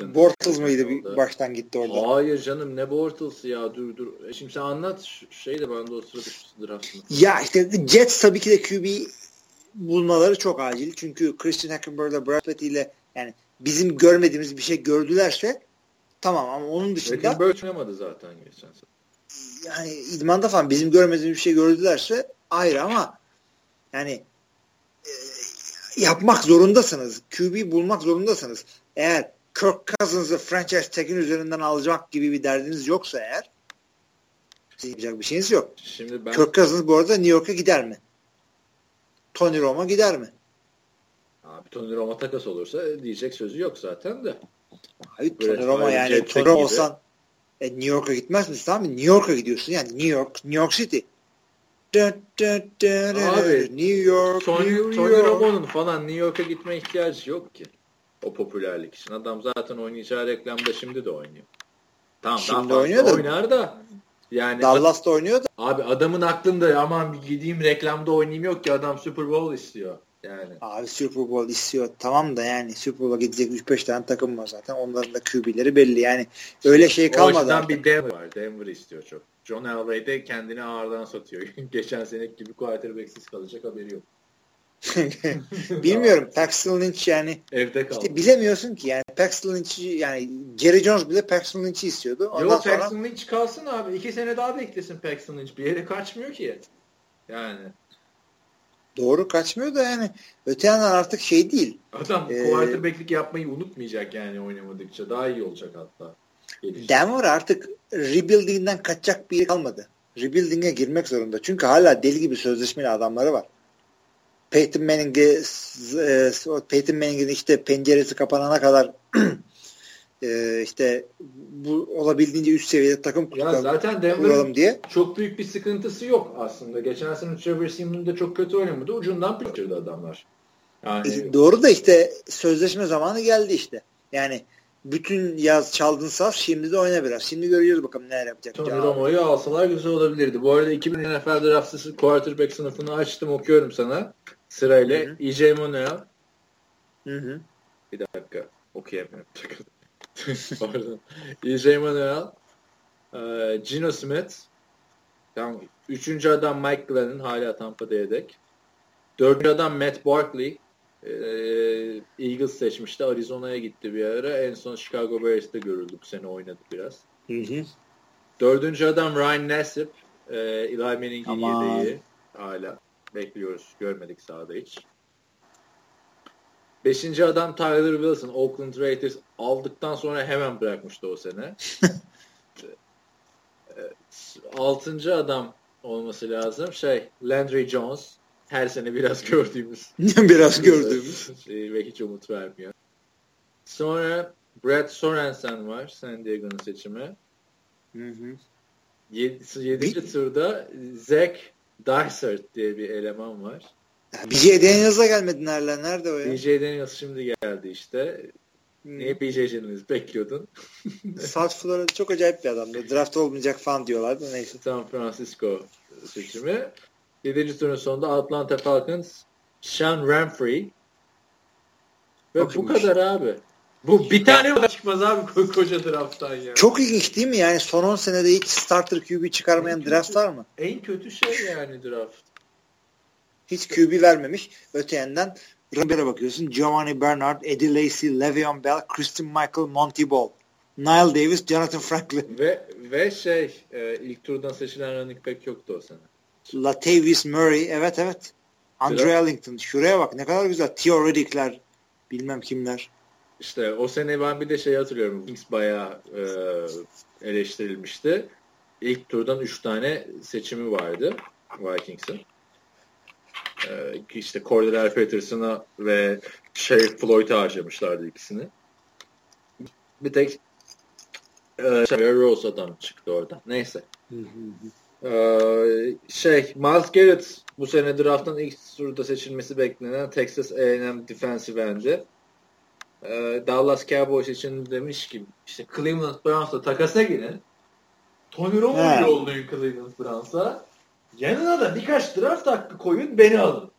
Bortles mıydı bir baştan gitti orada? Hayır canım ne Bortles'ı ya dur dur. Şimdi sen anlat şey de bana da o sırada draftını. Ya işte Jets tabii ki de Q B bulmaları çok acil. Çünkü Christian Hackenberg'la Brad Pitt ile yani bizim görmediğimiz bir şey gördülerse tamam ama onun dışında. Hackenberg oynamadı zaten geçen sene. Yani idmanda falan bizim görmediğimiz bir şey gördülerse ayrı ama yani e, yapmak zorundasınız. Q B bulmak zorundasınız. Eğer Kirk Cousins'ı franchise tag'in üzerinden alacak gibi bir derdiniz yoksa eğer yapacak bir şeyiniz yok. Şimdi ben... Kirk Cousins bu arada New York'a gider mi? Tony Romo gider mi? Abi Tony Romo takas olursa diyecek sözü yok zaten de. Abi Tony Brett Romo yani Tony Romo olsan e, New York'a gitmez misin? Tamam mı? New York'a gidiyorsun yani New York, New York City. Dun, dun, dun, abi New York, Tony, New York. Tony Romo'nun falan New York'a gitme ihtiyacı yok ki. O popülerlik için. Adam zaten oynayacağı reklamda şimdi de oynuyor. Tamam, şimdi daha oynuyor da. Oynar da. Yani Dallas'ta ad- oynuyor da. Abi adamın aklında aman bir gideyim reklamda oynayayım yok ki adam Super Bowl istiyor. Yani. Abi Super Bowl istiyor. Tamam da yani Super Bowl'a gidecek üç beş tane takım var zaten. Onların da Q B'leri belli. Yani öyle şey kalmadı. O açıdan bir Denver var. Denver istiyor çok. John Elway de kendini ağırdan satıyor. Geçen seneki gibi quarterback'siz kalacak haberi yok. Bilmiyorum. Paxton Lynch yani evde kaldı. İşte bilemiyorsun ki yani Paxton Lynch'i yani Jerry Jones bile Paxton Lynch'i istiyordu. Ondan Yo, sonra... Paxton Lynch kalsın abi. iki sene daha beklesin Paxton Lynch. Bir yere kaçmıyor ki. Yani. Doğru kaçmıyor da yani öte yandan artık şey değil. Adam ee... quarterback'lik yapmayı unutmayacak yani oynamadıkça. Daha iyi olacak hatta. Gelişim. Denver artık rebuilding'den kaçacak bir yeri kalmadı. Rebuilding'e girmek zorunda. Çünkü hala deli gibi sözleşmeli adamları var. Peyton Manning'i Peyton Manning'in işte penceresi kapanana kadar işte bu olabildiğince üst seviyede takım kuralım diye. Çok büyük bir sıkıntısı yok aslında. Geçen sene Trevor Simeon'un da çok kötü oynamadı. Ucundan pırtırdı adamlar. Yani... E, doğru da işte sözleşme zamanı geldi işte. Yani bütün yaz çaldın saz şimdi de oyna biraz. Şimdi görüyoruz bakalım neler yapacak. Tony Romo'yu alsalar güzel olabilirdi. Bu arada iki bin N F L draftı quarterback sınıfını açtım okuyorum sana. Sırayla hı hı. E J Manuel. Hı hı. Bir dakika. Okuyamıyorum. Pardon. E J Manuel. E, Geno Smith. Tam, üçüncü adam Mike Glennon. Hala Tampa'da yedek. Dördüncü adam Matt Barkley. E, Eagles seçmişti. Arizona'ya gitti bir ara. En son Chicago Bears'te görüldü. Bu sene oynadı biraz. Hı hı. Dördüncü adam Ryan Nassib. E, Eli Manning'in Ama... yedeği. Hala. Bekliyoruz. Görmedik sahada hiç. Beşinci adam Tyler Wilson. Oakland Raiders aldıktan sonra hemen bırakmıştı o sene. Altıncı adam olması lazım. Şey, Landry Jones. Her sene biraz gördüğümüz. biraz gördüğümüz. Ve hiç umut vermiyor. Sonra Brad Sorensen var. San Diego'nun seçimi. Hı hı. Yedinci turda Zach Dysart diye bir eleman var. B J Daniels'a gelmedin hala. Nerede o ya? B J Daniels şimdi geldi işte. Hmm. Niye B J'ciniz? Bekliyordun. South Florida çok acayip bir adamdı. Draft olmayacak falan diyorlardı. Neyse. San Francisco seçimi. yedinci turun sonunda Atlanta Falcons, Sean Ramfrey. Ve çok bu ilginç. Kadar abi. Bu bir tane bile çıkmaz abi koca drafttan ya. Çok ilginç değil mi? Yani son on senede hiç starter Q B çıkarmayan kötü, draft var mı? En kötü şey yani draft. Hiç Q B vermemiş. Öte yandan Ramber'e bakıyorsun. Giovanni Bernard, Eddie Lacy, Le'Veon Bell, Christian Michael, Monty Ball, Nile Davis, Jonathan Franklin. Ve ve şey ilk turdan seçilen running back yoktu o sene. Latavius Murray. Evet evet. Andre Ellington. Şuraya bak ne kadar güzel. Theo Riddick'ler. Bilmem kimler. İşte o sene ben bir de şey hatırlıyorum. Vikings bayağı e, eleştirilmişti. İlk turdan üç tane seçimi vardı Vikings'in. E, işte Cordell Patterson'a ve Sheriff Floyd'a harcamışlardı ikisini. Bir tek e, Rose adam çıktı orada. Neyse. Ee, şey, Miles Garrett bu sene draft'ın ilk turda seçilmesi beklenen Texas A and M defensive endi. Ee, Dallas Cowboys için demiş ki işte Cleveland Browns'la takasa girin. Tony Romo'yu yollayın Cleveland Browns'a. Yanına da birkaç draft hakkı koyun, beni alın.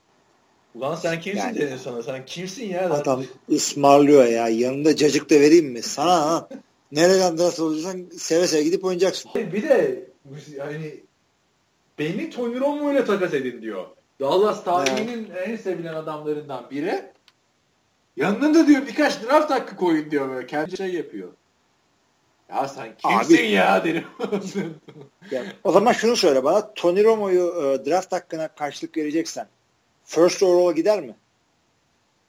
Ulan sen kimsin yani, denir sana? Sen kimsin ya? Adam ısmarlıyor ya. Yanında cacık da vereyim mi? Sana ha. Nereden draft olacaksan seve seve gidip oynayacaksın. Bir de yani beni Tony Romo ile takas edin diyor. Dallas tarihinin evet. en sevilen adamlarından biri. Yanına da diyor birkaç draft hakkı koyun diyor böyle. Kendi şey yapıyor. Ya sen kimsin abi, ya derim. Yani, o zaman şunu söyle bana. Tony Romo'yu e, draft hakkına karşılık vereceksen first overall'a gider mi?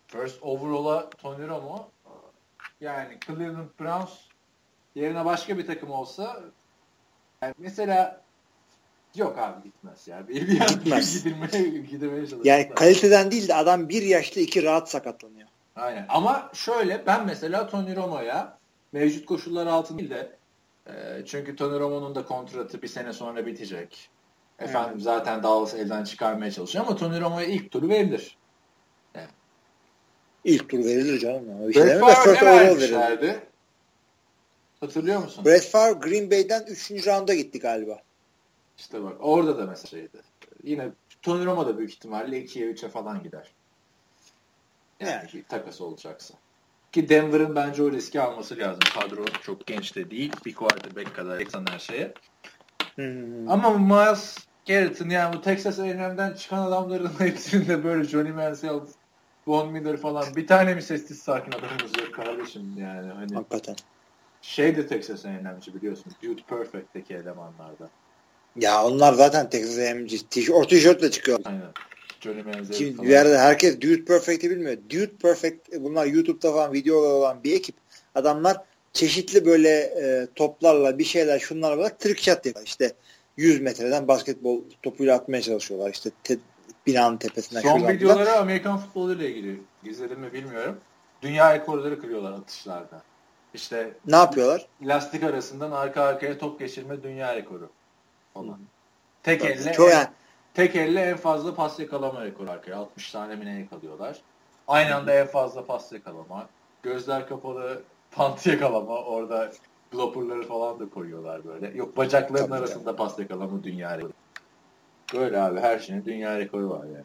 First overall'a Tony Romo, yani Cleveland Browns yerine başka bir takım olsa yani mesela yok abi gitmez ya. Bir gitmez. Gidilmeye, gidilmeye yani kaliteden değil de adam bir yaşlı iki rahat sakatlanıyor. Aynen. Ama şöyle ben mesela Tony Romo'ya mevcut koşullar altında değil de e, çünkü Tony Romo'nun da kontratı bir sene sonra bitecek. Efendim evet. Zaten Dallas elden çıkarmaya çalışıyor ama Tony Romo'ya ilk turu verilir. Yani. İlk turu verilir canım. Ya. Brett Favre vermişlerdi. Hatırlıyor musun? Brett Favre Green Bay'den üçüncü rounda gitti galiba. İşte bak orada da mesela şeydi. Yine Tony Romo da büyük ihtimalle ikiye üçe falan gider. Yani evet. Takası olacaksa. Ki Denver'ın bence o riski alması lazım. Kadro çok genç de değil. Bir quarterback kadar eksan her şeye. Hmm. Ama Miles Garrett'ın yani bu Texas A and M'den çıkan adamların hepsinde böyle Johnny Manziel, Von Miller falan bir tane mi sessiz sakin adamımız yok kardeşim yani. Hani hakikaten. Şey de Texas A and M'ci biliyorsun. Dude Perfect'teki elemanlarda. Ya onlar zaten Texas A and M'ci. O tişörtle çıkıyor. Aynen. Johnny Manziel kim, falan. Bir yerde herkes Dude Perfect'i bilmiyor. Dude Perfect bunlar YouTube'da falan videolar olan bir ekip. Adamlar çeşitli böyle e, toplarla bir şeyler şunlarla böyle trick shot yapıyorlar. İşte yüz metreden basketbol topuyla atmaya çalışıyorlar. İşte te, binanın tepesinden. Son videoları attılar. Amerikan futboluyla ilgili. İzledim mi bilmiyorum. Dünya rekorları kırıyorlar atışlarda. İşte ne yapıyorlar? Lastik arasından arka arkaya top geçirme dünya rekoru falan. Tek Tabii, elle en, yani. Tek elle en fazla pas yakalama rekoru arkaya. altmış tane mi ne yakalıyorlar? Aynı anda en fazla pas yakalama. Gözler kapalı pant yakalama, orada blopperları falan da koyuyorlar böyle. Yok bacakların tabii arasında yani. Pas yakalama dünya rekoru. Böyle abi her şeyin dünya rekoru var yani.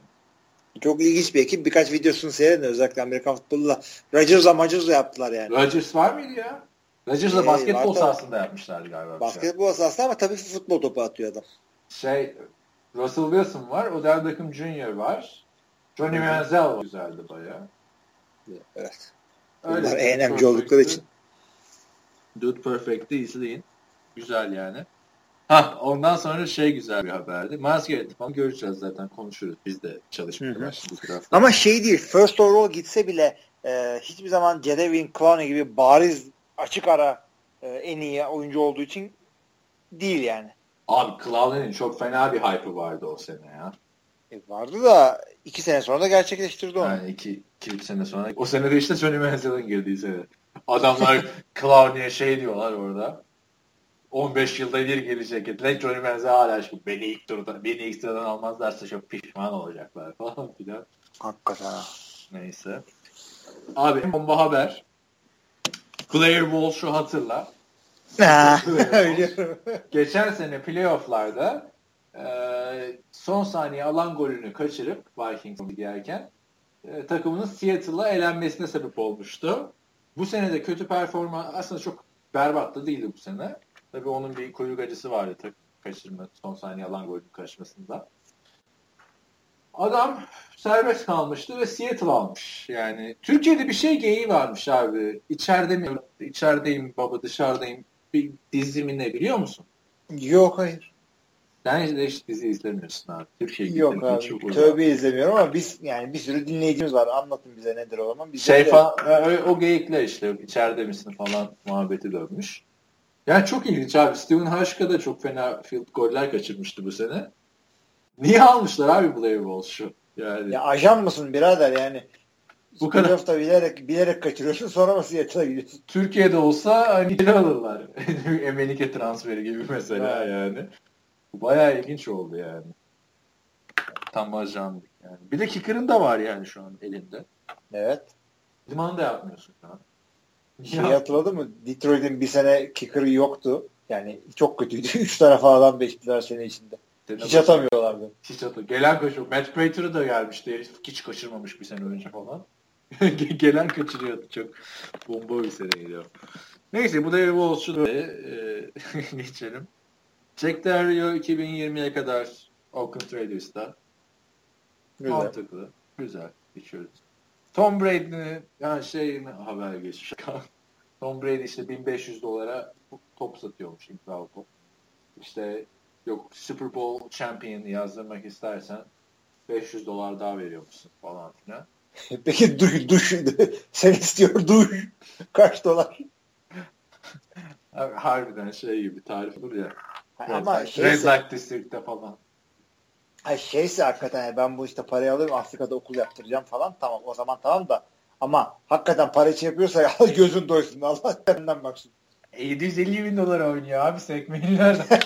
Çok ilginç bir ekip. Birkaç videosunu seyredin özellikle Amerikan futboluyla. Rodgers'la Rodgers'la yaptılar yani. Rodgers var mıydı ya? Rodgers'la ee, basketbol sahasında yapmışlardı galiba. Basketbol sahasında ama tabii futbol topu atıyor adam. Şey, Russell Wilson var, Odell Beckham Junior var. Johnny Manziel var. Güzeldi bayağı. Evet. Bunlar A and M'ci oldukları için. Dude Perfect'i izleyin. Güzel yani. Ha, ondan sonra şey güzel bir haberdi. Miles Garrett'i falan göreceğiz zaten. Konuşuruz. Biz de çalışmaya başladık. Ama şey değil. First overall gitse bile e, hiçbir zaman Jadavion Clowney gibi bariz açık ara e, en iyi oyuncu olduğu için değil yani. Abi Clowney'nin çok fena bir hype'ı vardı o sene ya. E, vardı da iki sene sonra da gerçekleştirdi onu. Yani iki, iki üç sene sonra. O sene de işte Johnny Manziel'in girdiği sene. Adamlar Clowney'e şey diyorlar orada. on beş yılda bir gelecek. Lan Johnny Manziel hala aşkım. Beni ilk turdan, beni ilk sıradan almazlarsa çok pişman olacaklar falan filan. Hakikaten. Neyse. Abi bomba haber. Blair Walsh'u hatırla. Geçen sene playoff'larda Ee, son saniye alan golünü kaçırıp Vikings giderken e, takımının Seattle'a elenmesine sebep olmuştu. Bu sene de kötü performans aslında çok berbat da değildi bu sene. Tabii onun bir kuyruk acısı vardı tak kaçırma son saniye alan golünü kaçırmasında. Adam serbest kalmıştı ve Seattle almış. Yani Türkiye'de bir şey geyiği varmış abi. İçeride mi? İçerideyim baba dışarıdayım. Bir dizimi ne biliyor musun? Yok hayır. Sen de hiç dizi izlemiyorsun abi. Türkiye'yi yok abi. Tövbe izlemiyorum ama biz yani bir sürü dinleyicimiz var. Anlatın bize nedir o zaman. Biz şey de... falan, o geyikler işte içeride misin falan muhabbeti dönmüş. Yani çok ilginç abi. Steven Haşka da çok fena field goller kaçırmıştı bu sene. Niye almışlar abi Blair Walsh'u? Yani. Ya ajan mısın birader yani? Bu kadar bilerek, bilerek kaçırıyorsun sonra nasıl yatına gidiyorsun? Türkiye'de olsa hani alırlar. Emenike transferi gibi mesela yani. Bu bayağı ilginç oldu yani. Tam ajanlık yani. Bir de kicker'ın da var yani şu an elinde. Evet. İdman da yapmıyorsun şu an. Şey hatırladın mı? Detroit'in bir sene kicker'ı yoktu. Yani çok kötüydü. Üç tarafa adam beştiler sene içinde. Hiç başladım. Atamıyorlardı. Hiç atamıyorlardı. Gelen kaçıyor. Matt Prater'ı da gelmişti. Hiç kaçırmamış bir sene önce falan. Gelen kaçırıyordu. Çok bomba bir seneydi o. Neyse bu da ev olsun. Ee, geçelim. Jack Del Rio iki bin yirmiye kadar Oakland Raiders'ta. Güzel. Mantıklı. Güzel. Geçiyoruz. Tom Brady'nin yani şey haber geçmiş. Tom Brady işte bin beş yüz dolara top satıyormuş imzalı top. İşte yok Super Bowl Champion yazdırmak istersen beş yüz dolar daha veriyormuşsun falan filan. Peki duş, duş sen istiyor duş kaç dolar? Harbiden şey gibi tarif olur ya. Ama Red Light District'te falan. Ay şeyse hakikaten ben bu işte parayı alırım Afrika'da okul yaptıracağım falan tamam o zaman tamam da ama hakikaten para için yapıyorsa al gözün doysun Allah senden baksın. yedi yüz elli bin dolar oynuyor abi sekmeğinlerden.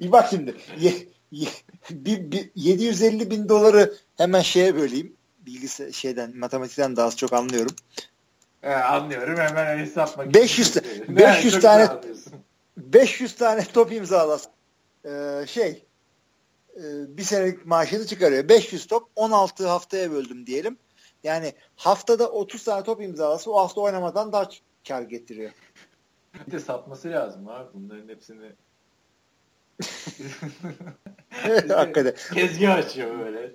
İyi bak şimdi ye, ye, bir, bir, yedi yüz elli bin doları hemen şeye böleyim bilgisayar şeyden matematikten daha az çok anlıyorum. Ee, anlıyorum hemen hesap makinesi. beş yüz, beş yüz tane beş yüz tane top imzalasın. Ee, şey bir senelik maaşını çıkarıyor. beş yüz top on altı haftaya böldüm diyelim. Yani haftada otuz tane top imzalası o hafta oynamadan daha kar getiriyor. Bir de satması lazım abi. Bunların hepsini hakikaten. Tezgah açıyor böyle.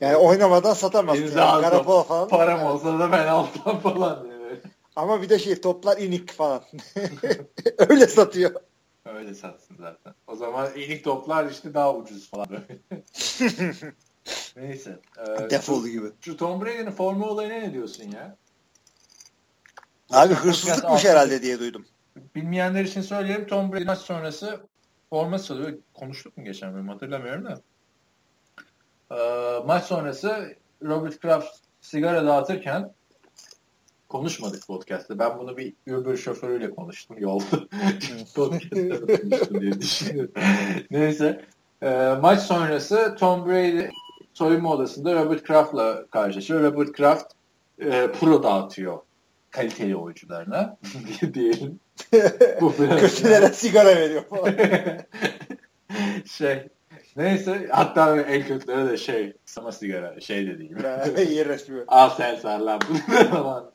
Yani oynamadan satamaz. Yani karapola falan. Param yani. Olsa da ben alsam falan diye böyle. Ama bir de şey toplar inik falan. Öyle satıyor. Öyle satsın zaten. O zaman inik toplar işte daha ucuz falan. Neyse. E, Defolu gibi. Şu Tom Brady'nin formu olayına ne diyorsun ya? Abi hırsızlıkmış herhalde diye duydum. Bilmeyenler için söyleyeyim. Tom Brady maç sonrası forma salıyor. Konuştuk mu geçen bölüm hatırlamıyorum da. E, maç sonrası Robert Kraft sigara dağıtırken konuşmadık podcast'te. Ben bunu bir Uber şoförüyle konuştum yolda. Podcast'te konuştum diye düşünüyorum. Neyse. E, maç sonrası Tom Brady soyunma odasında Robert Kraft'la karşılaşıyor. Robert Kraft e, pro dağıtıyor kaliteli oyuncularına diyelim. Kötülere sigara veriyor falan. şey. Neyse hatta en kötülere de şey sama sigara şey dediğim. Al sen sarlan bunu falan.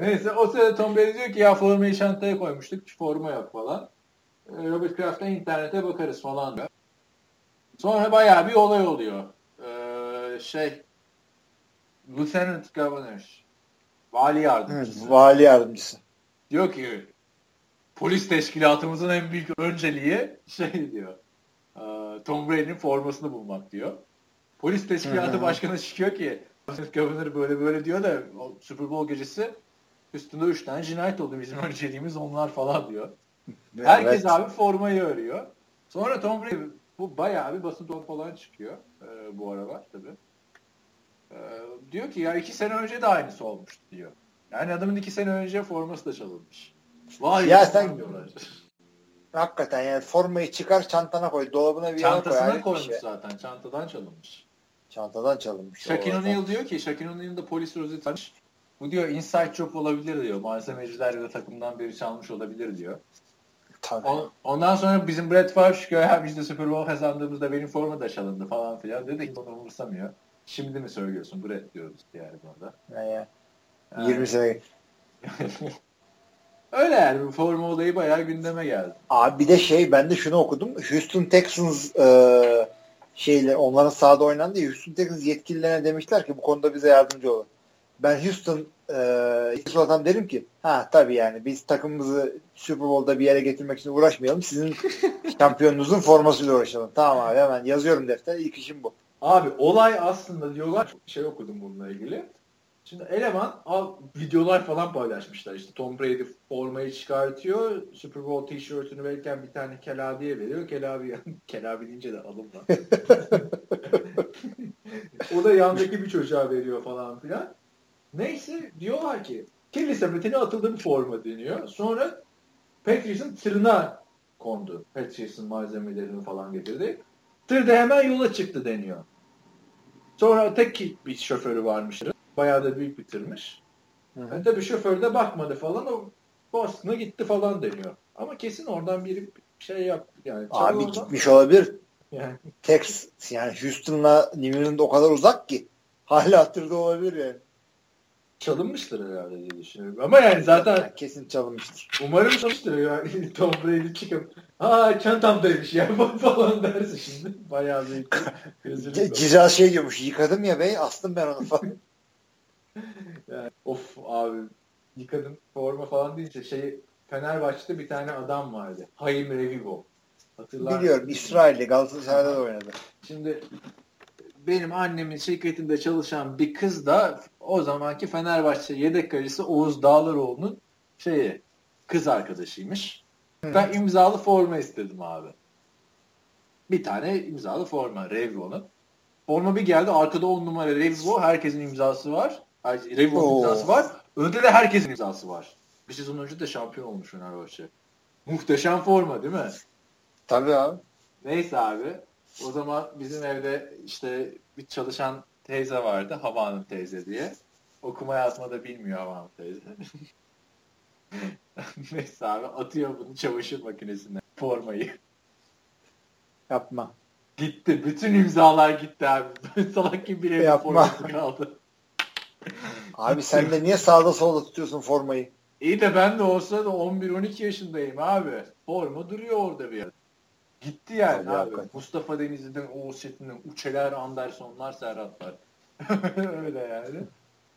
Neyse o sırada Tom Brady diyor ki ya formayı çantaya koymuştuk forma yok falan. Robert Kraft'tan internete bakarız falan diyor. Sonra bayağı bir olay oluyor. Ee, şey Lieutenant Governor Vali Yardımcısı. Evet, Vali Yardımcısı. Diyor ki polis teşkilatımızın en büyük önceliği şey diyor. Tom Brady'nin formasını bulmak diyor. Polis teşkilatı başkanı çıkıyor ki Governor böyle böyle diyor da Super Bowl gecesi üstünde üç tane cinayet oldu. Bizim önceliğimiz onlar falan diyor. Evet. Herkes abi formayı örüyor. Sonra Tom Brady bu bayağı bir basın top falan çıkıyor. E, bu aralar tabii. E, diyor ki ya iki sene önce de aynısı olmuştu diyor. Yani adamın iki sene önce forması da çalınmış. Vay ya sen diyorlar. Hakikaten yani formayı çıkar çantana koy. Dolabına bir yana koy. Çantasına koymuş şey. Zaten. Çantadan çalınmış. Çantadan çalınmış. Shaquille O'Neal diyor ki Shaquille O'Neal'ın da polis rozeti almış. Bu diyor inside job olabilir diyor. Malzemeciler ya da takımdan biri çalmış olabilir diyor. Tabii. On, ondan sonra bizim Brett Favre çıkıyor. Ya biz de Super Bowl kazandığımızda benim forma da çalındı falan filan. Dedi ki onu umursamıyor. Şimdi mi söylüyorsun Brett diyoruz yani burada. Yani, yani. yirmi sene Öyle yani. Forma olayı bayağı gündeme geldi. Abi bir de şey ben de şunu okudum. Houston Texans e, şeyle onların sahada oynandı ya. Houston Texans yetkililerine demişler ki bu konuda bize yardımcı olun. Ben Houston e, derim ki ha tabii yani biz takımımızı Super Bowl'da bir yere getirmek için uğraşmayalım. Sizin şampiyonunuzun formasıyla uğraşalım. Tamam abi hemen yazıyorum deftere. İlk işim bu. Abi olay aslında diyorlar. Şey okudum bununla ilgili. Şimdi eleman al, videolar falan paylaşmışlar. İşte Tom Brady formayı çıkartıyor. Super Bowl tişörtünü verirken bir tane kelabiye veriyor. Kelabiye, kelabiye deyince de alım lan. O da yandaki bir çocuğa veriyor falan filan. Neyse diyorlar ki kirli sepetine atıldı bir forma deniyor. Sonra Patriots'ın tırnağı kondu. Patriots'ın malzemelerini falan getirdi. Tır da hemen yola çıktı deniyor. Sonra tek bir şoförü varmış. Bayağı da büyük bitirmiş. Yani tabii şoför de bakmadı falan. O Boston'a gitti falan deniyor. Ama kesin oradan biri şey yaptı. Yani. Abi oradan gitmiş olabilir. Yani. Tex, yani Houston'la New England o kadar uzak ki. Hala tırda olabilir yani. Çalınmıştır herhalde diye düşünüyorum. Ama yani zaten yani kesin çalınmıştır. Umarım çalınmıştır yani. Tom Brady çıkıp aa çantamdaymış ya falan dersin şimdi. Bayağı bir gözünü. Cira şey diyormuş. Yıkadım ya bey. Astım ben onu falan. Yani, of abi. Yıkadım forma falan deyince şey Fenerbahçe'de bir tane adam vardı. Haim Revigo. Hatırlar biliyorum. İsrail'de Galatasaray'da da oynadı. Şimdi benim annemin şirketinde çalışan bir kız da o zamanki Fenerbahçe yedek kalecisi Oğuz Dağlaroğlu'nun şeyi kız arkadaşıymış. Hı. Ben imzalı forma istedim abi. Bir tane imzalı forma Revivo'nun. Forma bir geldi arkada on numara Revivo herkesin imzası var. Revivo'nun imzası var. Önde de herkesin imzası var. Bir sezon önce de şampiyon olmuş Fenerbahçe. Muhteşem forma değil mi? Tabii abi. Neyse abi. O zaman bizim evde işte bir çalışan teyze vardı. Hava Hanım teyze diye. Okuma yazma da bilmiyor Hava Hanım teyze. Neyse abi atıyor bunu çamaşır makinesine formayı. Yapma. Gitti. Bütün imzalar gitti abi. Salak gibi bir evin forması kaldı. Abi sen de niye sağda solda tutuyorsun formayı? İyi de ben de olsa da on bir on iki yaşındayım abi. Forma duruyor orada bir yerde. Gitti yani abi. Abi. Mustafa Denizli'den, Oğuz Çetin'den, Uçeler, Andersonlar, Serhatlar. Öyle yani.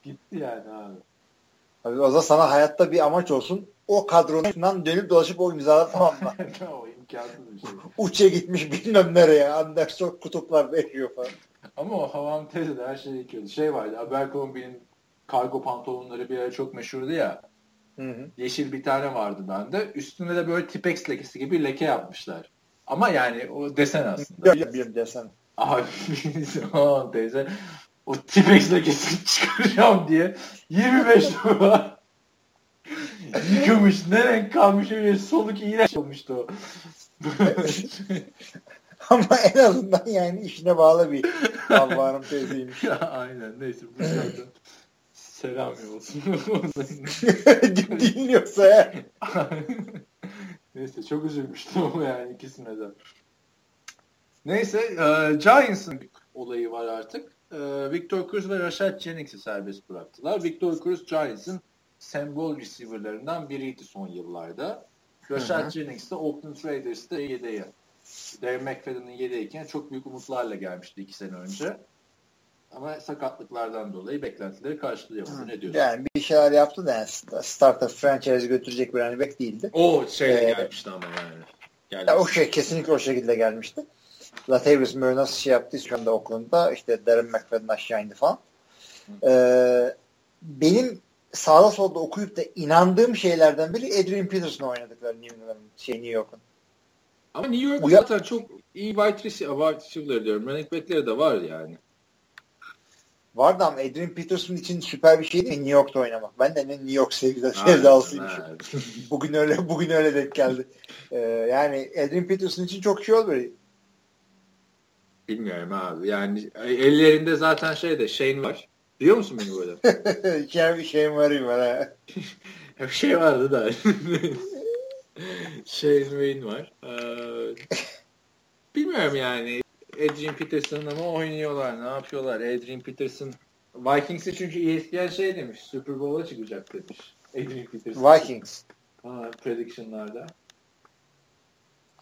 Gitti yani abi. Abi o da sana hayatta bir amaç olsun. O kadronundan dönüp dolaşıp o imzalar tamamla. O imkansız bir şey. Uç'e gitmiş bilmem nereye. Anderson kutuplar bekliyor falan. Ama o Havan teyze de her şeyi yıkıyordu. Şey vardı. Abercrombie'nin kargo pantolonları bir ara çok meşhurdu ya. Hı hı. Yeşil bir tane vardı bende. Üstüne de böyle Tipex lekesi gibi leke yapmışlar. Ama yani o desen aslında. Bir, bir desen. Abi o desen. O Tipex lekesini çıkaracağım diye yirmi beş dolar yıkılmış. Ne renk kalmış öyle soluk iğrenç olmuştu o. Ama en azından yani işine bağlı bir Allah'ım teyzeymiş. Aynen neyse bu şartı. Selam olsun. Dinliyorsa ya. Neyse çok üzülmüştüm ama yani ikisine de. Neyse e, Giants'ın olayı var artık. E, Victor Cruz ve Rashad Jennings'i serbest bıraktılar. Victor Cruz Giants'ın sembol receiver'larından biriydi son yıllarda. Rashad hı hı. Jennings de Oakland Raiders'te yedeği. Darren McFadden'ın yedeğiyken çok büyük umutlarla gelmişti iki sene önce. Ama sakatlıklardan dolayı beklentileri karşılayamadı. Ne diyorsun? Yani bir şeyler yaptı da yani startup franchise götürecek bir running back değildi. O şeyle ee, gelmişti ama yani. Gelmişti. Ya o şey kesinlikle o şekilde gelmişti. Latavius Murray nasıl şey yaptı şu anda Oakland'da işte Darren McFadden aşağı indi falan. Ee, benim sağda solda okuyup da inandığım şeylerden biri Adrian Peterson'la oynadıkları New England'ın şey New York'un. Ama New York'un zaten Uyan... çok iyi wide receiver'ları diyorum. Running back'leri de var yani. Vardı ama Adrian Peterson için süper bir şey değil mi? New York'ta oynamak. Ben de New York sevdalısıymış. Bugün öyle bugün öyle denk geldi. Ee, yani Adrian Peterson için çok şey oluyor. Bilmiyorum abi. Yani ellerinde zaten şey de Shane var. Biliyor musun beni böyle? Şerbi Shane varayım var ha. Hep şey vardı da. Shane Wayne var. Ee, bilmiyorum yani. Adrian Peterson'la mı oynuyorlar? Ne yapıyorlar? Adrian Peterson Vikings'e çünkü E S P N şey demiş. Super Bowl'a çıkacak demiş. Adrian Peterson. Vikings. Ha, prediction'larda.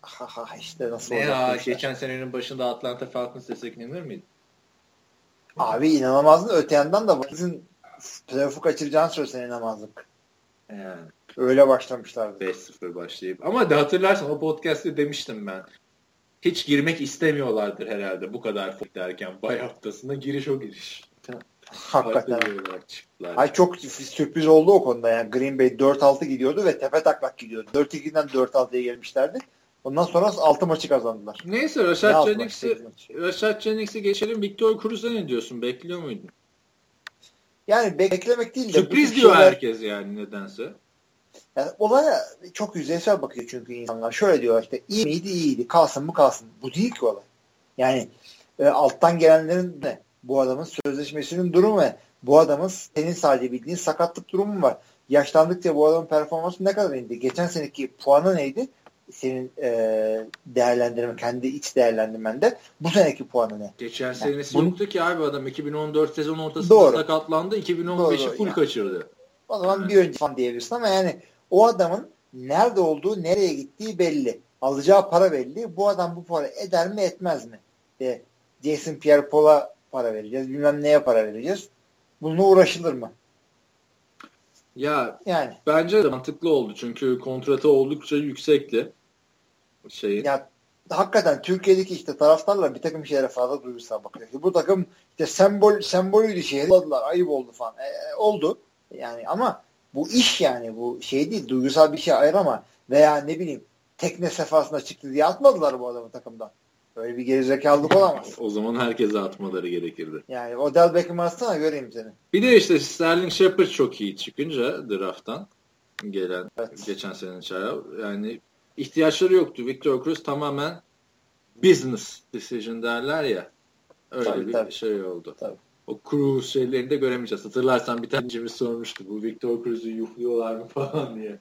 Ha ha işte nasıl olacak? Ya geçen senenin başında Atlanta Falcons desek inanır mıydın? Abi inanamazdın. Öte yandan da bizim playoff'u kaçıracağını söylesen inanamazdık. Yani. Öyle başlamışlardı. beş sıfır başlayıp. Ama da hatırlarsan o podcast'te demiştim ben. Hiç girmek istemiyorlardır herhalde bu kadar derken bay haftasına giriş o giriş. Hakikaten. Ay çok sürpriz oldu o konuda yani Green Bay dört altı gidiyordu ve tepe taklak gidiyordu. dört ikiden dört altıya gelmişlerdi. Ondan sonra altı maçı kazandılar. Neyse Rashad ne Jennings'i Rashad Jennings'i geçelim. Victor Cruz'a ne diyorsun? Bekliyor muydun? Yani beklemek değil de sürpriz diyor şeyler... herkes yani nedense. Yani olaya çok yüzeysel bakıyor çünkü insanlar. Şöyle diyorlar işte iyi miydi iyiydi kalsın mı kalsın. Bu değil ki olay. Yani e, alttan gelenlerin de bu adamın sözleşmesinin durumu ve bu adamın senin sadece bildiğin sakatlık durumu var. Yaşlandıkça bu adamın performansı ne kadar indi? Geçen seneki puanı neydi? Senin e, değerlendirmen, kendi iç değerlendirmende bu seneki puanı ne? Geçen senesi yani, yoktu bunu... ki abi adam iki bin on dört sezon ortasında doğru. sakatlandı. iki bin on beşi full yani. Kaçırdı. O zaman evet. bir önce falan diyebilirsin ama yani o adamın nerede olduğu, nereye gittiği belli. Alacağı para belli. Bu adam bu para eder mi etmez mi? İşte Jason Pierre-Paul'a para vereceğiz. Bilmem neye para vereceğiz. Bununla uğraşılır mı? Ya yani. Bence de mantıklı oldu. Çünkü kontratı oldukça yüksekti. Şeyi. Ya hakikaten Türkiye'deki işte taraftarlar bir takım şeylere fazla duygusal bakıyor. Bu takım işte sembol sembolüydü şeyleri aldılar. Ayıp oldu falan. E, oldu. Yani ama bu iş yani bu şey değil. Duygusal bir şey ayırama veya ne bileyim tekne sefasına çıktı diye atmadılar bu adamı takımdan. Böyle bir gerizekalılık olamaz. O zaman herkese atmaları gerekirdi. Yani Odell Beckham'ı atsana göreyim seni. Bir de işte Sterling Shepard çok iyi çıkınca draft'tan gelen evet. geçen senenin çağı. Yani ihtiyaçları yoktu. Victor Cruz tamamen business decision derler ya. Öyle tabii, bir tabii. şey oldu. Tabii. O Cruz şeylerini de göremeyeceğiz. Hatırlarsan bir tanecimiz sormuştu. Bu Victor Cruz'u yuhluyorlar mı falan diye.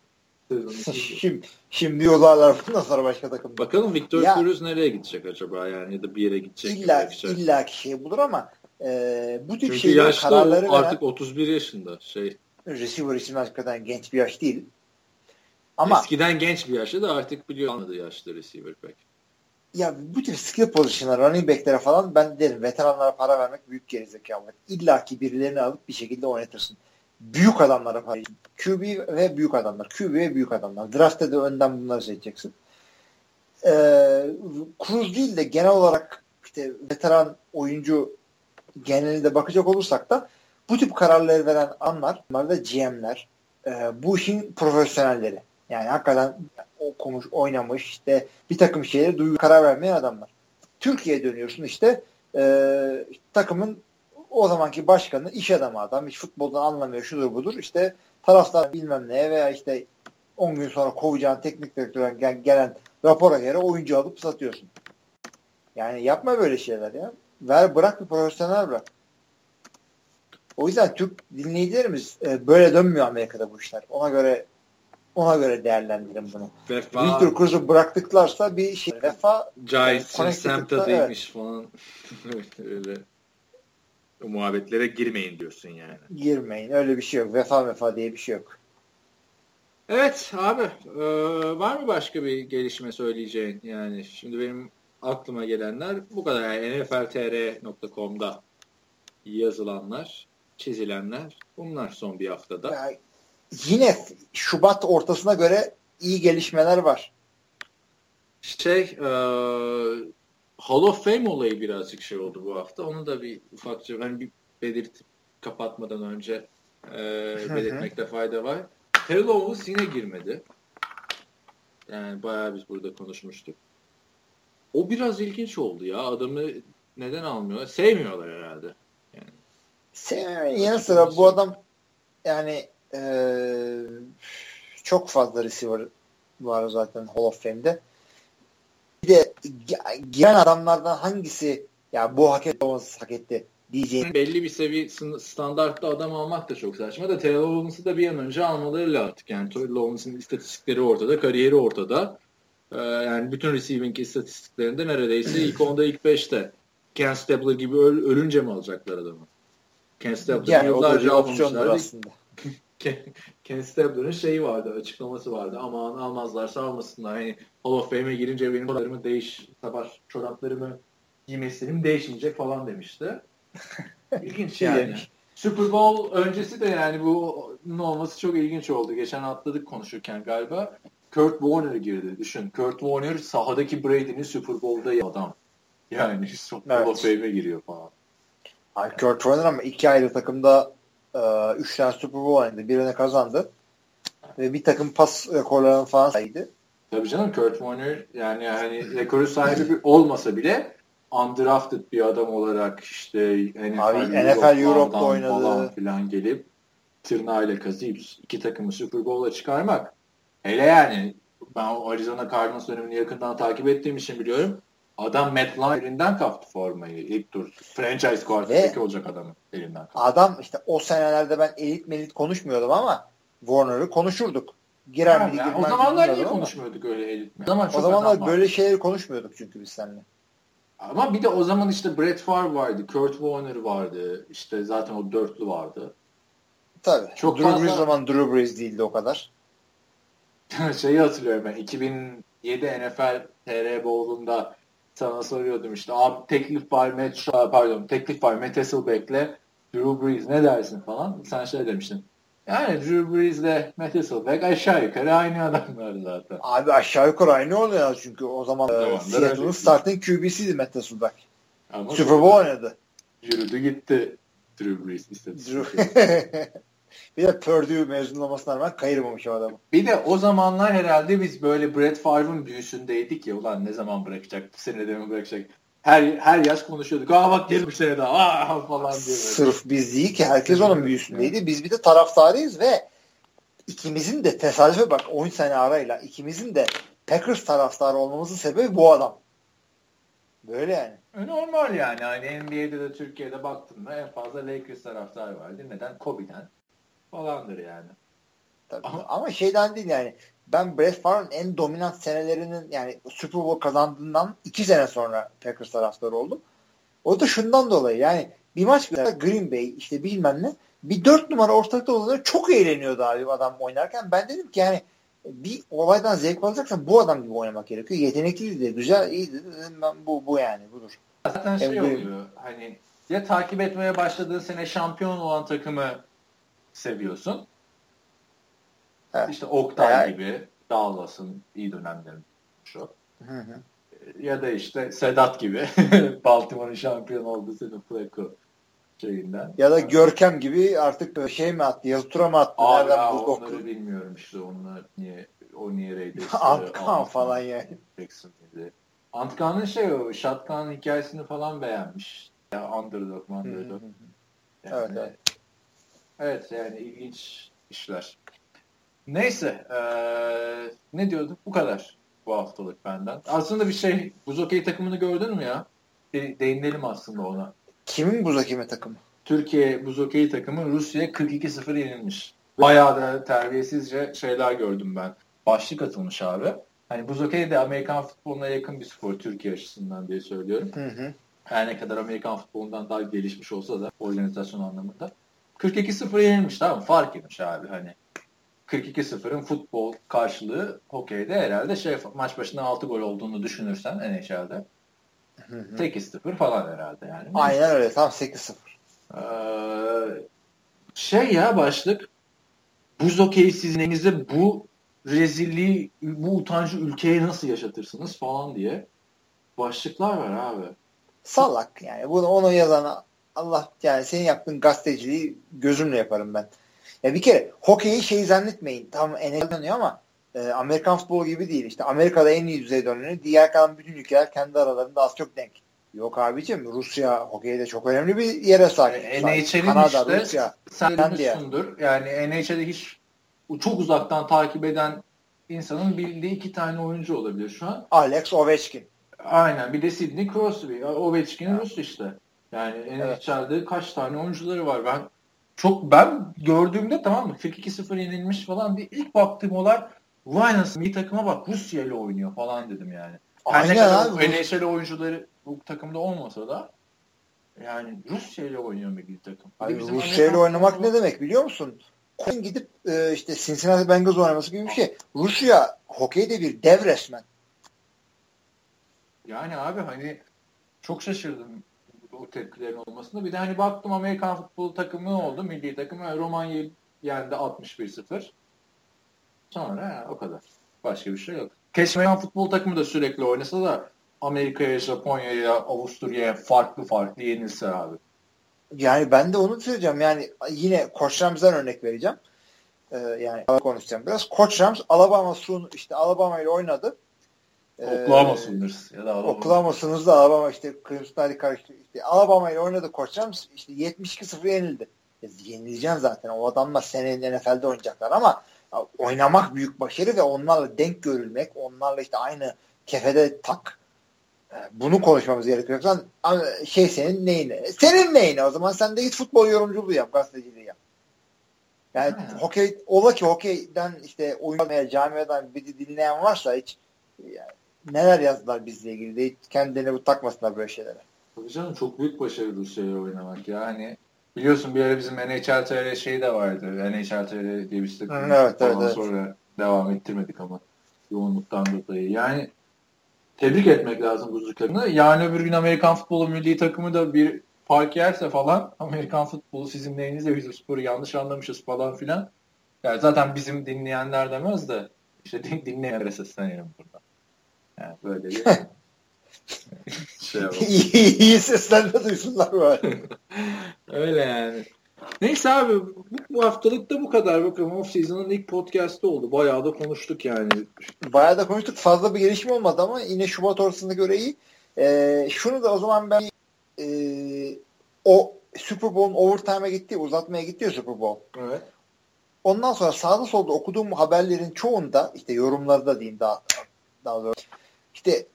şimdi, şimdi yollarlar bundan sonra başka takım. Bakalım Victor ya, Cruz nereye gidecek acaba yani ya da bir yere gidecek. İlla illaki şey bulur ama e, bu tip şeylerin kararları artık veren, otuz bir yaşında şey. Receiver için hakikaten genç bir yaş değil. Ama eskiden genç bir yaşta da artık biliyor anladığı yaşta receiver pek. Ya bu tip skill pozisyonlar, running back'lere falan ben derim veteranlara para vermek büyük gerizekalı. İllaki birilerini alıp bir şekilde oynatırsın. Büyük adamlara para. Q B ve büyük adamlar. Q B ve büyük adamlar. Draft'ta da önden bunları seçeceksin. Ee, Cruz değil de genel olarak işte veteran oyuncu genelinde de bakacak olursak da bu tip kararları veren anlar, bunlar da G M'ler. Ee, bu işin profesyonelleri. Yani hakikaten okumuş, oynamış işte bir takım şeyleri duygu karar vermeyen adamlar. Türkiye'ye dönüyorsun işte ee, takımın o zamanki başkanı iş adamı adam. Hiç futboldan anlamıyor şudur budur. İşte taraftar bilmem neye veya işte on gün sonra kovacağın teknik direktörden gelen, gelen rapora göre oyuncu alıp satıyorsun. Yani yapma böyle şeyler ya. Ver bırak bir profesyonel bırak. O yüzden Türk dinleyicilerimiz e, böyle dönmüyor Amerika'da bu işler. Ona göre ona göre değerlendirin bunu. Victor Cruz'u bıraktıklarsa bir şey. Vefa. Giants'ın semta değilmiş falan. Öyle. O muhabbetlere girmeyin diyorsun yani. Girmeyin. Öyle bir şey yok. Vefa vefa diye bir şey yok. Evet abi. E, var mı başka bir gelişme söyleyeceğin? Yani şimdi benim aklıma gelenler bu kadar. Yani N F L T R nokta com'da yazılanlar, çizilenler bunlar son bir haftada. Yani yine Şubat ortasına göre iyi gelişmeler var. Şey e, Hall of Fame olayı birazcık şey oldu bu hafta. Onu da bir ufakça hani bir belirtip kapatmadan önce e, belirtmekte fayda var. Terrell Owens yine girmedi. Yani bayağı biz burada konuşmuştuk. O biraz ilginç oldu ya. Adamı neden almıyorlar? Sevmiyorlar herhalde. Yani. Sevmiyorlar. Yanı sıra bu adam yani e, çok fazla receiver var zaten Hall of Fame'de. Bir de giren adamlardan hangisi ya bu hak etti, Owens'ı hak etti diyeceğin. Belli bir seviye standartta adam almak da çok saçma da Terrell Owens'ı da bir an önce almaları lazım artık. Yani Terrell Owens'ın istatistikleri ortada, kariyeri ortada. Ee, yani bütün receiving istatistiklerinde neredeyse ilk onda ilk beşte. Ken Stabler gibi öl, ölünce mi alacaklar adamı? Ken Stabler yani yıllarca almışlardı. Aslında. Ken Stabler'ın şeyi vardı, açıklaması vardı. Aman almazlarsa almasınlar. Yani Hall of Fame'e girince benim çoraplarımı değiş, sabah çoraplarımı giymesinin değişmeyecek falan demişti. İlginç yani. yani. Super Bowl öncesi de yani bunun olması çok ilginç oldu. Geçen atladık konuşurken galiba. Kurt Warner girdi. Düşün. Kurt Warner sahadaki Brady'nin Super Bowl'da adam. Yani Super Bowl evet. Fame'e giriyor falan. Ay, yani. Kurt Warner ama iki ayrı takımda üç tane Super Bowl oynadı. Birine kazandı. Ve bir takım pas rekorlarının falan saydı. Tabii canım Kurt Warner yani hani rekoru sahibi olmasa bile undrafted bir adam olarak işte N F L Europe'da oynadı. Falan filan gelip tırnağıyla kazıyıp iki takımı Super Bowl'a çıkarmak. Hele yani ben o Arizona Cardinals dönemini yakından takip ettiğim için biliyorum. Adam Matt Lyon'dan kaptı formayı ilk tur. Franchise quarterback'i olacak adamın elinden kaptı. Adam işte o senelerde ben elit melit konuşmuyordum ama Warner'ı konuşurduk. Girer yani, yani, o zamanlar niye konuşmuyorduk öyle elit melit? Zaman o zamanlar böyle şeyleri konuşmuyorduk çünkü biz seninle. Ama bir de o zaman işte Brett Favre vardı, Kurt Warner vardı, işte zaten o dörtlü vardı. Tabii. Çok Drew Brees zaman Drew Brees değildi o kadar. Şeyi hatırlıyorum ben, iki bin yedi N F L T R Bowl'unda sana soruyordum işte, abi teklif var Matt, pardon teklif var Matt Hasselbeck'le Drew Brees ne dersin falan. Sen şey demiştin. Yani Drew Brees'le Matt Hasselbeck aşağı yukarı aynı adamlar zaten. Abi aşağı yukarı aynı oluyor çünkü o zaman e, Seattle'ın starting Q B'siydi Matt Hasselbeck. Super Bowl oynadı. Yürüdü gitti Drew Brees istedi. Bir de Purdue mezun olmasına rağmen kayırmamış o adamı. Bir de o zamanlar herhalde biz böyle Brett Favre'ın büyüsündeydik ya, ulan ne zaman bırakacak, bu senede mi bırakacak? Her her yaş konuşuyorduk. Aa bak gelmiş bir sene daha aa falan diye. Sırf biz değil ki herkes onun büyüsündeydi. Biz bir de taraftarıyız ve ikimizin de tesadüfe bak on sene arayla ikimizin de Packers taraftarı olmamızın sebebi bu adam. Böyle yani. Normal yani. Hani N B A'de de Türkiye'de baktığında en fazla Lakers taraftarı vardı. Neden? Kobe'den falandır yani. Tabii. Ama, ama şeyden değil yani. Ben Brett Favre'ın en dominant senelerinin yani Super Bowl kazandığından iki sene sonra Packers taraftarı oldum. O da şundan dolayı yani bir maç Green Bay işte bilmem ne bir dört numara ortalıkta olanları çok eğleniyordu abi adam oynarken. Ben dedim ki yani bir olaydan zevk alacaksan bu adam gibi oynamak gerekiyor. Yetenekli de güzel iyi de ben bu, bu yani budur. Zaten şey oluyor yani, hani ya takip etmeye başladığın sene şampiyon olan takımı seviyorsun. Evet. İşte Oktay Eğer... gibi Dallas'ın iyi dönemlerinin şu. Hı hı. Ya da işte Sedat gibi Baltimore'un şampiyon olduğu senin Flacco şeyinden. Ya da Görkem gibi artık şey mi attı? Yazı tura mı attı? Abi ya onları oku... bilmiyorum işte onlar niye o niye reyde işte. Antkan falan yani. Antkan'ın şey o Şatkan'ın hikayesini falan beğenmiş. Ya underdog, underdog. Yani, evet, evet. Evet yani ilginç işler. Neyse, ee, ne diyorduk? Bu kadar bu haftalık benden. Aslında bir şey, buz hokeyi takımını gördün mü ya? De- değinelim aslında ona. Kimin buz hokeyi takımı? Türkiye buz hokeyi takımı Rusya'ya kırk iki sıfır yenilmiş. Bayağı da terbiyesizce şeyler gördüm ben. Başlık atılmış abi. Hani buz hokeyi de Amerikan futboluna yakın bir spor Türkiye açısından diye söylüyorum. Hı hı. Her ne kadar Amerikan futbolundan daha gelişmiş olsa da organizasyon anlamında. kırk iki sıfır yenilmiş, tamam fark etmiş abi hani. kırk iki sıfırın futbol karşılığı hokeyde herhalde şey maç başına altı gol olduğunu düşünürsen N H L'de sekiz sıfır falan herhalde yani. Aynen öyle tam sekiz sıfır. Ee, şey ya başlık buz hokeyi sizin elinize bu rezilliği bu utancı ülkeye nasıl yaşatırsınız falan diye başlıklar var abi. Salak yani bunu onu yazana Allah yani senin yaptığın gazeteciliği gözümle yaparım ben. Ya bir kere hokeyi şey zannetmeyin. Tam N F L'e dönüyor ama e, Amerikan futbolu gibi değil. İşte Amerika'da en iyi düzeyde dönüyor. Diğer kalan bütün ülkeler kendi aralarında az çok denk. Yok abicim Rusya hokeyi de çok önemli bir yere sahip. E, N H L'in işte Rusya, sen görmüşsündür. Yani N H L'de hiç çok uzaktan takip eden insanın bildiği iki tane oyuncu olabilir şu an. Alex Ovechkin. Aynen bir de Sidney Crosby. Ovechkin yani. Rus işte. Yani N H L'de evet. Kaç tane oyuncuları var ben. Çok ben gördüğümde tamam mı kırk iki sıfır yenilmiş falan diye ilk baktığım olay vay nasıl bir takıma bak Rusya ile oynuyor falan dedim yani. Her ne kadar N H L oyuncuları bu takımda olmasa da yani Rusya ile oynuyor milli takım. Hayır, Rusya ile oynamak takımda... ne demek biliyor musun? Koyun gidip e, işte Cincinnati Bengals oynaması gibi bir şey. Rusya hokeyde bir dev resmen. Yani abi hani çok şaşırdım. O tepkilerin olmasında. Bir de hani baktım Amerikan futbol takımı oldu. Milli takımı Romanya'yı yendi altmış bir sıfır. Sonra he, o kadar. Başka bir şey yok. Keşke Amerikan futbol takımı da sürekli oynasa da Amerika'ya, Japonya'ya, Avusturya'ya farklı farklı yenilse abi. Yani ben de onu söyleyeceğim. Yani yine Koç Rams'dan örnek vereceğim. Ee, yani konuşacağım biraz. Koç Rams Alabama Sun işte Alabama ile oynadı. Oklahoma Sooners ya da Alabama. Oklahoma Sooners'da Alabama işte Crimson Tide karıştı. İşte Alabama ile oynadı Koç Rams. İşte yetmiş iki sıfır yenildi. yenileceğim zaten. O adamlar seneye N F L'de oynayacaklar ama oynamak büyük başarı ve onlarla denk görülmek, onlarla işte aynı kefede tak, bunu konuşmamız gerekiyor. Şey senin neyine? Senin neyine? O zaman sen de git futbol yorumculuğu yap, gazeteciliği yap. Yani ha. Hokey, ola ki hokeyden işte oynamaya, camiadan bizi dinleyen varsa hiç yani, neler yazdılar bizle ilgili de hiç kendilerine bu takmasınlar böyle şeylere. Tabii canım, çok büyük başarı bu şeyi oynamak yani. Biliyorsun bir ara bizim N H L T R şeyi de vardı. N H L T R diye bir site kurmuştuk. Evet, evet, evet. Sonra devam ettirmedik ama yoğunluktan dolayı. Yani tebrik etmek lazım bu çocuklarını. Yarın öbür gün Amerikan futbolu milli takımı da bir fark yerse falan, Amerikan futbolu sizin neyinizle, bizim sporu yanlış anlamışız falan filan. Yani zaten bizim dinleyenler demez de işte dinleyenlere sesleniyorum burada. Yani böyle bir şey var. İyi, iyi seslenme duysunlar var. Öyle yani. Neyse abi, bu haftalık da bu kadar. Bakın off season'ın ilk podcast'ı oldu. Bayağı da konuştuk yani. Bayağı da konuştuk. Fazla bir gelişme olmadı ama yine Şubat ortasına göre iyi. Ee, şunu da o zaman ben e, o Super Bowl'un overtime'a gitti, uzatmaya gitti ya Super Bowl. Evet. Ondan sonra sağda solda okuduğum haberlerin çoğunda, işte yorumlarda diyeyim daha daha doğrusu, işte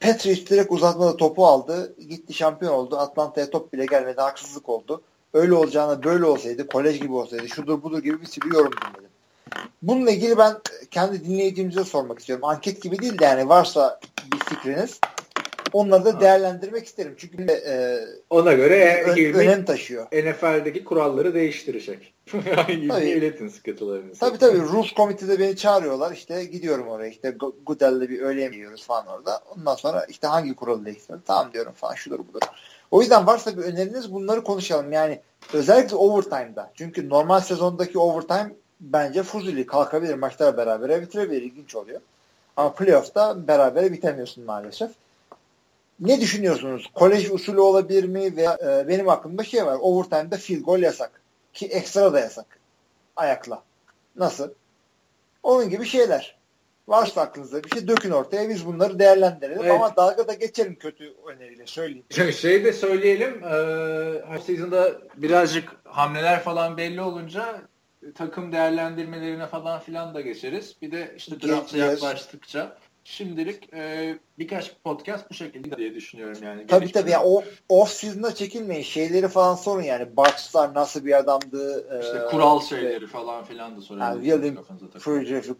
Patriots direkt uzatmada topu aldı. Gitti şampiyon oldu. Atlanta'ya top bile gelmedi. Haksızlık oldu. Öyle olacağına böyle olsaydı, kolej gibi olsaydı, şudur budur gibi bir sürü yorum dinledim. Bununla ilgili ben kendi dinleyicimize sormak istiyorum. Anket gibi değil de yani varsa bir fikriniz, onları da değerlendirmek isterim. Çünkü e, ona göre ön, önem taşıyor. N F L'deki kuralları değiştirecek. İletin sıkıntılarınızı. Tabii tabii. Rules Committee'de beni çağırıyorlar. İşte gidiyorum oraya. İşte Goodell'le bir öğle yemeği yiyoruz falan orada. Ondan sonra işte hangi kuralı değiştirelim? Tamam diyorum falan. Şudur budur. O yüzden varsa bir öneriniz, bunları konuşalım. Yani özellikle overtime'da. Çünkü normal sezondaki overtime bence fuzuli kalkabilir. Maçlar berabere bitirebilir. İlginç oluyor. Ama playoff'ta berabere bitemiyorsun maalesef. Ne düşünüyorsunuz? Kolej usulü olabilir mi? Veya, e, benim aklımda şey var. Overtime'da field goal yasak. Ki ekstra da yasak. Ayakla. Nasıl? Onun gibi şeyler. Varsa aklınızda bir şey dökün ortaya. Biz bunları değerlendirelim. Evet. Ama dalga da geçelim kötü öneriyle. Söyleyeyim. Şey de söyleyelim. Ee, season'da birazcık hamleler falan belli olunca takım değerlendirmelerine falan filan da geçeriz. Bir de işte draft'a yaklaştıkça şimdilik e, birkaç podcast bu şekilde diye düşünüyorum yani. Tabii tabii ya, o off season'da çekinmeyin. Şeyleri falan sorun yani. Bucks'lar nasıl bir adamdı? İşte e, kural işte, şeyleri falan filan da sorun. Yani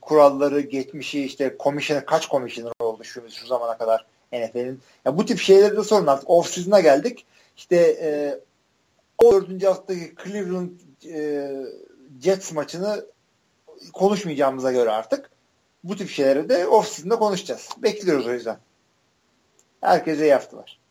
kuralları, geçmişi, işte komisyoner, kaç komisyoner oldu şu, şu zamana kadar N F L'in. Ya bu tip şeyleri de sorun artık. Off season'a geldik. İşte e, o dördüncü haftaki Cleveland e, Jets maçını konuşmayacağımıza göre artık bu tip şeyleri de off season'da konuşacağız. Bekliyoruz o yüzden. Herkese iyi haftalar.